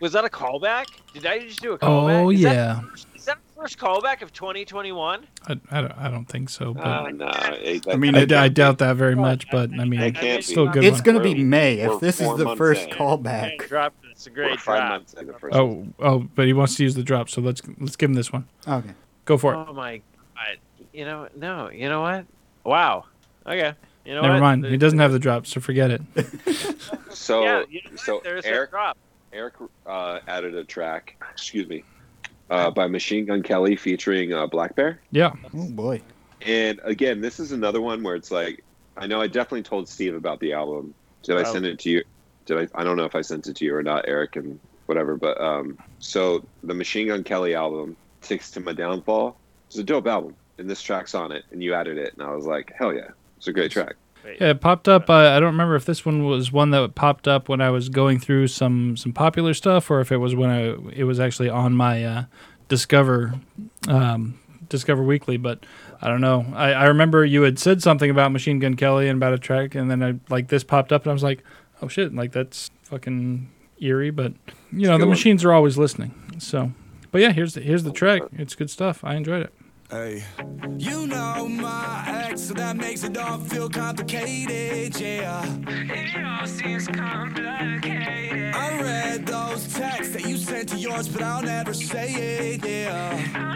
was that a callback? Did I just do a callback? Oh, yeah. Is that the first callback of 2021? I don't think so. But no, I doubt that very much, but I mean, it's still good. It's going to be May if this is the first callback. It's a great drop. Oh, but he wants to use the drop, so let's give him this one. Okay. Go for it. Oh, my God. You know what? Wow. Okay. You know Never what? Mind. He doesn't have the drop, so forget it. Eric added a track, by Machine Gun Kelly featuring Black Bear. Yeah. Oh, boy. And, again, this is another one where it's I know I definitely told Steve about the album. Did I send it to you? I don't know if I sent it to you or not, Eric, and whatever. But so the Machine Gun Kelly album, Six to My Downfall, it's a dope album. And this track's on it, and you added it. And I was like, hell yeah. It's a great track. Yeah, it popped up. I don't remember if this one was one that popped up when I was going through some popular stuff, or if it was when it was actually on my Discover Weekly. But I don't know. I remember you had said something about Machine Gun Kelly and about a track, and then this popped up, and I was like, oh shit, that's fucking eerie. But you know, the machines are always listening. So, but yeah, here's the track. It's good stuff. I enjoyed it. Hey. You know my ex, so that makes it all feel complicated, yeah. It all seems complicated. I read those texts that you sent to yours, but I'll never say it, yeah. I'll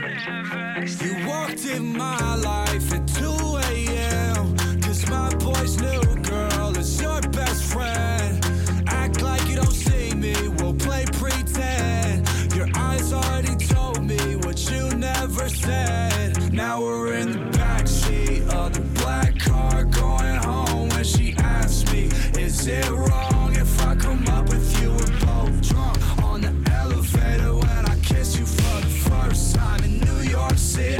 never say it. You walked in my life at 2 a.m. 'Cause my boy's new girl is your best friend. Act like you don't see me, we'll play pretend. Your eyes already told me what you never said. Now we're in the backseat of the black car going home. When she asks me, is it wrong if I come up with you? We're both drunk on the elevator when I kiss you for the first time in New York City.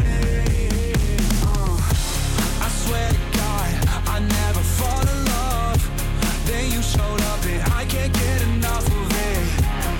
I swear to God, I never fall in love. Then you showed up and I can't get enough of it.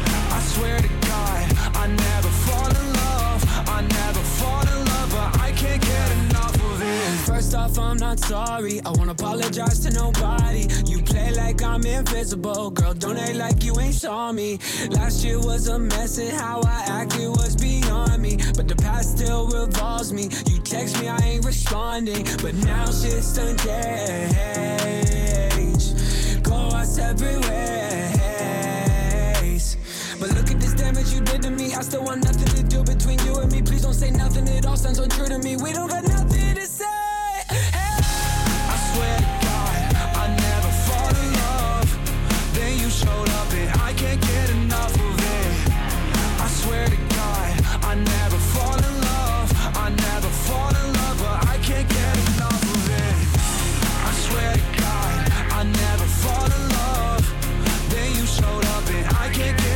I swear to God, I never fall in love. I never fall in love, but I can't get enough of it. First off, I'm not sorry. I won't apologize to nobody. You play like I'm invisible. Girl, don't act like you ain't saw me. Last year was a mess and how I acted was beyond me. But the past still revolves me. You text me, I ain't responding. But now shit's done changed. Go our separate ways. But look at this damage you did to me. I still want nothing to do between you and me. Please don't say nothing, it all sounds untrue to me. We don't got nothing to say. Hey. I swear to God, I never fall in love. Then you showed up and I can't get enough of it. I swear to God, I never fall in love. I never fall in love, but I can't get enough of it. I swear to God, I never fall in love. Then you showed up and I can't get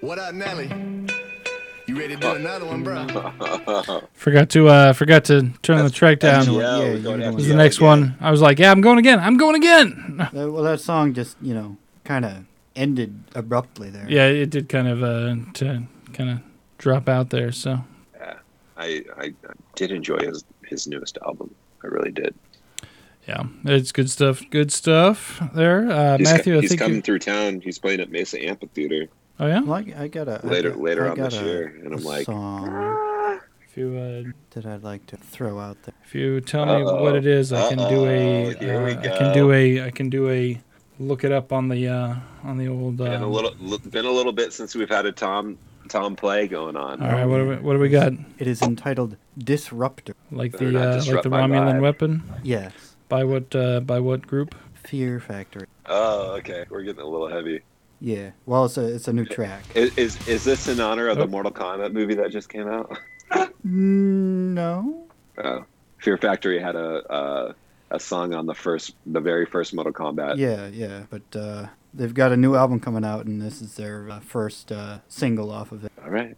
What up, Nelly? You ready to do another one, bro? Forgot to turn the track down. It was the next one. I was like, yeah, I'm going again. Well, that song just, kind of ended abruptly there. Yeah, it did kind of drop out there. So yeah, I did enjoy his newest album. I really did. Yeah, it's good stuff. Good stuff there, Matthew. He's coming through town. He's playing at Mesa Amphitheater. Oh yeah, I got a later on this year, and I'm like, song. If you that I'd like to throw out there. If you tell me what it is, I can do a look it up on the old. Been a little bit since we've had a Tom tom play going on. All right, what do we got? It is entitled Disruptor. Like the Romulan weapon? Yes. By what group? Fear Factory. Oh, okay. We're getting a little heavy. Yeah. Well, it's a new track. Is this in honor of the Mortal Kombat movie that just came out? No. Oh. Fear Factory had a song on the very first Mortal Kombat. Yeah, but they've got a new album coming out, and this is their first single off of it. All right.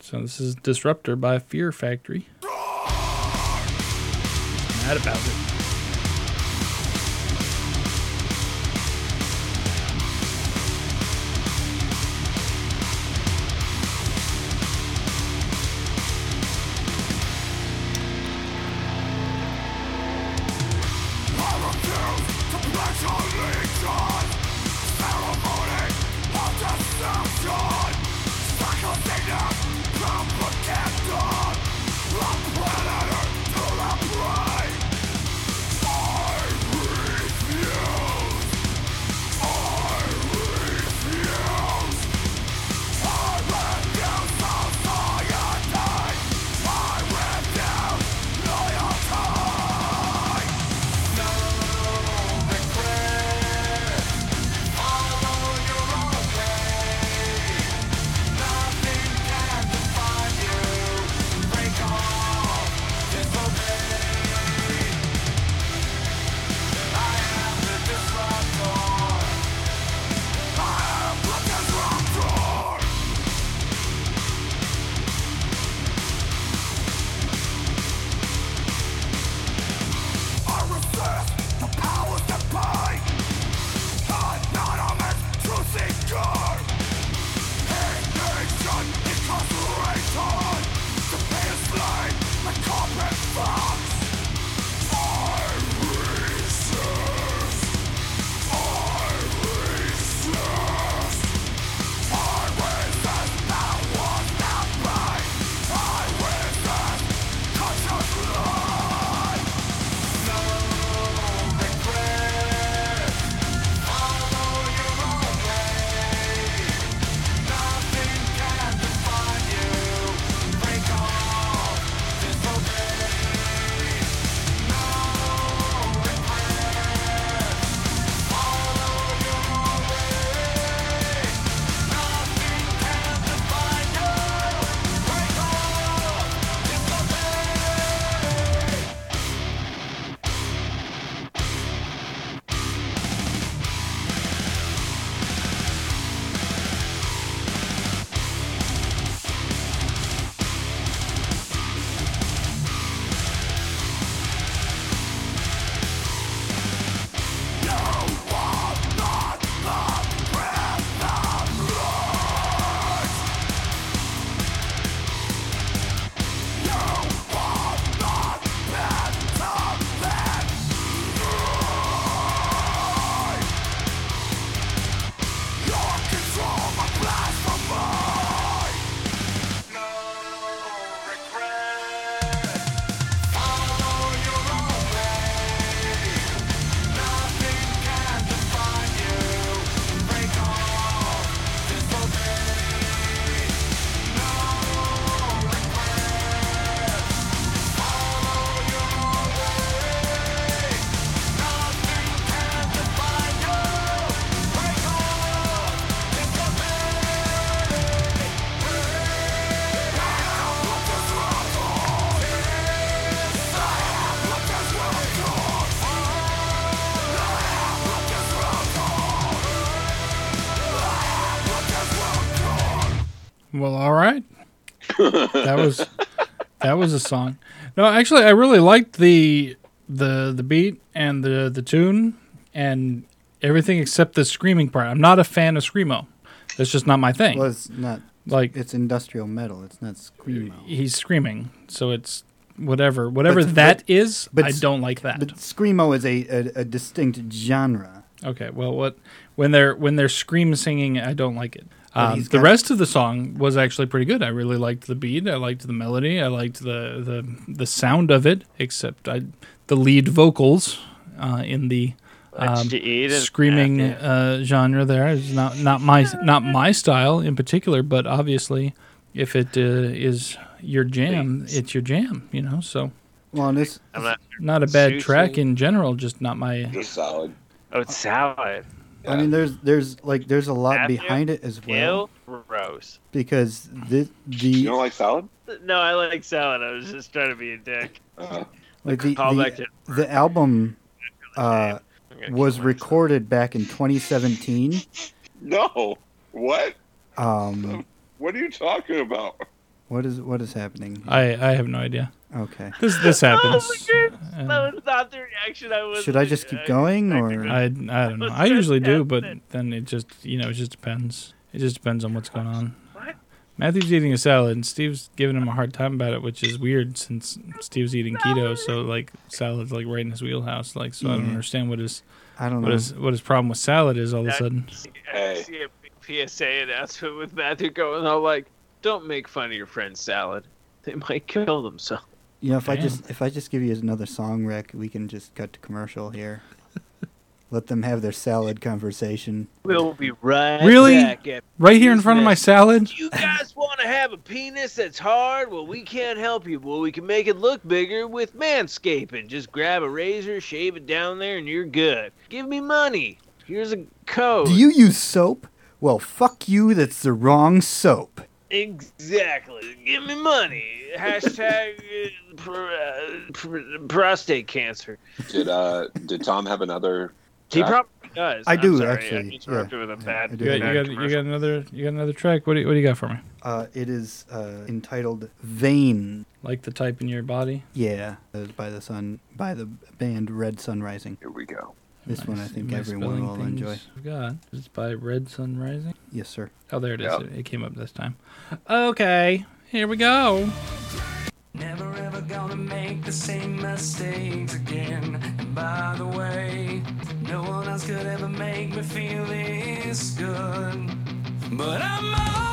So this is Disruptor by Fear Factory. Roar! Mad about it. Well, all right. That was a song. No, actually, I really liked the beat and the tune and everything except the screaming part. I'm not a fan of screamo. That's just not my thing. Well, it's not like it's industrial metal. It's not screamo. He's screaming, so it's whatever but, that is. But I don't like that. But screamo is a distinct genre. Okay. Well, when they're scream singing, I don't like it. The rest of the song was actually pretty good. I really liked the beat. I liked the melody. I liked the sound of it, except the lead vocals in the screaming genre there. It's not my style in particular, but obviously if it is your jam, it's your jam, you know. So well, it's not a bad track in general, just not my. Just solid. Oh, it's solid. Yeah. I mean, there's a lot behind it as well. Gross. Because the you don't like salad? No, I like salad. I was just trying to be a dick. Uh-huh. Like the album was recorded back in 2017. No, what? What are you talking about? What is happening here? I have no idea. Okay. This happens. Oh my that was not the reaction I was. Should I just keep going or I don't know. I usually do, but then it just it just depends. It just depends on what's going on. What? Matthew's eating a salad and Steve's giving him a hard time about it, which is weird since Steve's eating keto, so like salad's like right in his wheelhouse, like so I don't understand what his problem with salad is all of a sudden. I see a PSA announcement with Matthew going all like, don't make fun of your friend's salad. They might kill themselves. You know, if I just give you another song rec, we can just cut to commercial here. Let them have their salad conversation. We'll be right back. Really? Right here in front of my salad? You guys want to have a penis that's hard? Well, we can't help you. Well, we can make it look bigger with manscaping. Just grab a razor, shave it down there, and you're good. Give me money. Here's a code. Do you use soap? Well, fuck you. That's the wrong soap. Exactly. Give me money. Hashtag prostate cancer. Did Tom have another? He probably does. I do actually. You got another track. What do you got for me? It is entitled "Vein," like the type in your body. Yeah, by the band Red Sun Rising. Here we go. This one I think everyone will enjoy. God, it's by Red Sun Rising? Yes, sir. Oh, there it is. Yep. It came up this time. Okay, here we go. Never ever gonna make the same mistakes again. And by the way, no one else could ever make me feel this good. But I'm alright.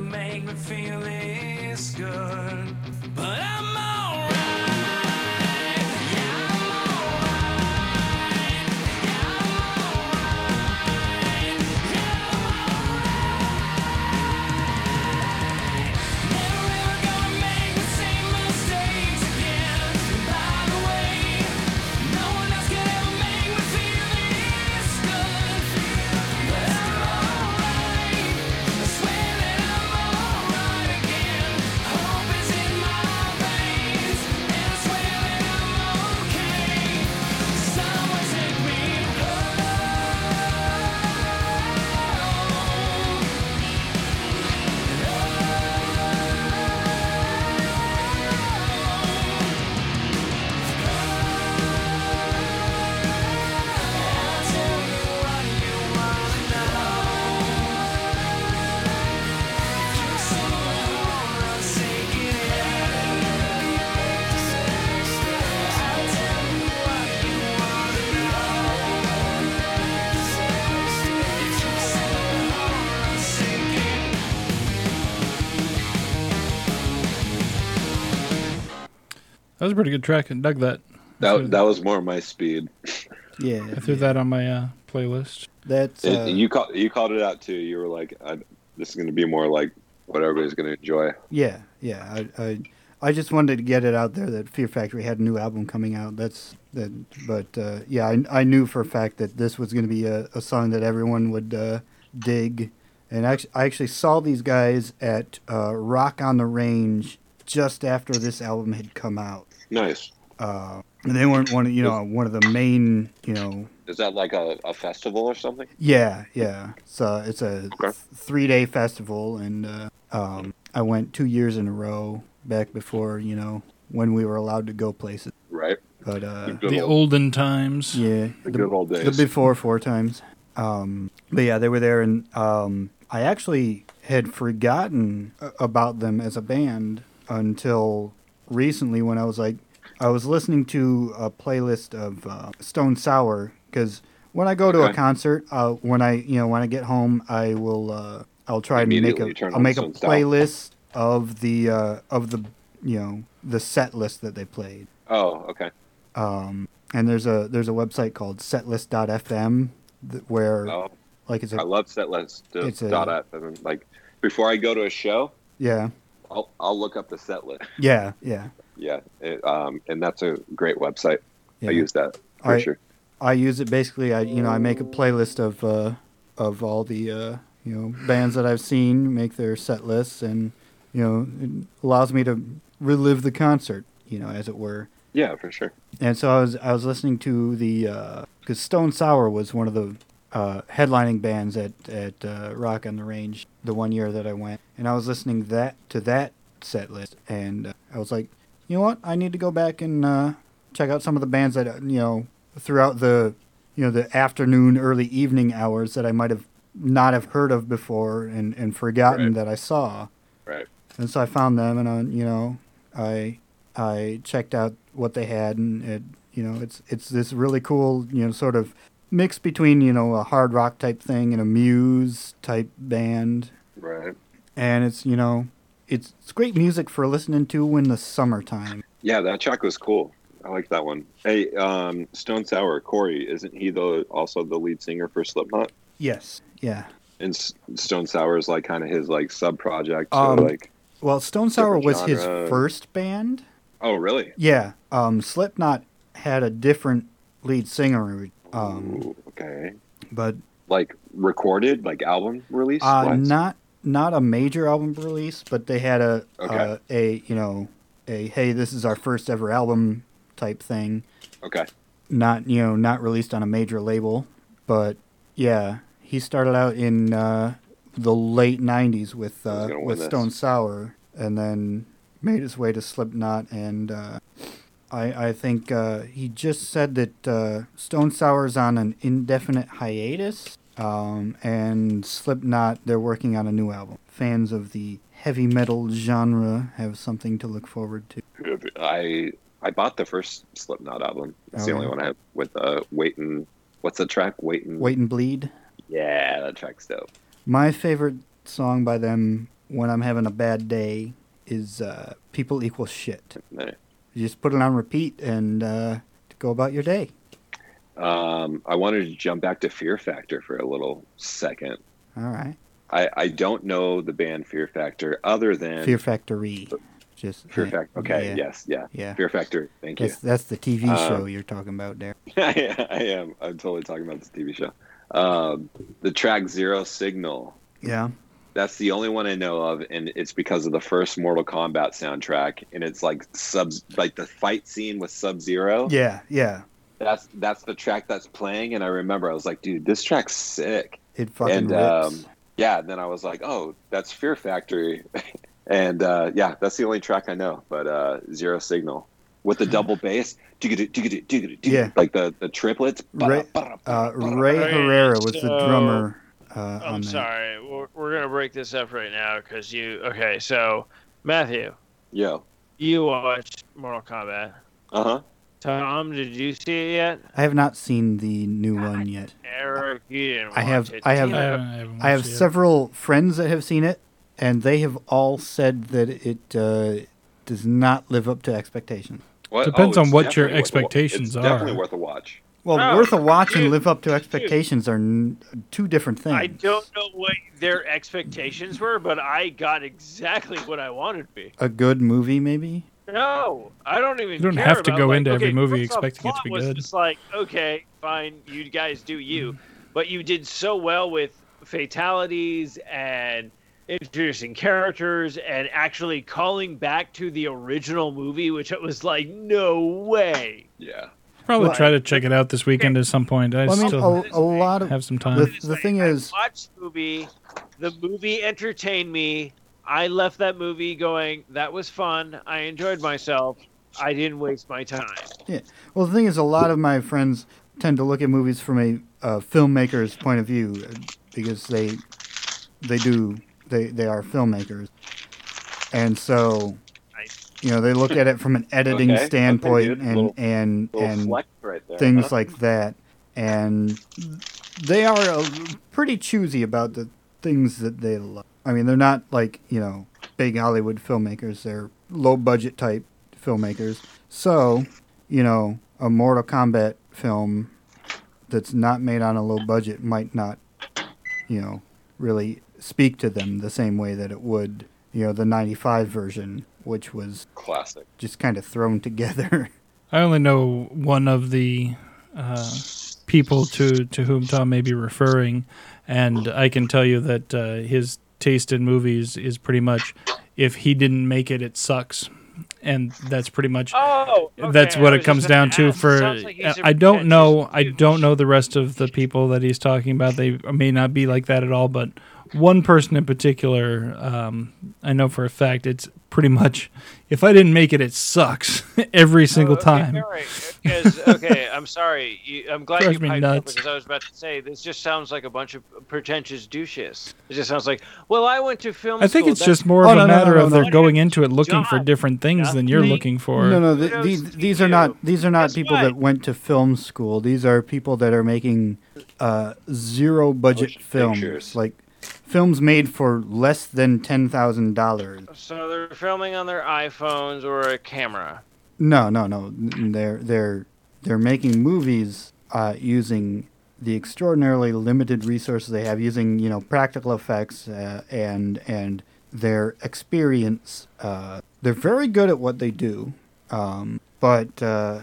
never make me feel this good, but I'm alright. Yeah, I'm alright. Yeah, I'm alright. Yeah, I'm alright. Never ever gonna make the same mistakes again. By the way, no one else could ever make me feel this good, but I'm alright. I swear that I'm alright again. Hope is in my veins, and I swear that I'm okay. Someone take me home. I'll tell you what you wanna know. If you say no, I'll say yes. I'll tell you what you wanna know. If you say no, I'll say yes. That was a pretty good track, and dug that. That was more my speed. Yeah, I threw that on my playlist. that's And you called it out too. You were like, "This is going to be more like what everybody's going to enjoy." yeah. I just wanted to get it out there that Fear Factory had a new album coming out. But yeah, I knew for a fact that this was going to be a song that everyone would dig. And I actually saw these guys at Rock on the Range just after this album had come out. Nice. And they weren't one of the main, Is that like a festival or something? Yeah. So it's a Okay. 3-day festival, and I went 2 years in a row back before, when we were allowed to go places. Right. But The olden times. yeah, The good old days. The before 4 times. But yeah, they were there, and I actually had forgotten about them as a band until recently when I was listening to a playlist of Stone Sour, because when I go to Okay. a concert, when I get home, I will I'll try to make a I'll make a playlist of the the set list that they played. Oh, okay. And there's a website called setlist.fm where Oh, like it's a I love setlist. It's a- .fm. Like before I go to a show, yeah I'll look up the set list. yeah yeah. Yeah, and that's a great website. Yeah. I use that for sure. I use it basically. I make a playlist of all the bands that I've seen, make their set lists, and it allows me to relive the concert, as it were. Yeah, for sure. And so I was listening to the because Stone Sour was one of the headlining bands at Rock on the Range the one year that I went, and I was listening to that set list, and I was like, you know what? I need to go back and check out some of the bands that throughout the the afternoon, early evening hours that I might have not have heard of before and forgotten Right. that I saw. Right. And so I found them, and I checked out what they had, and it's this really cool sort of mix between a hard rock type thing and a Muse type band. Right. And it's It's great music for listening to in the summertime. Yeah, that track was cool. I like that one. Hey, Stone Sour, Corey, isn't he also the lead singer for Slipknot? Yes. Yeah. And Stone Sour is like kind of his like sub project. Well, Stone Sour was his first band. Oh, really? Yeah. Slipknot had a different lead singer. Ooh, okay. But like recorded, like album release? Not a major album release, but they had a hey, this is our first ever album type thing. Okay. Not released on a major label, but yeah, he started out in the late '90s with Stone Sour, and then made his way to Slipknot, and I think he just said that Stone Sour's on an indefinite hiatus. And Slipknot, they're working on a new album. Fans of the heavy metal genre have something to look forward to. I bought the first Slipknot album. It's the only one I have with what's the track? Wait and Bleed. Yeah, that track's dope. My favorite song by them when I'm having a bad day is people equal shit. Right. You just put it on repeat and go about your day. I wanted to jump back to Fear Factor for a little second. All right. I don't know the band Fear Factor other than... Fear Factory. Just Fear Factor. Okay, yeah. Yes, yeah. Yeah. Fear Factor. Thank you. That's the TV show you're talking about there. Yeah, I am. I'm totally talking about this TV show. The track Zero Signal. Yeah. That's the only one I know of, and it's because of the first Mortal Kombat soundtrack, and it's like the fight scene with Sub-Zero. Yeah, yeah. That's the track that's playing, and I remember I was like, dude, this track's sick. It fucking rips. Yeah, and then I was like, oh, that's Fear Factory. And yeah, that's the only track I know, but Zero Signal. With the double bass, yeah. Like the triplets. Ray Herrera was the drummer. I'm sorry. We're going to break this up right now because you... Okay, so, Matthew. Yo. You watched Mortal Kombat. Uh-huh. Tom, did you see it yet? I have not seen the new one yet. Eric, you didn't watch it. I have several friends that have seen it, and they have all said that it does not live up to expectations. What? Depends on what your expectations are. It's definitely worth a watch. Well, worth a watch and live up to expectations are two different things. I don't know what their expectations were, but I got exactly what I wanted to be. A good movie, maybe? No, I don't even care. You don't have to go into every movie expecting it to be good. It's like, okay, fine, you guys do you. But you did so well with fatalities and introducing characters and actually calling back to the original movie, which it was like, no way. Yeah. Probably try to check it out this weekend at some point. I mean, still have some time. The thing is, I watched the movie entertained me. I left that movie going, that was fun. I enjoyed myself. I didn't waste my time. Yeah. Well, the thing is, a lot of my friends tend to look at movies from a filmmaker's point of view because they are filmmakers, and so. You know, they look at it from an editing standpoint and things like that. And they are pretty choosy about the things that they love. I mean, they're not like, you know, big Hollywood filmmakers. They're low-budget type filmmakers. So, you know, a Mortal Kombat film that's not made on a low budget might not, you know, really speak to them the same way that it would, you know, the 95 version. Which was classic, just kind of thrown together. I only know one of the people to whom Tom may be referring, and I can tell you that his taste in movies is pretty much, if he didn't make it, it sucks, and that's pretty much that's what it comes down to. For I don't know the rest of the people that he's talking about. They may not be like that at all, but. One person in particular, I know for a fact, it's pretty much, if I didn't make it, it sucks every single time. Right. I'm sorry. I'm glad you piped up because I was about to say, this just sounds like a bunch of pretentious douches. It just sounds like, well, I went to film school. I think it's just more of a matter of they're going into it looking for different things than you're looking for. No, these are not people that went to film school. These are people that are making zero-budget films. Pictures. Like... Films made for less than $10,000. So they're filming on their iPhones or a camera. No. They're making movies using the extraordinarily limited resources they have, using practical effects and their experience. They're very good at what they do, but a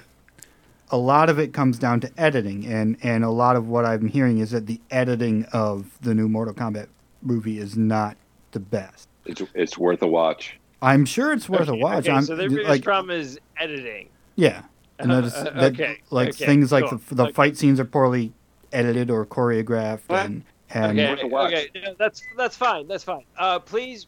lot of it comes down to editing, and a lot of what I'm hearing is that the editing of the new Mortal Kombat movie is not the best. It's worth a watch. I'm sure it's worth a watch. Okay, so their biggest problem is editing. Yeah, and things like the fight scenes are poorly edited or choreographed, and worth a watch. Okay, no, that's fine. That's fine. Please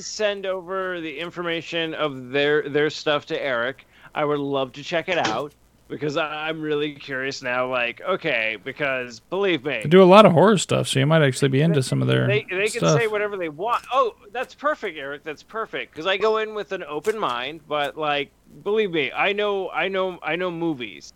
send over the information of their stuff to Eric. I would love to check it out. Because I'm really curious now, because believe me. They do a lot of horror stuff, so you might actually be into some of their They can stuff. Say whatever they want. Oh, that's perfect, Eric. That's perfect. Because I go in with an open mind, but, believe me, I know movies.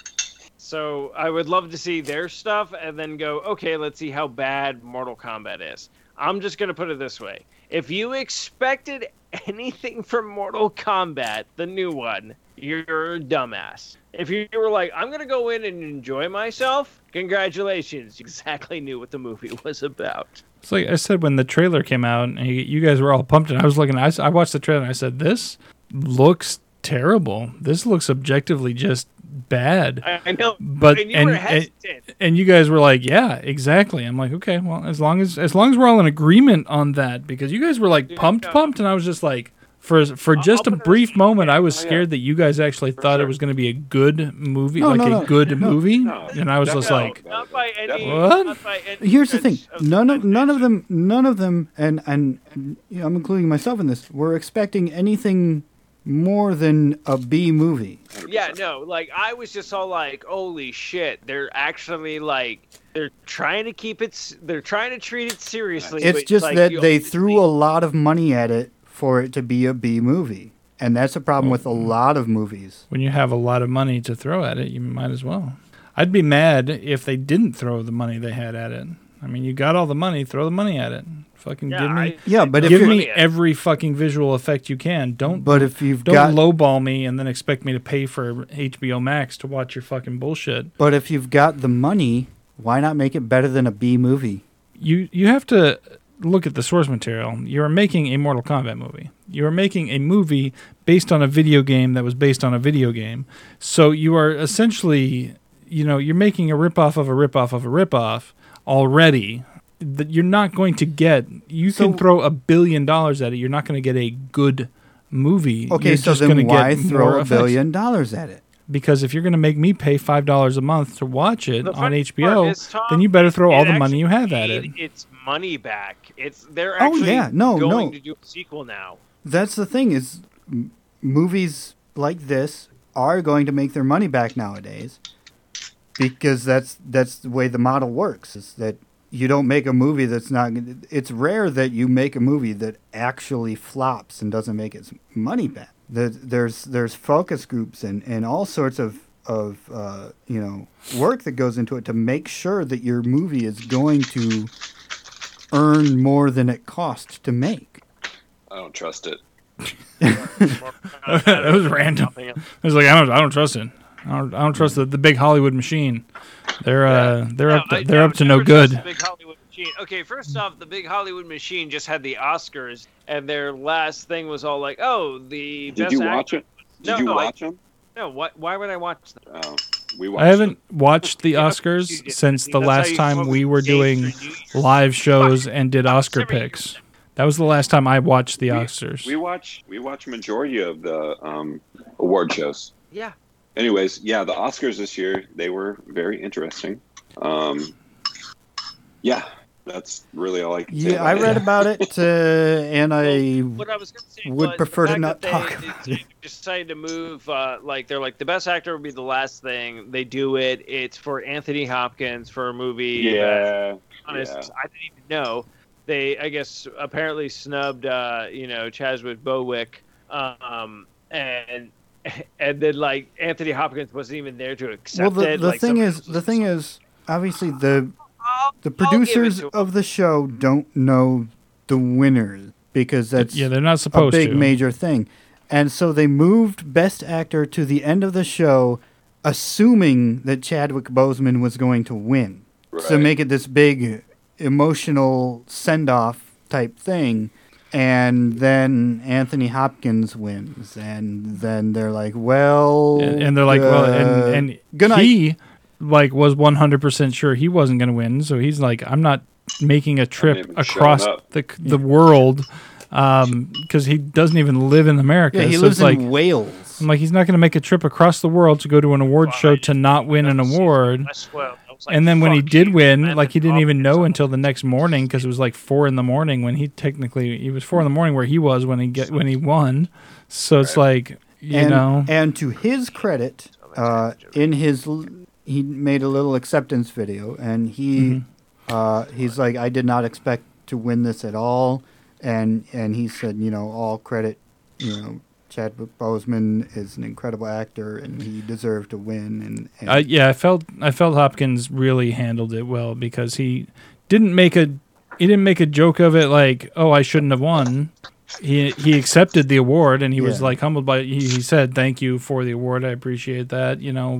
So I would love to see their stuff and then go, okay, let's see how bad Mortal Kombat is. I'm just going to put it this way. If you expected anything from Mortal Kombat, the new one, you're a dumbass. If you were like, I'm going to go in and enjoy myself, congratulations. You exactly knew what the movie was about. It's like I said when the trailer came out, and you guys were all pumped, and I was looking. I watched the trailer, and I said, this looks terrible. This looks objectively just bad. I know, but and you were hesitant. And you guys were like, yeah, exactly. I'm like, okay, well, as long as we're all in agreement on that, because you guys were like pumped, and I was just like, for just a brief moment, I was scared that you guys actually thought it was going to be a good movie, and I was just like, what? Here's the thing, none of them, and I'm including myself in this, were expecting anything more than a B movie. Yeah, no, like, I was just all like, holy shit, they're actually, like, they're trying to treat it seriously. It's just like, that they threw a lot of money at it for it to be a B movie. And that's a problem with a lot of movies. When you have a lot of money to throw at it, you might as well. I'd be mad if they didn't throw the money they had at it. I mean, you got all the money, throw the money at it. Fucking give me every fucking visual effect you can. Don't lowball me and then expect me to pay for HBO Max to watch your fucking bullshit. But if you've got the money, why not make it better than a B movie? You have to look at the source material. You are making a Mortal Kombat movie. You are making a movie based on a video game that was based on a video game. So you are essentially, you're making a ripoff of a ripoff of a ripoff already. That you're not going to get. Can throw $1 billion at it. You're not going to get a good movie. Okay, you're just then why throw $1 billion at it? Because if you're going to make me pay $5 a month to watch it on HBO, then you better throw all the money you have at it. It's money back. They're actually going to do a sequel now. That's the thing is, movies like this are going to make their money back nowadays, because that's the way the model works. Is that you don't make a movie that's not... It's rare that you make a movie that actually flops and doesn't make its money back. There's focus groups and all sorts of work that goes into it to make sure that your movie is going to earn more than it costs to make. I don't trust it. That was random. I was like, I don't trust it. I don't trust the big Hollywood machine. They're up to no good. The big Hollywood machine. Okay, first off, the big Hollywood machine just had the Oscars, and their last thing was all like, "Oh, the best." Did you watch it? Did you watch them? No. What? Why would I watch them? Oh, I haven't watched the Oscars since the last time we were doing live shows and did Oscar picks. That was the last time I watched the Oscars. We watch majority of the award shows. Yeah. Anyways, yeah, the Oscars this year, they were very interesting. That's really all I can say. Yeah, I read about it, and I would prefer to not talk about it. They decided to move, they're like, the best actor would be the last thing. They do it. It's for Anthony Hopkins for a movie. Yeah. I didn't even know. They, I guess, apparently snubbed, Chadwick Boseman, and then, like, Anthony Hopkins wasn't even there to accept it. Well, the thing is, obviously, the producers of the show don't know the winners because that's they're not supposed to. A big major thing. And so they moved Best Actor to the end of the show, assuming that Chadwick Boseman was going to win. Right. So make it this big emotional send-off type thing. And then Anthony Hopkins wins, and then they're like, "Well," and they're like, "Well," and he like was 100% sure he wasn't going to win, so he's like, "I'm not making a trip across the world because he doesn't even live in America. Yeah, he lives in Wales. I'm like, he's not going to make a trip across the world to go to an award show to not win an award." And then when he did win, like he didn't even know until the next morning because it was like 4 a.m. when he technically it was 4 a.m. where he was when he won. So it's like you know. And to his credit, he made a little acceptance video, and he's like, I did not expect to win this at all, and he said, all credit, Chadwick Boseman is an incredible actor, and he deserved to win. I felt Hopkins really handled it well because he didn't make a he didn't make a joke of it like, oh, I shouldn't have won. He accepted the award, and he was like humbled by it. He said, thank you for the award. I appreciate that, you know,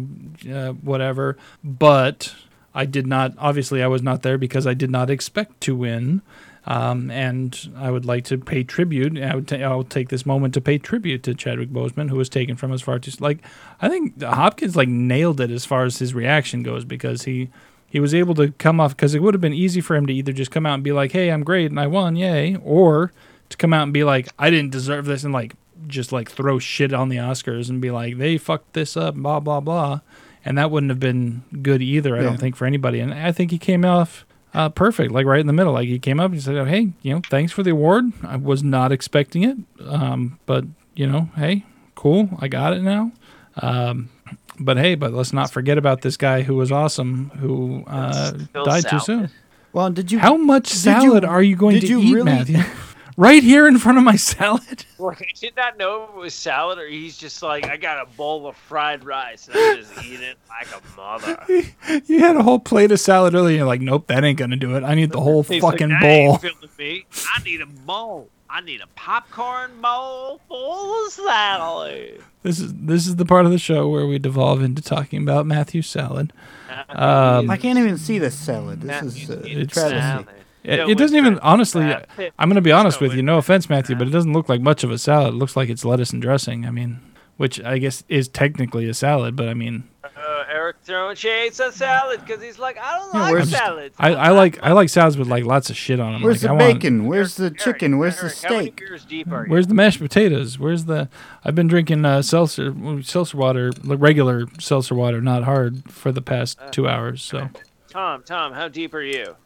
whatever. But I did not, obviously I was not there because I did not expect to win. And I would like to pay tribute. I'll take this moment to pay tribute to Chadwick Boseman, who was taken from as far as, like, I think Hopkins like nailed it as far as his reaction goes, because he was able to come off, because it would have been easy for him to either just come out and be like, hey, I'm great and I won, yay, or to come out and be like, I didn't deserve this, and like just like throw shit on the Oscars and be like, they fucked this up, blah, blah, blah. And that wouldn't have been good either, I don't think, for anybody. And I think he came off perfect, like right in the middle. Like he came up and said, oh, hey, you know, thanks for the award. I was not expecting it, but, you know, hey, cool, I got it now. But let's not forget about this guy who was awesome, who died too soon. Well, did you? How much salad are you going to eat, really? Matthew? Right here in front of my salad? Like, I did not know if it was salad or he's just like, I got a bowl of fried rice and I just eat it like a mother. You had a whole plate of salad earlier and you're like, nope, that ain't going to do it. I need the whole fucking bowl. Ain't filling me. I need a bowl. I need a popcorn bowl full of salad. This is the part of the show where we devolve into talking about Matthew's salad. I can't even see this salad. This Matthew's is a tragedy. It doesn't even, honestly, I'm going to be honest with you. No offense, Matthew, but it doesn't look like much of a salad. It looks like it's lettuce and dressing. I mean, which I guess is technically a salad, but I mean. Eric throwing shades on salad because he's like, I don't like salads. I like salads with like lots of shit on them. Where's the bacon? Where's the chicken? Where's the steak? Where's the mashed potatoes? Where's the? I've been drinking seltzer water, regular seltzer water, not hard, for the past 2 hours. So. Tom, how deep are you?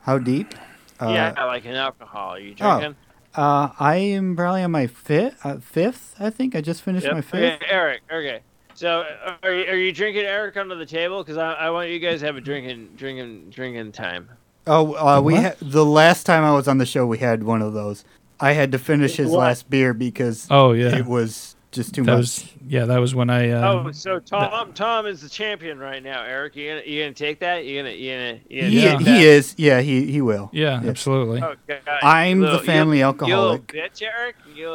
How deep? Yeah, like an alcohol. Are you drinking? Oh, I am probably on my fifth, I think. I just finished my fifth. Okay, Eric, okay. So are you drinking, Eric, under the table? Because I want you guys to have a drinking time. Oh, the last time I was on the show, we had one of those. I had to finish his last beer because it was just too much. That was when I... so Tom is the champion right now, Eric. You gonna take that? He is. Yeah, he will. Yeah, absolutely. Oh, I'm the family alcoholic. You little bitch, Eric. You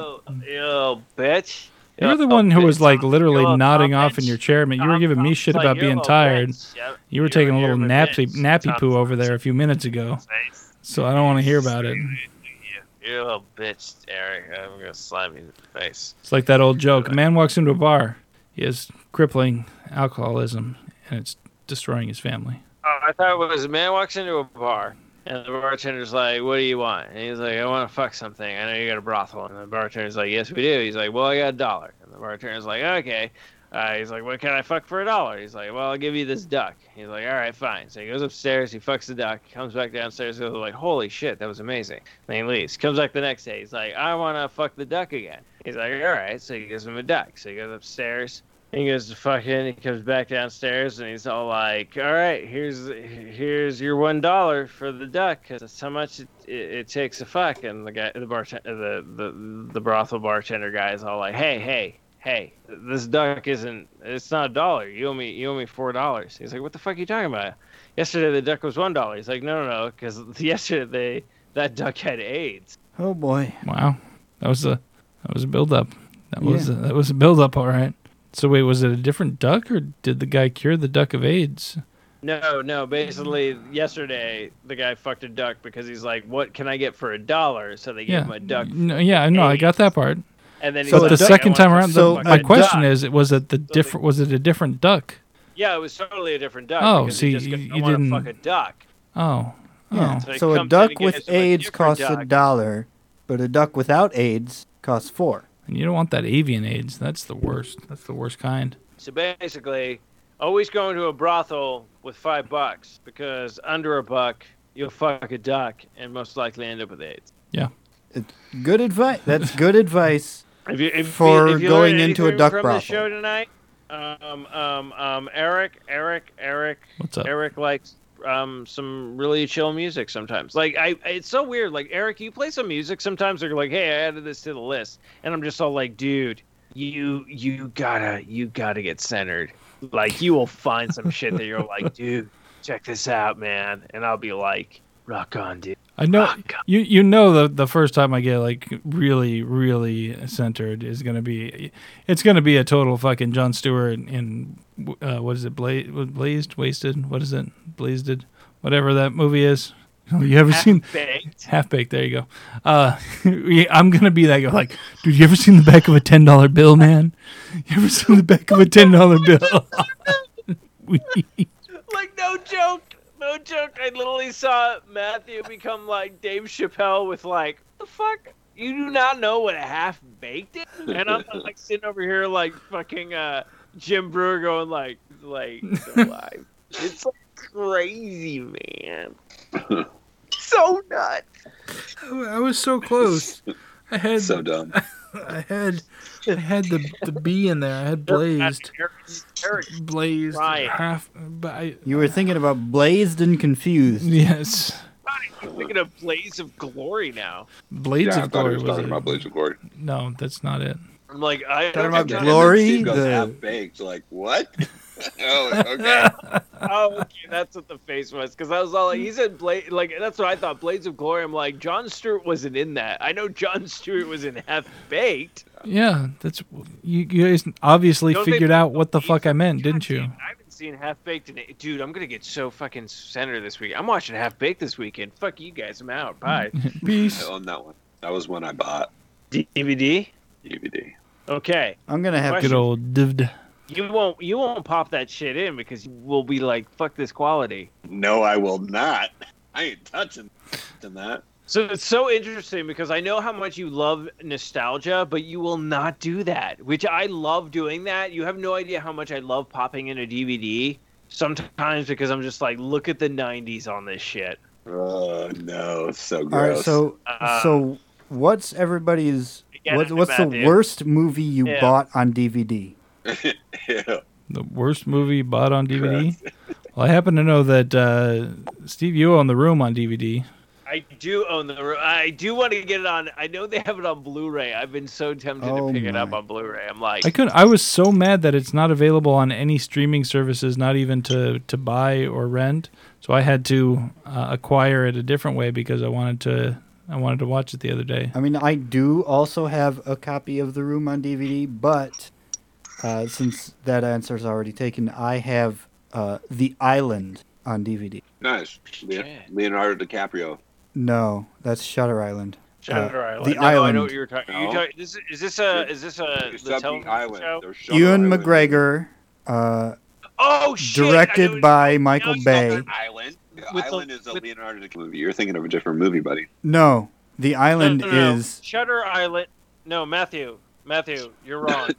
little bitch. You're the one who was like literally nodding off in your chair. Man, you were giving me shit about being tired. You were taking a little nappy poo over there a few minutes ago. So I don't want to hear about it. You're a little bitch, Eric. I'm going to slime you in the face. It's like that old joke. A man walks into a bar. He has crippling alcoholism, and it's destroying his family. Oh, I thought it was a man walks into a bar, and the bartender's like, what do you want? And he's like, I want to fuck something. I know you got a brothel. And the bartender's like, yes, we do. He's like, well, I got $1. And the bartender's like, okay. He's like, what can I fuck for $1? He's like, well, I'll give you this duck. He's like, all right, fine. So he goes upstairs, he fucks the duck, comes back downstairs, goes like, holy shit, that was amazing. And he leaves. Comes back the next day. He's like, I want to fuck the duck again. He's like, all right. So he gives him a duck. So he goes upstairs, and he goes to fucking, he comes back downstairs, and he's all like, all right, here's your $1 for the duck, because that's how much it takes to fuck. And the guy, the brothel bartender guy is all like, hey, this duck isn't. It's not $1. You owe me $4. He's like, what the fuck are you talking about? Yesterday the duck was $1. He's like, no, because yesterday that duck had AIDS. Oh boy! Wow, that was a build up. That was a build up, all right. So wait, was it a different duck, or did the guy cure the duck of AIDS? No. Basically, yesterday the guy fucked a duck because he's like, what can I get for $1? So they gave him a duck. I got that part. And then so the second time around, my question is, was it a different duck? Yeah, it was totally a different duck. Oh, see, you didn't fuck a duck. Oh, yeah. So a duck with AIDS costs $1, but a duck without AIDS costs $4. And you don't want that avian AIDS. That's the worst. That's the worst kind. So basically, always go into a brothel with $5 because under $1 you'll fuck a duck and most likely end up with AIDS. Yeah, it's good advice. That's good advice. If you going into a duck brothel. The show tonight, Eric. What's up? Eric likes some really chill music sometimes. Like it's so weird. Like Eric, you play some music sometimes. They're like, hey, I added this to the list, and I'm just all like, dude, you gotta get centered. Like you will find some shit that you're like, dude, check this out, man, and I'll be like, rock on, dude. I know you know the first time I get like really, really centered is going to be, it's going to be a total fucking Jon Stewart and what is it, Blazed, whatever that movie is. You ever seen Half-Baked? There you go. I'm gonna be that guy, like, dude, you ever seen the back of a $10 bill, man? You ever seen the back of a $10 bill? Like, no joke. I literally saw Matthew become like Dave Chappelle with like, what the fuck? You do not know what a Half-Baked is? And I'm like sitting over here like fucking Jim Brewer going like alive. It's like crazy, man. So nuts. I was so close. I had so dumb. I had the B in there. I had blazed half. But you were thinking about blazed and confused. Yes. I'm thinking of Blaze of Glory now. I thought he was talking about Blaze of Glory. No, that's not it. I'm like, I talking about Glory. Steve goes half baked. Like what? Oh, okay. That's what the face was. Because I was all like, he said Blade. Like, that's what I thought. Blades of Glory. I'm like, Jon Stewart wasn't in that. I know Jon Stewart was in Half Baked. Yeah, that's you guys obviously figured out what the fuck I meant, didn't you? I haven't seen Half Baked in it. Dude, I'm going to get so fucking centered this week. I'm watching Half Baked this weekend. Fuck you guys. I'm out. Bye. Peace. I own that one. That was one I bought. DVD? DVD. Okay. I'm going to have good old divd. You won't pop that shit in because you will be like, fuck this quality. No, I will not. I ain't touching that. So it's so interesting because I know how much you love nostalgia, but you will not do that, which I love doing that. You have no idea how much I love popping in a DVD sometimes because I'm just like, look at the 90s on this shit. Oh, no. It's so gross. All right, so what's everybody's... What's the worst movie you bought on DVD? Yeah. The worst movie bought on DVD? Well, I happen to know that Steve-O owned The Room on DVD. I do own The Room. I do want to get it on. I know they have it on Blu-ray. I've been so tempted to pick it up on Blu-ray. I'm like, I was so mad that it's not available on any streaming services, not even to buy or rent. So I had to acquire it a different way because I wanted to watch it the other day. I mean, I do also have a copy of The Room on DVD, but. Since that answer's already taken, I have The Island on DVD. Nice. Leonardo DiCaprio. No, that's Shutter Island. Shutter Island. The Island. I know what you were talking about. No. Is this a the television show? Ewan McGregor, directed by Michael Bay. Island. The Island is a Leonardo DiCaprio movie. You're thinking of a different movie, buddy. No, The Island is... Shutter Island... No, Matthew, you're wrong.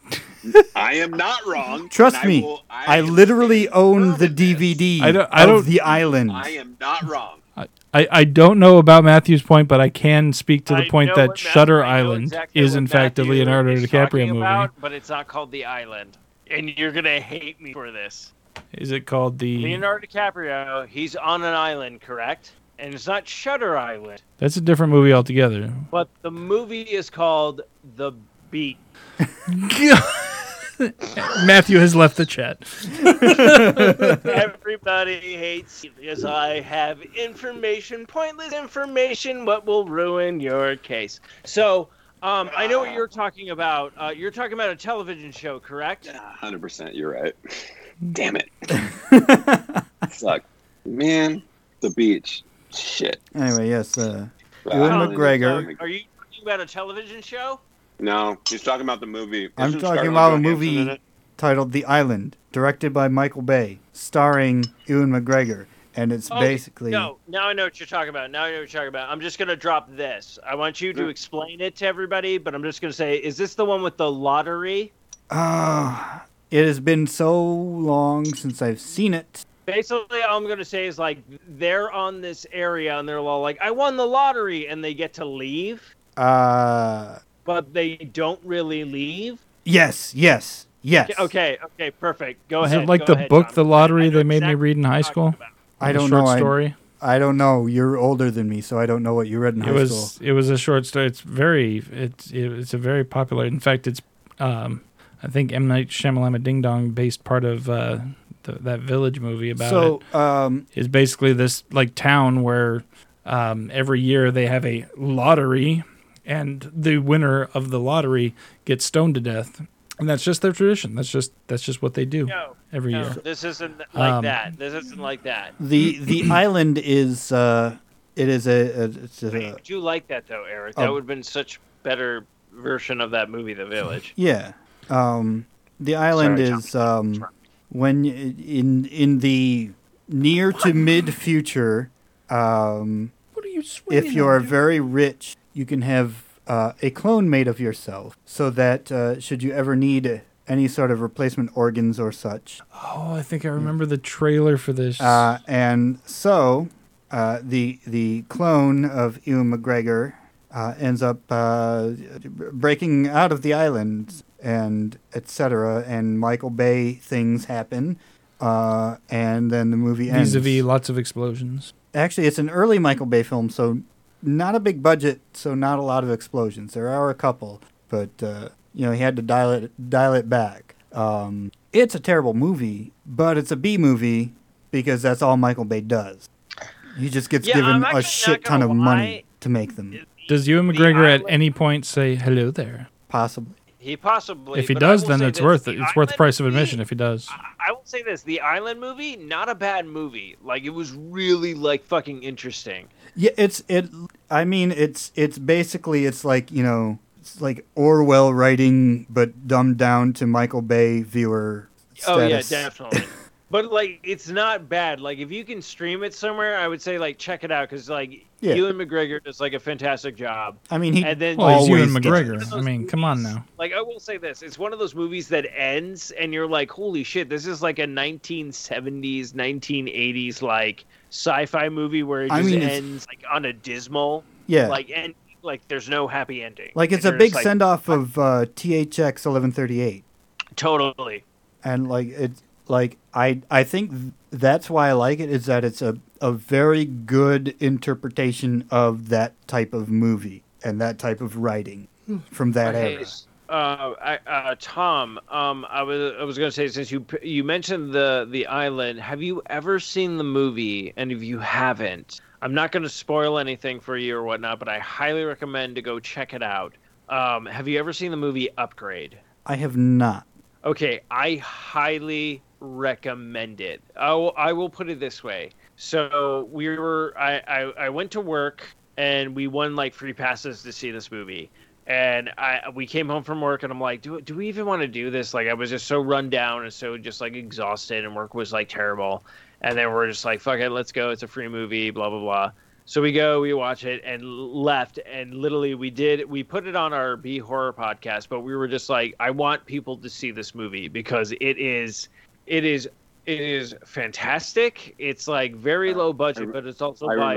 I am not wrong. Trust me. I literally own the DVD of The Island. I am not wrong. I don't know about Matthew's point, but I can speak to the point that Shutter Island is, in fact, a Leonardo DiCaprio movie. But it's not called The Island. And you're going to hate me for this. Is it called the... Leonardo DiCaprio, he's on an island, correct? And it's not Shutter Island. That's a different movie altogether. But the movie is called The Beat. Matthew has left the chat. Everybody hates you because I have pointless information, what will ruin your case. So, I know what you're talking about. You're talking about a television show, correct? 100%, you're right. Damn it. Suck. Man, The Beach. Shit. Anyway, yes. Ewan McGregor. Are you talking about a television show? No, he's talking about the movie. I'm talking about a movie titled The Island, directed by Michael Bay, starring Ewan McGregor, and it's basically... No, now I know what you're talking about. I'm just going to drop this. I want you to explain it to everybody, but I'm just going to say, is this the one with the lottery? It has been so long since I've seen it. Basically, all I'm going to say is, like, they're on this area, and they're all like, I won the lottery, and they get to leave? But they don't really leave? Yes. Okay, perfect. Go ahead. Is it like the book, John, The Lottery, they made me read in high school? I don't know. Short story? I don't know. You're older than me, so I don't know what you read in high school. It was a short story. It's a very popular. In fact, it's I think M. Night Shyamalama Ding Dong based part of that Village movie about it. So, it's basically this like town where Every year they have a lottery, and the winner of the lottery gets stoned to death. And that's just their tradition. That's just what they do every year. This isn't like that. The island is I do like that though, Eric. That would have been such better version of that movie, The Village. Yeah, the island is when in the near to mid future. What are you swinging if you're very rich, you can have. A clone made of yourself, so that should you ever need any sort of replacement organs or such. Oh, I think I remember the trailer for this. And so the clone of Ewan McGregor ends up breaking out of the island and etc. And Michael Bay things happen, and then the movie ends. Vis-a-vis lots of explosions. Actually, it's an early Michael Bay film, so... Not a big budget, so not a lot of explosions. There are a couple, but he had to dial it back. It's a terrible movie, but it's a B movie because that's all Michael Bay does. He just gets given a shit ton of money to make them. Does Ewan McGregor at any point say hello there? Possibly. If he does, then it's worth it. It's worth the price of admission if he does. I will say this: the Island movie, not a bad movie. Like it was really like fucking interesting. Yeah, it. I mean, it's basically it's like Orwell writing, but dumbed down to Michael Bay viewer status. Oh yeah, definitely. But like, it's not bad. Like if you can stream it somewhere, I would say like check it out because like. Yeah. Ewan McGregor does like a fantastic job. I mean, he's Ewan McGregor. I mean, come on now. Like, I will say this: it's one of those movies that ends, and you're like, "Holy shit, this is like a 1970s, 1980s like sci-fi movie where it ends like on a dismal, and like there's no happy ending." Like, it's a big send-off of THX 1138. Totally. And like it's like I think that's why I like it is that it's a very good interpretation of that type of movie and that type of writing from that era. Tom, I was going to say, since you mentioned the island, have you ever seen the movie? And if you haven't, I'm not going to spoil anything for you or whatnot, but I highly recommend to go check it out. Have you ever seen the movie Upgrade? I have not. Okay, I highly recommend it. I will put it this way. So I went to work and we won like free passes to see this movie. And we came home from work and I'm like, do we even want to do this? Like I was just so run down and so just like exhausted and work was like terrible. And then we're just like, fuck it, let's go. It's a free movie, blah, blah, blah. So we go, we watch it and left. And literally we put it on our B horror podcast, but we were just like, I want people to see this movie because it is fantastic. It's like very low budget, but it's also by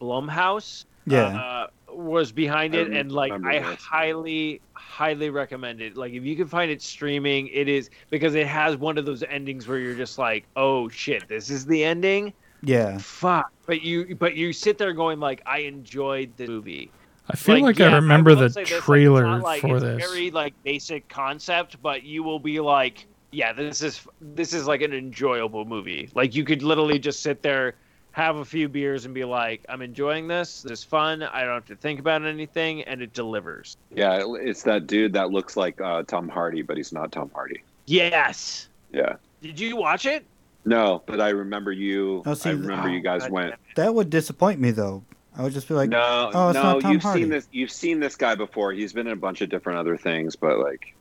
Blumhouse. Yeah, was behind it, and like I highly recommend it. Like if you can find it streaming, it is because it has one of those endings where you're just like, oh shit, this is the ending. Yeah, fuck. But you sit there going like, I enjoyed the movie. I feel like I remember the trailer for this. It's very like basic concept, but you will be like. Yeah, this is like an enjoyable movie. Like you could literally just sit there, have a few beers, and be like, "I'm enjoying this. This is fun. I don't have to think about anything," and it delivers. Yeah, it's that dude that looks like Tom Hardy, but he's not Tom Hardy. Yes. Yeah. Did you watch it? No, but I remember you. Oh, see, I remember you guys went. That would disappoint me though. I would just be like, "No, oh, it's not Tom Hardy." You've seen this guy before. He's been in a bunch of different other things, but like.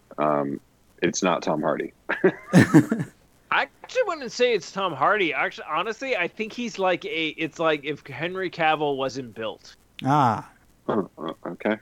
It's not Tom Hardy. I actually wouldn't say it's Tom Hardy. Actually, honestly, I think he's like it's like if Henry Cavill wasn't built. Ah. Okay.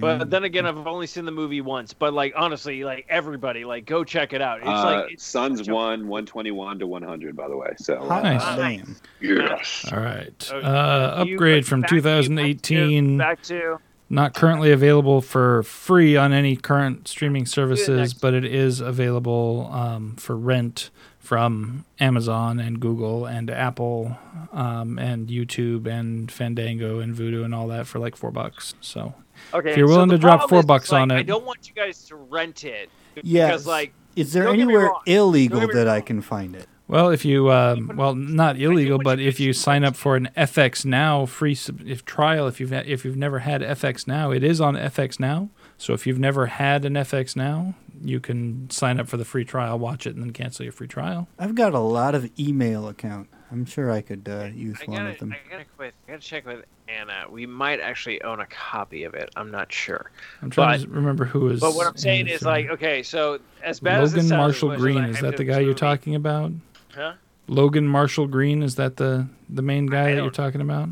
But then again, I've only seen the movie once. But like, honestly, like everybody, like go check it out. It's like it's Suns won 121-100, by the way. So nice. Yes. All right. Upgrade from 2018. Back to. Not currently available for free on any current streaming services, but it is available for rent from Amazon and Google and Apple and YouTube and Fandango and Vudu and all that for like $4. So if you're willing to drop $4 on it. I don't want you guys to rent it. Because, like, is there anywhere illegal that I can find it? Well, if you well, not illegal, but if you sign up for an FX Now free trial, if you've never had FX Now, it is on FX Now. So if you've never had an FX Now, you can sign up for the free trial, watch it, and then cancel your free trial. I've got a lot of email account. I'm sure I could use one of them. I gotta check with Anna. We might actually own a copy of it. I'm not sure. I'm trying to remember who is. But what I'm saying is, like, okay, so as bad as Logan Marshall Green, is that the guy you're talking about? Huh? Logan Marshall Green, is that the main guy that you're talking about?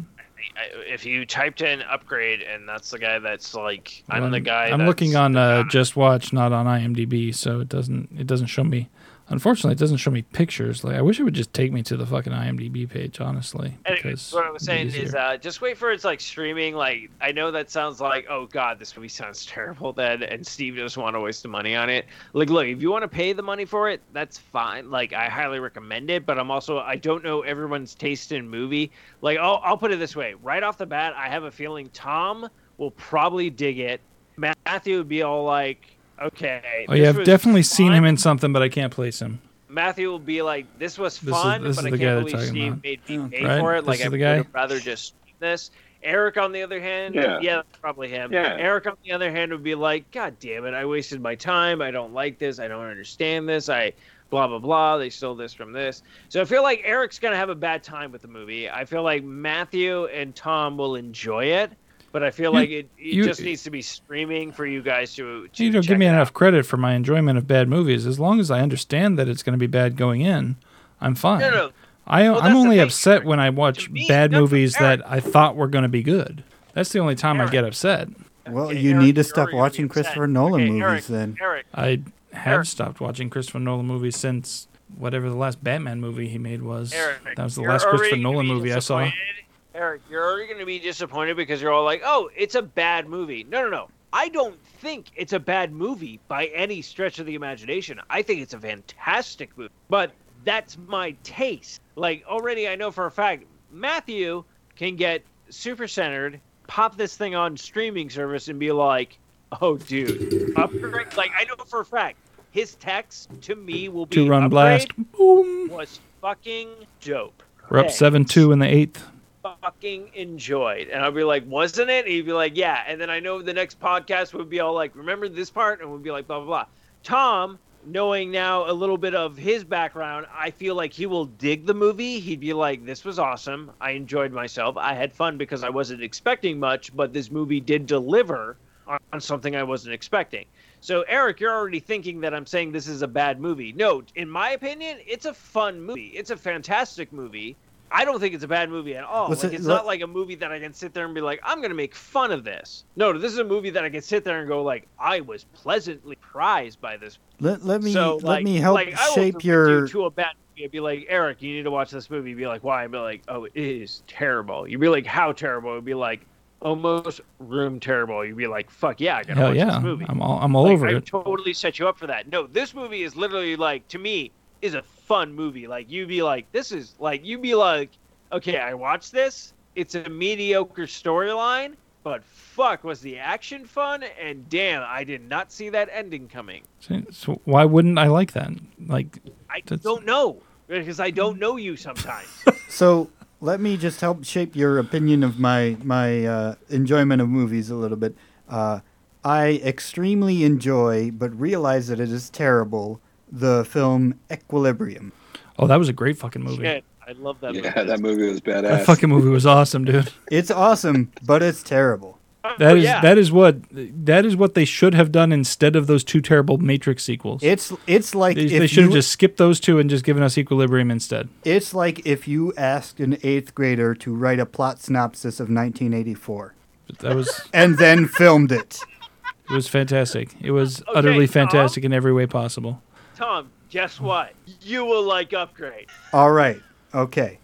If you typed in Upgrade, and that's the guy that's like, well, I'm the guy. I'm looking on Just Watch, not on IMDb, so it doesn't show me. Unfortunately, it doesn't show me pictures. Like, I wish it would just take me to the fucking IMDb page, honestly. Anyways, what I was saying is, just wait for its like streaming. Like, I know that sounds like, oh god, this movie sounds terrible. Then, and Steve doesn't want to waste the money on it. Like, look, if you want to pay the money for it, that's fine. Like, I highly recommend it. But I don't know everyone's taste in movie. Like, I'll put it this way: right off the bat, I have a feeling Tom will probably dig it. Matthew would be all like, okay. Oh yeah, I've definitely seen him in something, but I can't place him. Matthew will be like, "This was fun, but I can't believe Steve made me pay for it. Like, I would rather just this." Eric, on the other hand, yeah, that's probably him. Yeah. Eric, on the other hand, would be like, "God damn it, I wasted my time. I don't like this. I don't understand this. I blah blah blah. They stole this from this." So I feel like Eric's gonna have a bad time with the movie. I feel like Matthew and Tom will enjoy it. But I feel like it just needs to be streaming for you guys to you don't give me enough credit for my enjoyment of bad movies. As long as I understand that it's going to be bad going in, I'm fine. No. I'm only upset when I watch bad movies that I thought were going to be good. That's the only time I get upset. Well, okay, you need to stop watching Christopher Nolan movies then. I have stopped watching Christopher Nolan movies since whatever the last Batman movie he made was. That was the last Christopher Nolan movie I saw. Eric, you're already going to be disappointed because you're all like, oh, it's a bad movie. No. I don't think it's a bad movie by any stretch of the imagination. I think it's a fantastic movie. But that's my taste. Like, already I know for a fact, Matthew can get super centered, pop this thing on streaming service and be like, oh, dude. Upgrade. Like, I know for a fact, his text to me will be Upgrade blast. Boom. Was fucking dope. We're up 7-2 in the 8th. Fucking enjoyed, and I'll be like, wasn't it? And he'd be like, yeah. And then I know the next podcast would be all like, remember this part? And we'd be like, blah blah blah. Tom, knowing now a little bit of his background, I feel like he will dig the movie. He'd be like, this was awesome. I enjoyed myself. I had fun because I wasn't expecting much, but this movie did deliver on something I wasn't expecting. So Eric, you're already thinking that I'm saying this is a bad movie. No, in my opinion, it's a fun movie. It's a fantastic movie. I don't think it's a bad movie at all. Like, it's not like a movie that I can sit there and be like, I'm going to make fun of this. No, this is a movie that I can sit there and go like, I was pleasantly surprised by this. Let me help shape your... to a bad movie. I'd be like, Eric, you need to watch this movie. You'd be like, why? I'd be like, oh, it is terrible. You'd be like, how terrible? It'd be like, almost room terrible. You'd be like, fuck yeah, I got to watch this movie. I'm all like, over it. I totally set you up for that. No, this movie is literally like, to me, is a fun movie. Like, you'd be like, this is like, you'd be like, okay, I watched this, it's a mediocre storyline, but fuck, was the action fun, and damn, I did not see that ending coming. So why wouldn't I like that? Like, I don't know, because I don't know you sometimes. So let me just help shape your opinion of my enjoyment of movies a little bit. I extremely enjoy, but realize that it is terrible, the film Equilibrium. Oh, that was a great fucking movie. Shit, I love that movie. Yeah, that movie was badass. That fucking movie was awesome, dude. It's awesome, but it's terrible. That is what they should have done instead of those two terrible Matrix sequels. It's like they should have just skipped those two and just given us Equilibrium instead. It's like if you asked an 8th grader to write a plot synopsis of 1984. That was and then filmed it. It was fantastic. It was utterly fantastic in every way possible. Tom, guess what? You will like Upgrade. All right. Okay.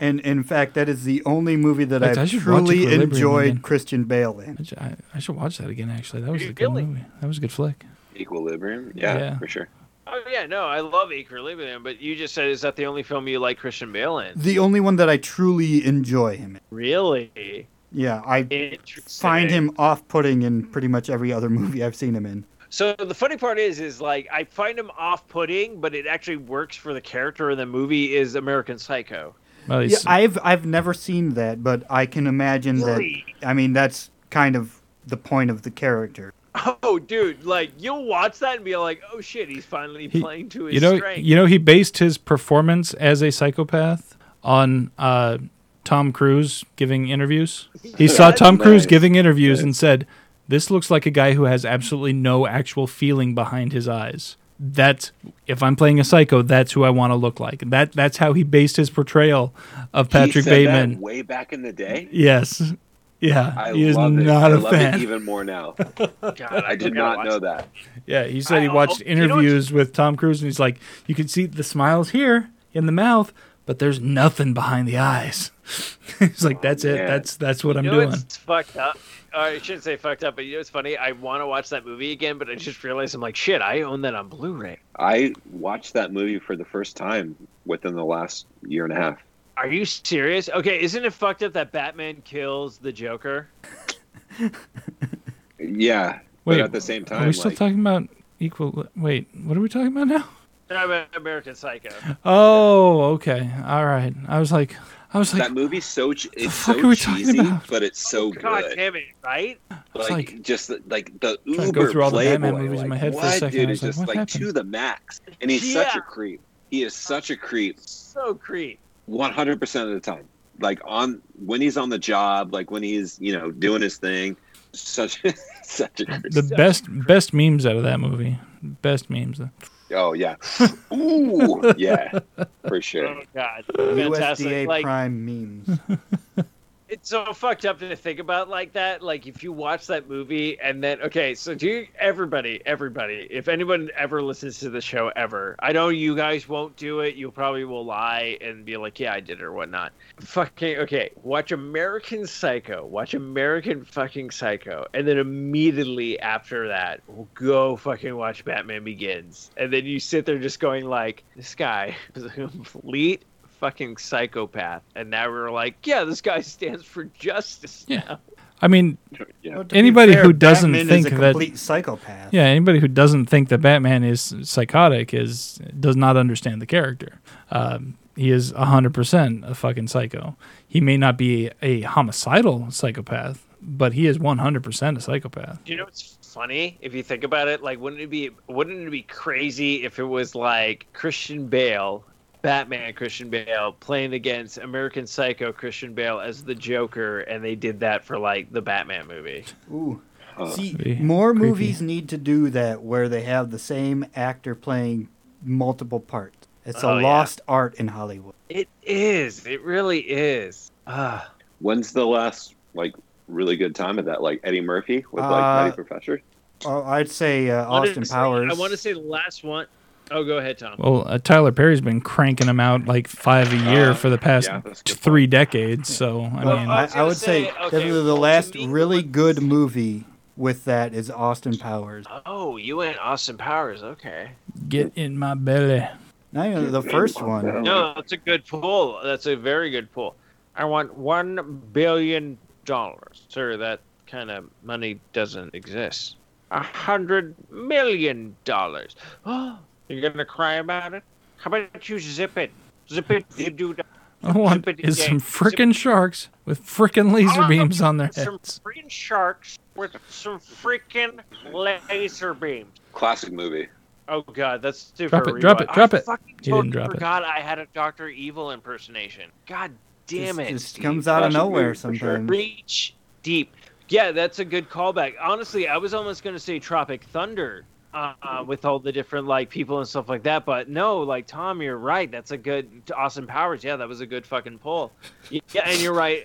And in fact, that is the only movie that I truly enjoyed again. Christian Bale in. I should watch that again, actually. That was a good movie. That was a good flick. Equilibrium? Yeah, for sure. Oh, yeah. No, I love Equilibrium, but you just said, is that the only film you like Christian Bale in? The only one that I truly enjoy him in. Really? Yeah. I find him off-putting in pretty much every other movie I've seen him in. So the funny part is like I find him off-putting, but it actually works for the character in the movie. Is American Psycho? Well, yeah, I've never seen that, but I can imagine really? That. I mean, that's kind of the point of the character. Oh, dude! Like you'll watch that and be like, "Oh shit, he's finally playing to his strength." You know, he based his performance as a psychopath on Tom Cruise giving interviews. He saw Tom Cruise giving interviews and said, "This looks like a guy who has absolutely no actual feeling behind his eyes. That's if I'm playing a psycho, that's who I want to look like." That's how he based his portrayal of Patrick Bateman. That way back in the day. Yes. Yeah, he is not a fan. I love it even more now. God, I did not know that. Yeah, he said he watched interviews with Tom Cruise, and he's like, you can see the smiles here in the mouth, but there's nothing behind the eyes. He's like, that's it. That's what I'm doing. It's fucked up. I shouldn't say fucked up, but you know it's funny? I want to watch that movie again, but I just realized I'm like, shit, I own that on Blu-ray. I watched that movie for the first time within the last year and a half. Are you serious? Okay, isn't it fucked up that Batman kills the Joker? Yeah, wait, but at the same time... Are we still talking about Wait, what are we talking about now? American Psycho. Oh, okay. All right. I was like... That movie's so cheesy, but it's so good. God damn it, right? Like, just like the uber go through all the Batman movies in my head for a second. Dude, it's just like to the max. And he's such a creep. He is such a creep. So creep. 100% of the time, like when he's on the job, like when he's doing his thing, such a the best memes out of that movie. Best memes. Oh yeah, ooh yeah, for sure. Oh god, fantastic! USDA like, Prime memes. It's so fucked up to think about like that. Like if you watch that movie and then everybody, if anyone ever listens to the show ever, I know you guys won't do it. You probably will lie and be like, yeah, I did it or whatnot. Fucking okay. Watch American Psycho. Watch American fucking Psycho. And then immediately after that, we'll go fucking watch Batman Begins. And then you sit there just going like, this guy is a complete fucking psychopath, and now we're like, yeah, this guy stands for justice now. I mean, well, anybody who doesn't think that Batman is a complete psychopath. Yeah, anybody who doesn't think that Batman is psychotic does not understand the character. He is 100% a fucking psycho. He may not be a homicidal psychopath, but he is 100% a psychopath. You know what's funny if you think about it? Like, wouldn't it be crazy if it was like Batman Christian Bale playing against American Psycho Christian Bale as the Joker, and they did that for like the Batman movie. Ooh. See, more creepy movies need to do that where they have the same actor playing multiple parts. It's a lost art in Hollywood. It is. It really is. When's the last like really good time of that? Like Eddie Murphy with like Nutty Professor? Oh, I'd say Austin Powers. I want to say the last one. Oh, go ahead, Tom. Well, Tyler Perry's been cranking them out like 5 a year for the past 3 decades. So, I would say the last really good movie with that is Austin Powers. Oh, you went Austin Powers. Okay. Get in my belly. Not even the first one. No, that's a good pull. That's a very good pull. I want $1 billion. Sir, that kind of money doesn't exist. $100 million. Oh. You're going to cry about it? How about you zip it? Zip it. You do that. I want is some frickin' sharks with frickin' laser beams on their heads. Some frickin' sharks with some frickin' laser beams. Classic movie. Oh, God. That's super. Drop it. I forgot I had a Dr. Evil impersonation. God damn it. It just comes out of nowhere sometimes. Reach deep. Yeah, that's a good callback. Honestly, I was almost going to say Tropic Thunder. With all the different like people and stuff like that, but no, like Tom, you're right. That's a good Austin Powers. Yeah, that was a good fucking pull. Yeah, and you're right.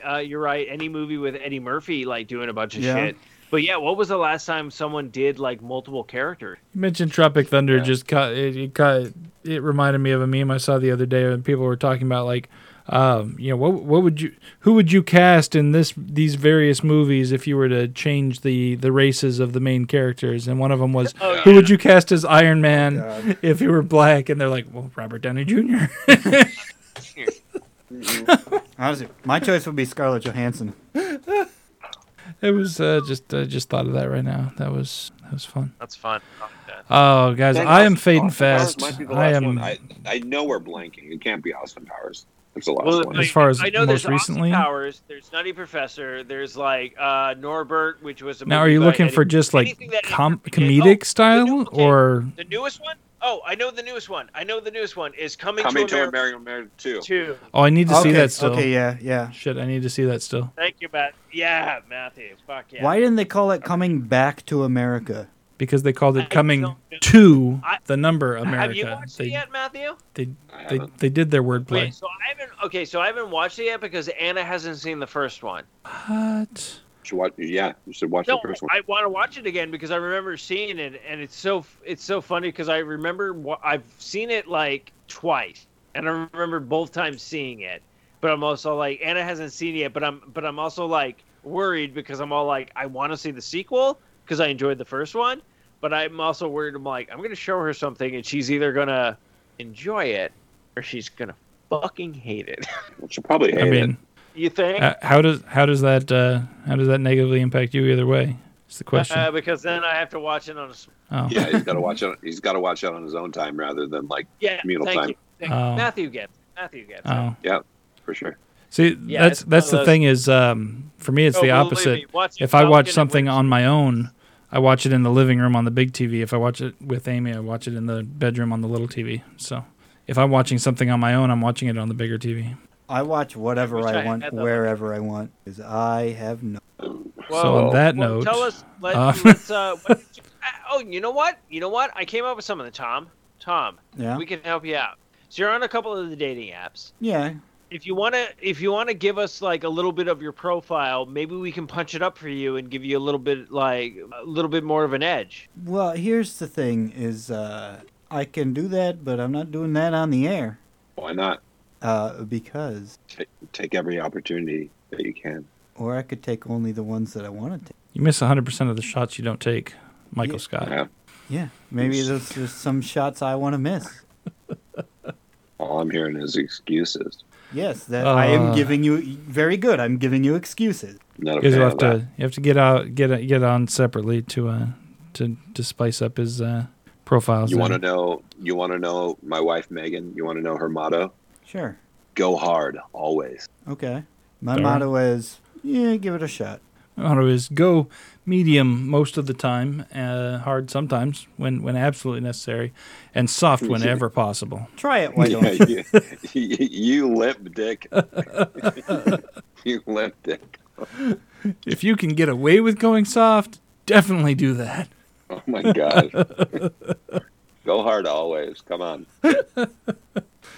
Any movie with Eddie Murphy like doing a bunch of shit. But yeah, what was the last time someone did like multiple characters? You mentioned Tropic Thunder. Just caught it. It reminded me of a meme I saw the other day when people were talking about like, who would you cast in these various movies if you were to change the races of the main characters? And one of them was, who would you cast as Iron Man if you were black? And they're like, well, Robert Downey Jr. Honestly, my choice would be Scarlett Johansson. It was just thought of that right now. That was fun. That's fun. Oh, guys, I am fading fast. I know we're blanking. It can't be Austin Powers. There's a lot of ones. As far as I know, most recently, Austin Powers. There's Nutty Professor. There's like Norbert, which was a movie. Now, are you looking for just like comedic style or the newest one? Oh, I know the newest one. Is Coming to America 2. Oh, I need to see that still. Okay, yeah. Shit, I need to see that still. Thank you, Matt. Yeah, Matthew. Fuck yeah. Why didn't they call it Coming Back to America? Because they called it Coming to the number America. Have you watched it yet, Matthew? They did their wordplay. Wait, so I haven't watched it yet because Anna hasn't seen the first one. What? You should watch the first one. I want to watch it again because I remember seeing it, and it's so funny because I remember I've seen it like twice, and I remember both times seeing it. But I'm also like, Anna hasn't seen it yet, but I'm also like worried because I'm all like, I want to see the sequel because I enjoyed the first one, but I'm also worried. I'm like, I'm gonna show her something, and she's either gonna enjoy it or she's gonna fucking hate it. Well, she'll probably hate it. You think? How does that negatively impact you either way? It's the question. Because then I have to watch it on his. Oh. Yeah, he's got to watch it on his own time rather than like communal time. Matthew gets. Oh. Yeah, for sure. See, that's the thing is, for me it's the opposite. If I watch something on my own, I watch it in the living room on the big TV. If I watch it with Amy, I watch it in the bedroom on the little TV. So if I'm watching something on my own, I'm watching it on the bigger TV. I watch whatever I want, wherever I want, because I have no... Well, so on that note... Tell us... You know what? I came up with something, Tom. Yeah? We can help you out. So you're on a couple of the dating apps. Yeah. If you want to give us, like, a little bit of your profile, maybe we can punch it up for you and give you a little bit more of an edge. Well, here's the thing is, I can do that, but I'm not doing that on the air. Why not? Because take every opportunity that you can, or I could take only the ones that I want to take. You miss 100% of the shots you don't take, Michael Scott. Yeah. Maybe there's some shots I want to miss. All I'm hearing is excuses. Yes, that I am giving you. Very good. I'm giving you excuses. You have to get on separately to spice up his profiles. You want to know my wife Megan. You want to know her motto. Sure. Go hard, always. Okay. My motto is, give it a shot. My motto is go medium most of the time, hard sometimes when absolutely necessary, and soft whenever possible. Try it, why don't you? You limp dick. You limp dick. If you can get away with going soft, definitely do that. Oh, my God. Go hard, always. Come on.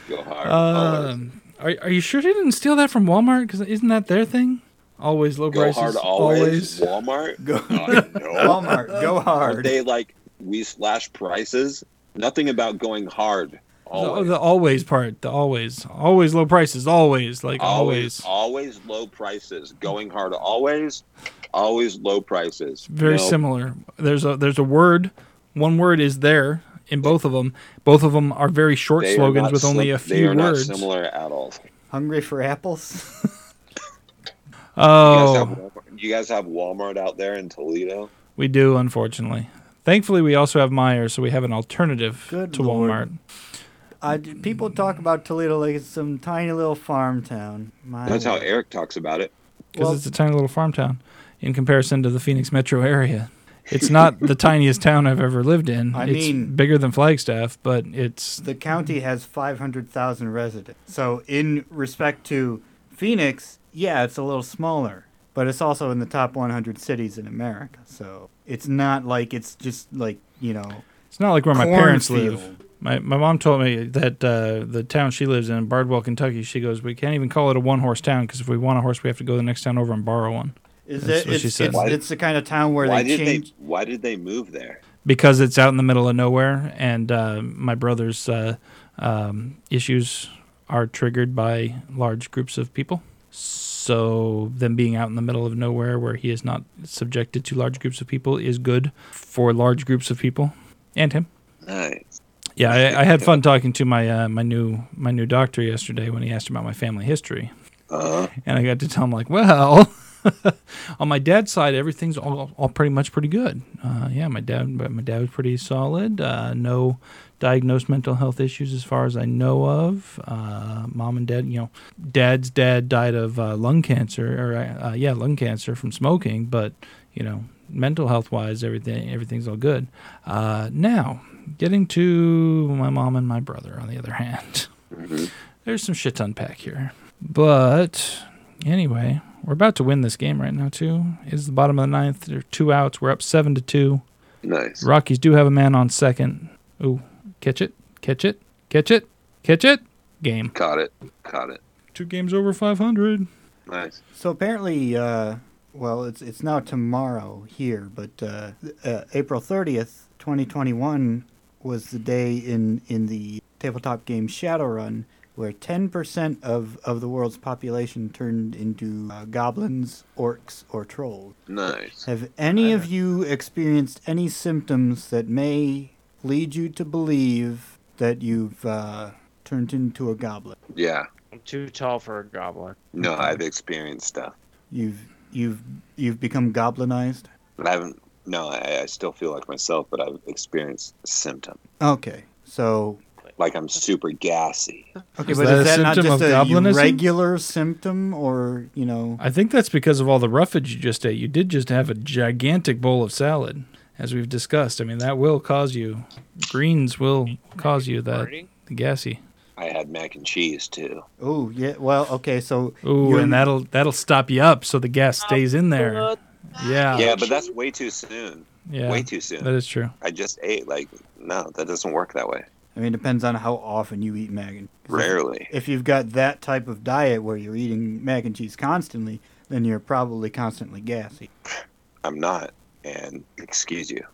Go hard. Are you sure they didn't steal that from Walmart? Because isn't that their thing? Always low prices. Go hard, always. Walmart. Walmart. Go hard. Are they like we slash prices? Nothing about going hard. Always. The always part. The always. Always low prices. Always like always. Always low prices. Going hard. Always. Always low prices. Very similar. There's a word. One word is there. In both of them are very short slogans with only a few words. They are not similar at all. Hungry for apples? Oh, you guys have Walmart out there in Toledo? We do, unfortunately. Thankfully, we also have Meijer, so we have an alternative to Walmart. People talk about Toledo like it's some tiny little farm town. That's how Eric talks about it. Because it's a tiny little farm town in comparison to the Phoenix metro area. It's not the tiniest town I've ever lived in. I mean, bigger than Flagstaff, but it's... The county has 500,000 residents. So in respect to Phoenix, it's a little smaller, but it's also in the top 100 cities in America. So it's not like it's just like, It's not like where my parents live. My mom told me that the town she lives in, Bardwell, Kentucky, she goes, we can't even call it a one-horse town because if we want a horse, we have to go to the next town over and borrow one. It's the kind of town where they change. Why did they move there? Because it's out in the middle of nowhere, and my brother's issues are triggered by large groups of people. So them being out in the middle of nowhere where he is not subjected to large groups of people is good for large groups of people and him. Nice. Yeah, I had fun talking to my my new doctor yesterday when he asked about my family history. And I got to tell him, like, well... On my dad's side, everything's all pretty much pretty good. Yeah, my dad was pretty solid. No diagnosed mental health issues as far as I know of. Mom and dad, dad's dad died of lung cancer from smoking, but mental health wise, everything's all good. Now, getting to my mom and my brother, on the other hand, there's some shit to unpack here. But anyway, we're about to win this game right now too. It's the bottom of the ninth. There are 2 outs. We're up 7-2. Nice. Rockies do have a man on second. Ooh, catch it. Game. Caught it. 2 games over 500. Nice. So apparently, it's now tomorrow here, but April 30th, 2021 was the day in the tabletop game Shadowrun where 10% of the world's population turned into goblins, orcs, or trolls. Nice. Have any of you experienced any symptoms that may lead you to believe that you've turned into a goblin? Yeah. I'm too tall for a goblin. No, I've experienced that. You've become goblinized? I haven't. No, I still feel like myself, but I've experienced a symptom. Okay, so... Like I'm super gassy. Okay, but is that not just a regular symptom or, I think that's because of all the roughage you just ate. You did just have a gigantic bowl of salad, as we've discussed. I mean, that will cause you... Greens will cause you that gassy. I had mac and cheese, too. Oh, yeah, well, okay, so... Ooh, and that'll stop you up so the gas stays in there. Yeah. Yeah, but that's way too soon. Yeah, way too soon. That is true. I just ate. No, that doesn't work that way. I mean, it depends on how often you eat mac and cheese. Rarely. If you've got that type of diet where you're eating mac and cheese constantly, then you're probably constantly gassy. I'm not, and excuse you.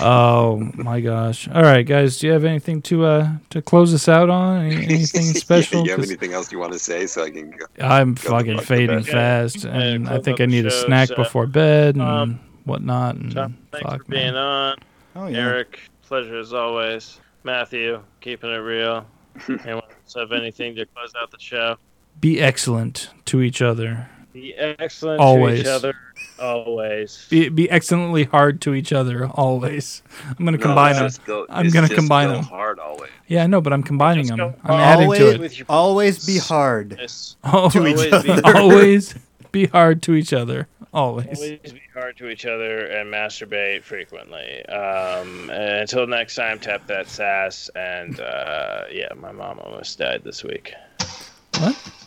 Oh, my gosh. All right, guys, do you have anything to close us out on? Anything special? Do you have anything else you want to say so I can go? I'm fucking fading fast, and I think I need a snack before bed and whatnot. And thanks for being on. Oh, yeah. Eric, pleasure as always. Matthew, keeping it real. Anyone else have anything to close out the show? Be excellent to each other. Be excellent always. To each other. Always. Be excellently hard to each other. Always. I'm going to combine them. I'm going to combine them. Hard always. Yeah, I know, but I'm combining them. I'm adding to it. Always be hard. Always be hard to each other. Always be hard to each other and masturbate frequently. Until next time, tap that sass. And my mom almost died this week. What?